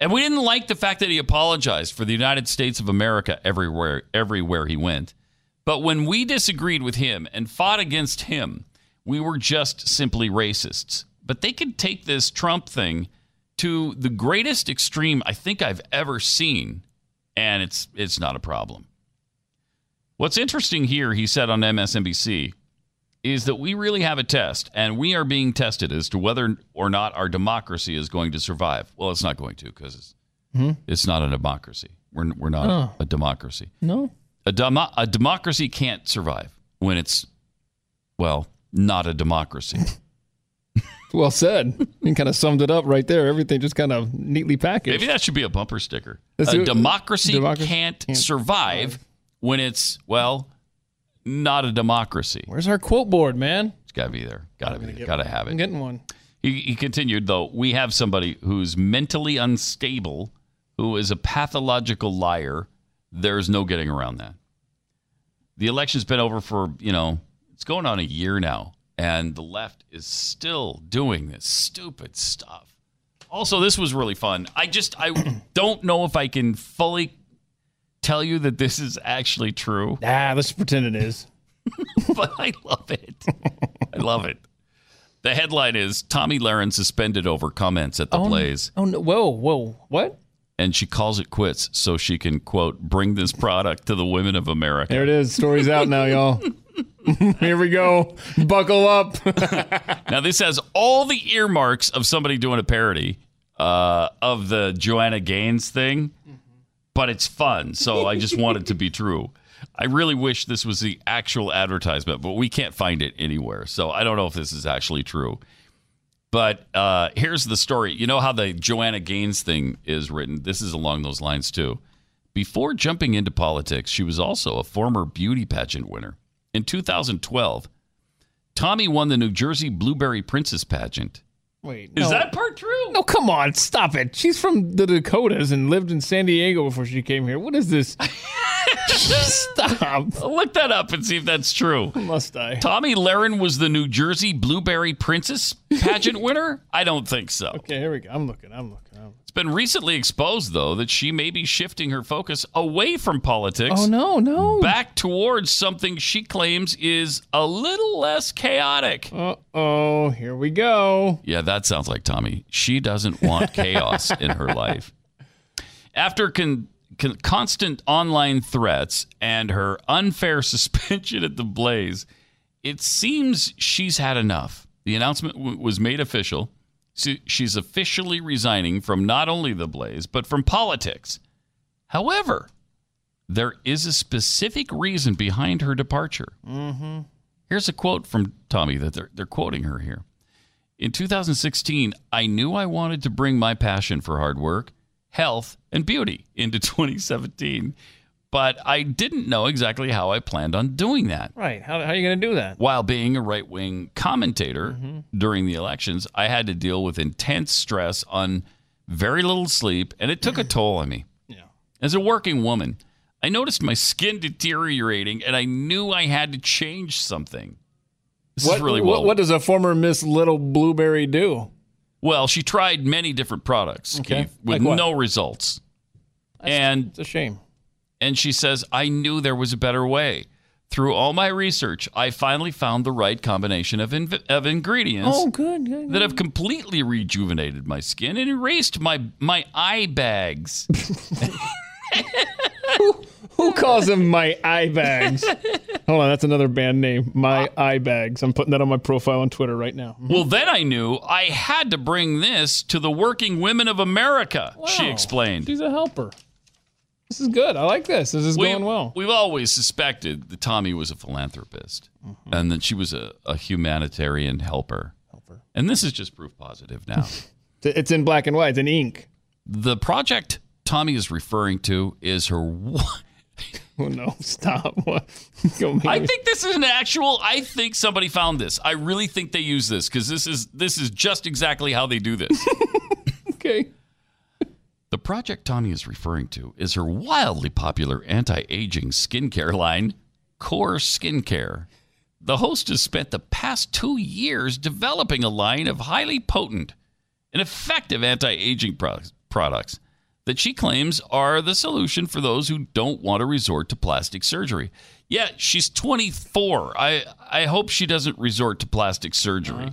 And we didn't like the fact that he apologized for the United States of America everywhere he went. But when we disagreed with him and fought against him, we were just simply racists. But they could take this Trump thing to the greatest extreme I think I've ever seen, and it's not a problem. What's interesting here, he said on MSNBC... is that we really have a test, and we are being tested as to whether or not our democracy is going to survive. Well, it's not going to, because it's not a democracy. We're not a democracy. No. A democracy can't survive when it's, well, not a democracy. Well said. You kind of summed it up right there. Everything just kind of neatly packaged. Maybe that should be a bumper sticker. A democracy can't survive when it's, well... not a democracy. Where's our quote board, man? It's got to be there. Got to have it. I'm getting one. He continued, though, we have somebody who's mentally unstable, who is a pathological liar. There's no getting around that. The election's been over for, it's going on a year now, and the left is still doing this stupid stuff. Also, this was really fun. I don't know if I can fully... tell you that this is actually true. Let's pretend it is. But I love it. The headline is Tommy Lahren suspended over comments at the Blaze. Oh, no. Whoa. What? And she calls it quits so she can, quote, bring this product to the women of America. There it is. Story's out now, y'all. Here we go. Buckle up. Now, this has all the earmarks of somebody doing a parody of the Joanna Gaines thing. But it's fun, so I just want it to be true. I really wish this was the actual advertisement, but we can't find it anywhere. So I don't know if this is actually true. But here's the story. You know how the Joanna Gaines thing is written? This is along those lines, too. Before jumping into politics, she was also a former beauty pageant winner. In 2012, Tommy won the New Jersey Blueberry Princess pageant. Wait, is that part true? No, come on, stop it. She's from the Dakotas and lived in San Diego before she came here. What is this? Stop. Look that up and see if that's true. Must I? Tommy Lahren was the New Jersey Blueberry Princess pageant winner? I don't think so. Okay, here we go. I'm looking. It's been recently exposed, though, that she may be shifting her focus away from politics. Oh, no. Back towards something she claims is a little less chaotic. Uh-oh, here we go. Yeah, that sounds like Tommy. She doesn't want chaos in her life. After constant online threats and her unfair suspension at the Blaze, it seems she's had enough. The announcement was made official. She's officially resigning from not only the Blaze, but from politics. However, there is a specific reason behind her departure. Mm-hmm. Here's a quote from Tommy that they're quoting her here. In 2016, I knew I wanted to bring my passion for hard work, health, and beauty into 2017. But I didn't know exactly how I planned on doing that. Right. How are you going to do that? While being a right-wing commentator during the elections, I had to deal with intense stress on very little sleep, and it took a toll on me. Yeah. As a working woman, I noticed my skin deteriorating, and I knew I had to change something. What does a former Miss Little Blueberry do? Well, she tried many different products, okay. Keith, with no results. It's a shame. And she says, I knew there was a better way. Through all my research, I finally found the right combination of ingredients that have completely rejuvenated my skin and erased my eye bags. Who calls them my eye bags? Hold on, that's another band name, My Eye Bags. I'm putting that on my profile on Twitter right now. Mm-hmm. Well, then I knew I had to bring this to the working women of America, wow. She explained. She's a helper. This is good. I like this. This is going well. We've always suspected that Tommy was a philanthropist and that she was a humanitarian helper. And this is just proof positive now. It's in black and white. It's in ink. The project Tommy is referring to is her... Oh, no, stop. I think this is an actual... I think somebody found this. I really think they use this because this is just exactly how they do this. Okay. The project Tommy is referring to is her wildly popular anti-aging skincare line, Core Skincare. The host has spent the past 2 years developing a line of highly potent and effective anti-aging products that she claims are the solution for those who don't want to resort to plastic surgery. Yeah, she's 24. I hope she doesn't resort to plastic surgery.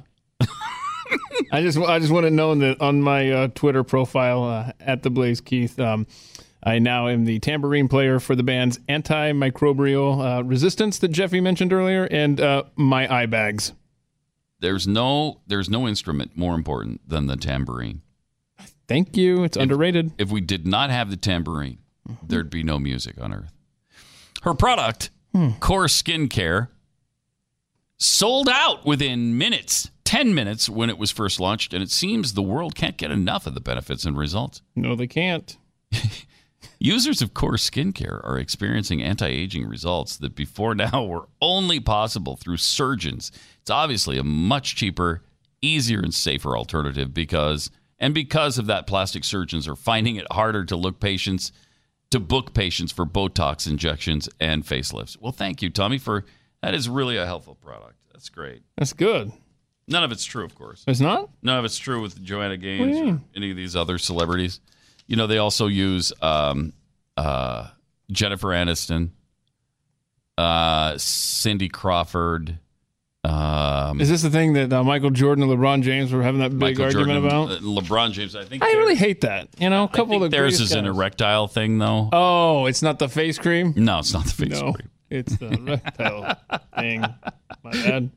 I just want to know that on my Twitter profile at the Blaze Keith, I now am the tambourine player for the band's Antimicrobial Resistance that Jeffy mentioned earlier, and My Eye Bags. There's no instrument more important than the tambourine. Thank you. It's underrated. If we did not have the tambourine, there'd be no music on Earth. Her product, Core Skincare, sold out within 10 minutes when it was first launched, and it seems the world can't get enough of the benefits and results. No, they can't. Users of Core Skincare are experiencing anti-aging results that before now were only possible through surgeons. It's obviously a much cheaper, easier, and safer alternative because of that, plastic surgeons are finding it harder to book patients for Botox injections and facelifts. Well, thank you, Tommy, for that is really a helpful product. That's great. That's good. None of it's true, of course. It's not? None of it's true with Joanna Gaines or any of these other celebrities. You know, they also use Jennifer Aniston, Cindy Crawford. Is this the thing that Michael Jordan and LeBron James were having that big argument about? LeBron James, I think. I really hate that. You know, I think theirs is an erectile thing, though. Oh, it's not the face cream? No, it's not the face cream. It's the erectile thing. My bad.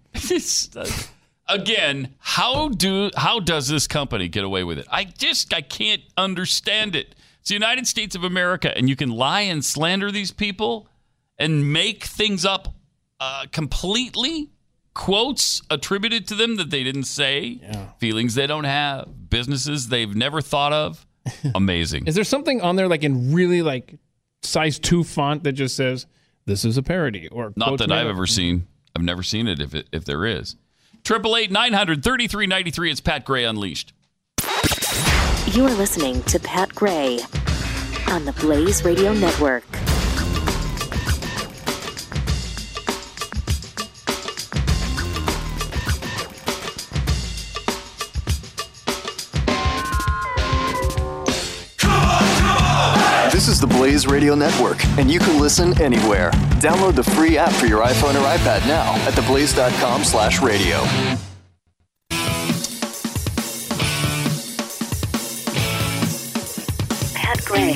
Again, how does this company get away with it? I can't understand it. It's the United States of America, and you can lie and slander these people and make things up completely. Quotes attributed to them that they didn't say, feelings they don't have, businesses they've never thought of. Amazing. Is there something on there like in really like size 2 font that just says this is a parody? Or not that I've ever seen. I've never seen it if there is. 888-900-3393. It's Pat Gray Unleashed. You are listening to Pat Gray on the Blaze Radio Network. This is the Blaze Radio Network, and you can listen anywhere. Download the free app for your iPhone or iPad now at theblaze.com/radio. Pat Gray.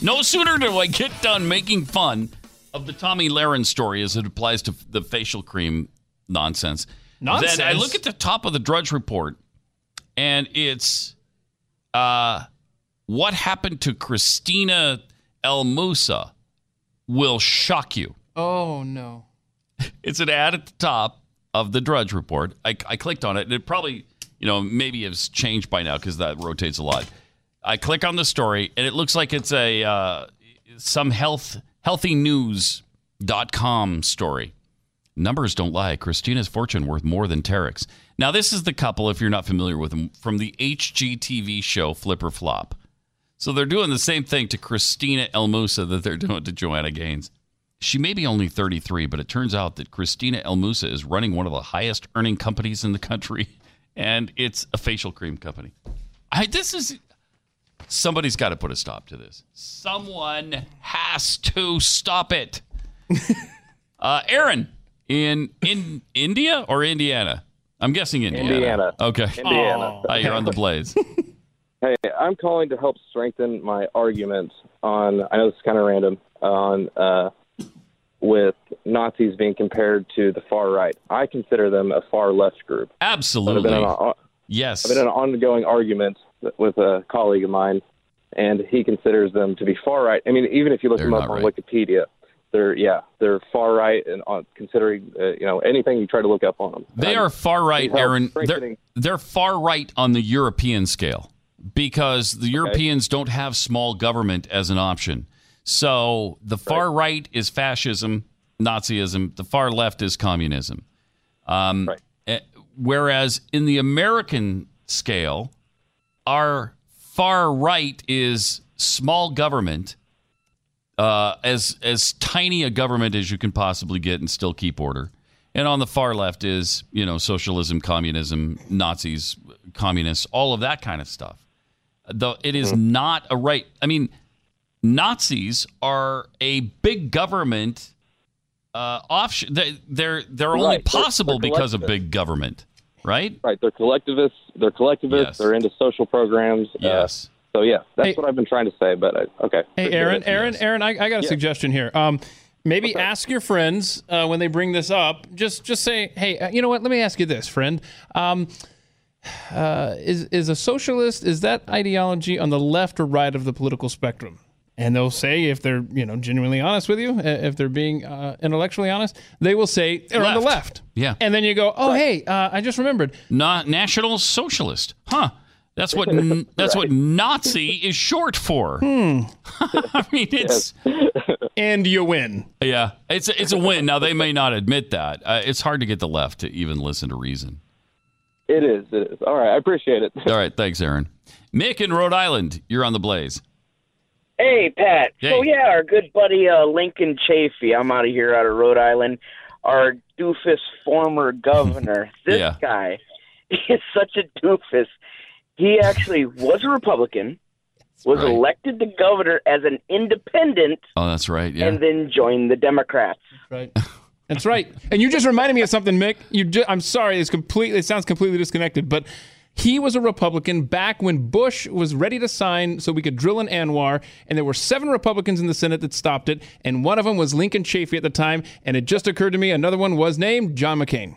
No sooner do I get done making fun of the Tommy Lahren story as it applies to the facial cream nonsense. Then I look at the top of the Drudge Report, and it's what happened to Christina El Moussa will shock you. Oh, no. It's an ad at the top of the Drudge Report. I clicked on it, and it probably, maybe it's changed by now because that rotates a lot. I click on the story, and it looks like it's a some healthynews.com story. Numbers don't lie. Christina's fortune worth more than Tarek's. Now, this is the couple, if you're not familiar with them, from the HGTV show Flip or Flop. So they're doing the same thing to Christina El Moussa that they're doing to Joanna Gaines. She may be only 33, but it turns out that Christina El Moussa is running one of the highest earning companies in the country, and it's a facial cream company. Somebody's got to put a stop to this. Someone has to stop it. Aaron. In India or Indiana? I'm guessing Indiana. Indiana. Okay. Indiana. Hi, you're on the Blaze. Hey, I'm calling to help strengthen my argument on, I know this is kind of random, on with Nazis being compared to the far right. I consider them a far left group. Absolutely. Yes. I've been in an ongoing argument with a colleague of mine, and he considers them to be far right. I mean, even if you look them up on Wikipedia. They're far right, and considering anything you try to look up on them. They are far right, Aaron. They're far right on the European scale because the Europeans don't have small government as an option. So the far right is fascism, Nazism. The far left is communism. Whereas in the American scale, our far right is small government. As tiny a government as you can possibly get and still keep order. And on the far left is, socialism, communism, Nazis, communists, all of that kind of stuff. Though it is not a right. I mean, Nazis are a big government option. They're only possible because of big government, right? Right. They're collectivists. Yes. They're into social programs. Yes. So, yeah, that's what I've been trying to say, but okay. Hey, Aaron, I got a suggestion here. Maybe ask your friends when they bring this up, just say, hey, you know what, let me ask you this, friend. Is a socialist, is that ideology on the left or right of the political spectrum? And they'll say, if they're genuinely honest with you, if they're being intellectually honest, they will say they're on the left. Yeah. And then you go, I just remembered. National Socialist, huh? That's what Nazi is short for. I mean, it's and you win. Yeah, it's a win. Now they may not admit that. It's hard to get the left to even listen to reason. It is. All right, I appreciate it. All right, thanks, Aaron. Mick in Rhode Island, you're on the Blaze. Hey, Pat. Hey. So yeah, our good buddy Lincoln Chafee. I'm out of Rhode Island. Our doofus former governor. This guy is such a doofus. He actually was a Republican, was elected to governor as an independent. Oh, that's right. Yeah. And then joined the Democrats. Right. That's right. And you just reminded me of something, Mick. I'm sorry. It sounds completely disconnected, but he was a Republican back when Bush was ready to sign so we could drill in Anwar, and there were 7 Republicans in the Senate that stopped it, and one of them was Lincoln Chafee at the time, and it just occurred to me another one was named John McCain.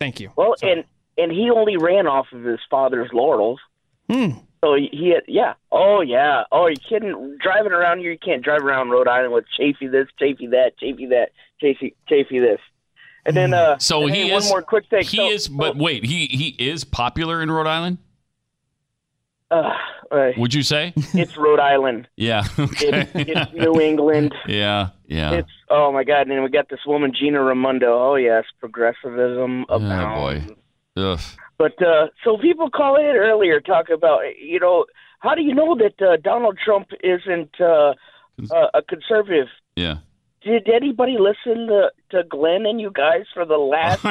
Thank you. Well, and he only ran off of his father's laurels. So he had, Oh, you kidding? Driving around here, you can't drive around Rhode Island with Chafee this, Chafee that, Chafee this. And then, so and he hey, is, one more quick thing. But wait, he is popular in Rhode Island? Would you say? It's Rhode Island. Yeah. Okay. It's New England. Yeah. It's, oh my God. And then we got this woman, Gina Raimondo. Oh yes. Progressivism. Abound. Oh boy. Ugh. But so people call in earlier talking about, how do you know that Donald Trump isn't a conservative? Yeah. Did anybody listen to Glenn and you guys for the last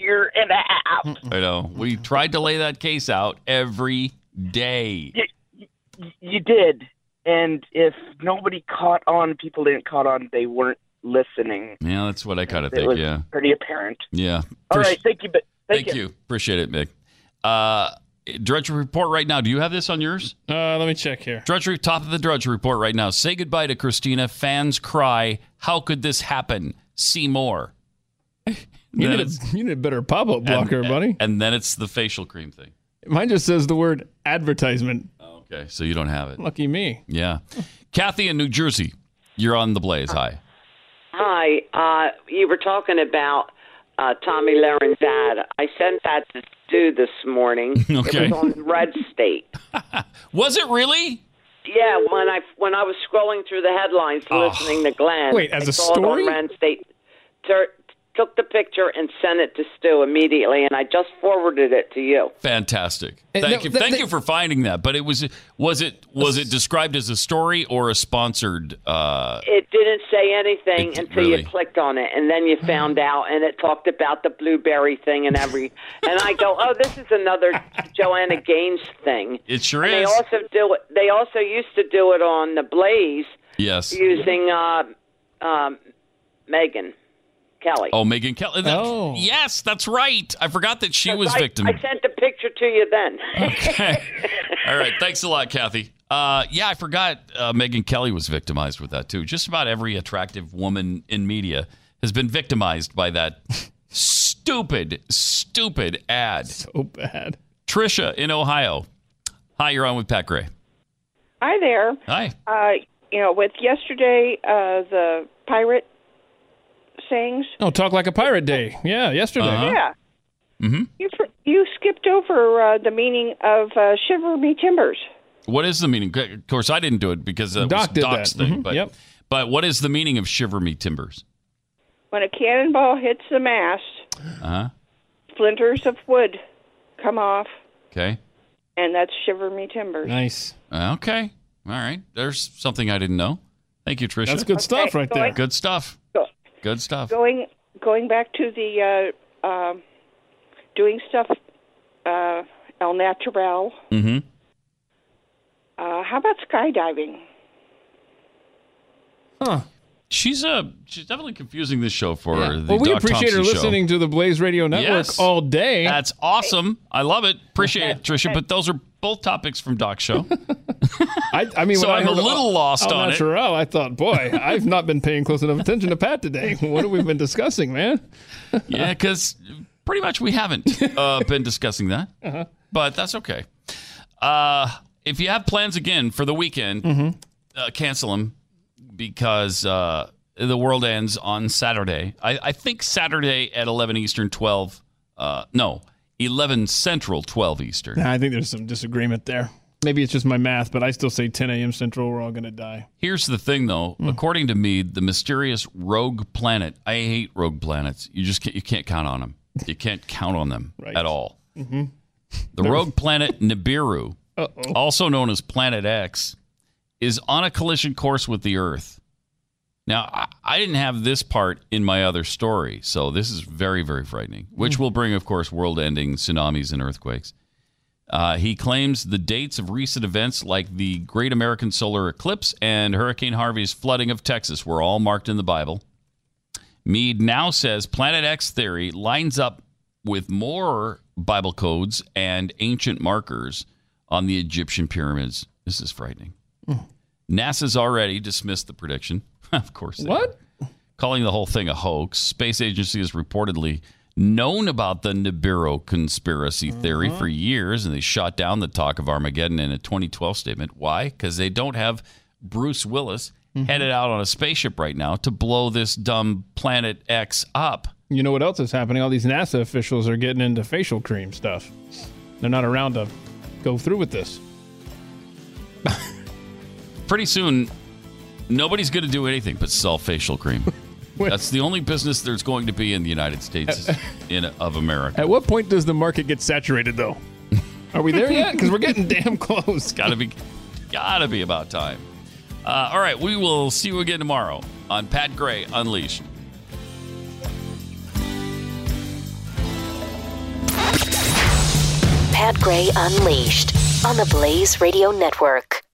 year and a half? I know. We tried to lay that case out every day. You did. And if nobody caught on, people didn't caught on, they weren't listening. Yeah, that's what I kind of think, was pretty apparent. Yeah. All right, thank you. Thank you. Appreciate it, Mick. Drudgery Report right now. Do you have this on yours? Let me check here. Drudgery, top of the Drudgery Report right now. Say goodbye to Christina. Fans cry. How could this happen? See more. You need a better pop-up blocker, buddy. And then it's the facial cream thing. Mine just says the word advertisement. Oh, okay, so you don't have it. Lucky me. Yeah. Kathy in New Jersey, you're on the Blaze. Hi. Hi. You were talking about Tommy Laranzada. I sent that to Stu this morning. Okay. It was on Red State. Was it really? Yeah, when I was scrolling through the headlines listening to Glenn. Wait, as a story? Red State took the picture and sent it to Stu immediately, and I just forwarded it to you. Fantastic. Thank you. Thank you for finding that. But was it described as a story or a sponsored? It didn't say anything until you clicked on it, and then you found out, and it talked about the blueberry thing and and I go, oh, this is another Joanna Gaines thing. It sure is. They also used to do it on the Blaze. Yes. Using Megyn Kelly. Oh, Megyn Kelly. Oh. Yes, that's right. I forgot that she was victim. I sent the picture to you then. Okay. All right. Thanks a lot, Kathy. Yeah, I forgot Megyn Kelly was victimized with that, too. Just about every attractive woman in media has been victimized by that stupid ad. So bad. Trisha in Ohio. Hi, you're on with Pat Gray. Hi there. Hi. With yesterday, the pirate sayings. Oh, Talk Like a Pirate Day. Yeah, yesterday. Uh-huh. Yeah. Mm-hmm. You skipped over the meaning of Shiver Me Timbers. What is the meaning? Of course, I didn't do it because it was Doc's thing. Mm-hmm. But what is the meaning of Shiver Me Timbers? When a cannonball hits the mast, splinters of wood come off. Okay. And that's Shiver Me Timbers. Nice. Okay. All right. There's something I didn't know. Thank you, Tricia. That's good stuff right there. Good stuff. Good stuff. Going back to the doing stuff el natural. Mm-hmm. How about skydiving? Huh. She's definitely confusing this show for her. Well, we appreciate her listening to the Blaze Radio Network all day. That's awesome. I love it. Appreciate it, Tricia. But those are both topics from Doc's show. I mean, so I'm a little lost on it. I thought, boy, I've not been paying close enough attention to Pat today. What have we been discussing, man? Yeah, because pretty much we haven't been discussing that. Uh-huh. But that's okay. If you have plans again for the weekend, cancel them because the world ends on Saturday. I think Saturday at 11 Eastern, 12. 11 Central, 12 Eastern. I think there's some disagreement there. Maybe it's just my math, but I still say 10 a.m. Central, we're all going to die. Here's the thing, though. Mm. According to me, the mysterious rogue planet, I hate rogue planets. You can't count on them. You can't count on them at all. Mm-hmm. The rogue planet Nibiru, also known as Planet X, is on a collision course with the Earth. Now, I didn't have this part in my other story, so this is very, very frightening, which will bring, of course, world-ending tsunamis and earthquakes. He claims the dates of recent events like the Great American Solar Eclipse and Hurricane Harvey's flooding of Texas were all marked in the Bible. Mead now says Planet X theory lines up with more Bible codes and ancient markers on the Egyptian pyramids. This is frightening. Mm. NASA's already dismissed the prediction. Of course they are. Calling the whole thing a hoax. Space agency has reportedly known about the Nibiru conspiracy theory for years, and they shot down the talk of Armageddon in a 2012 statement. Why? Because they don't have Bruce Willis headed out on a spaceship right now to blow this dumb Planet X up. You know what else is happening? All these NASA officials are getting into facial cream stuff. They're not around to go through with this. Pretty soon, nobody's going to do anything but sell facial cream. That's the only business there's going to be in the United States of America. At what point does the market get saturated, though? Are we there yet? Because we're getting damn close. Gotta be about time. All right, we will see you again tomorrow on Pat Gray Unleashed. Pat Gray Unleashed on the Blaze Radio Network.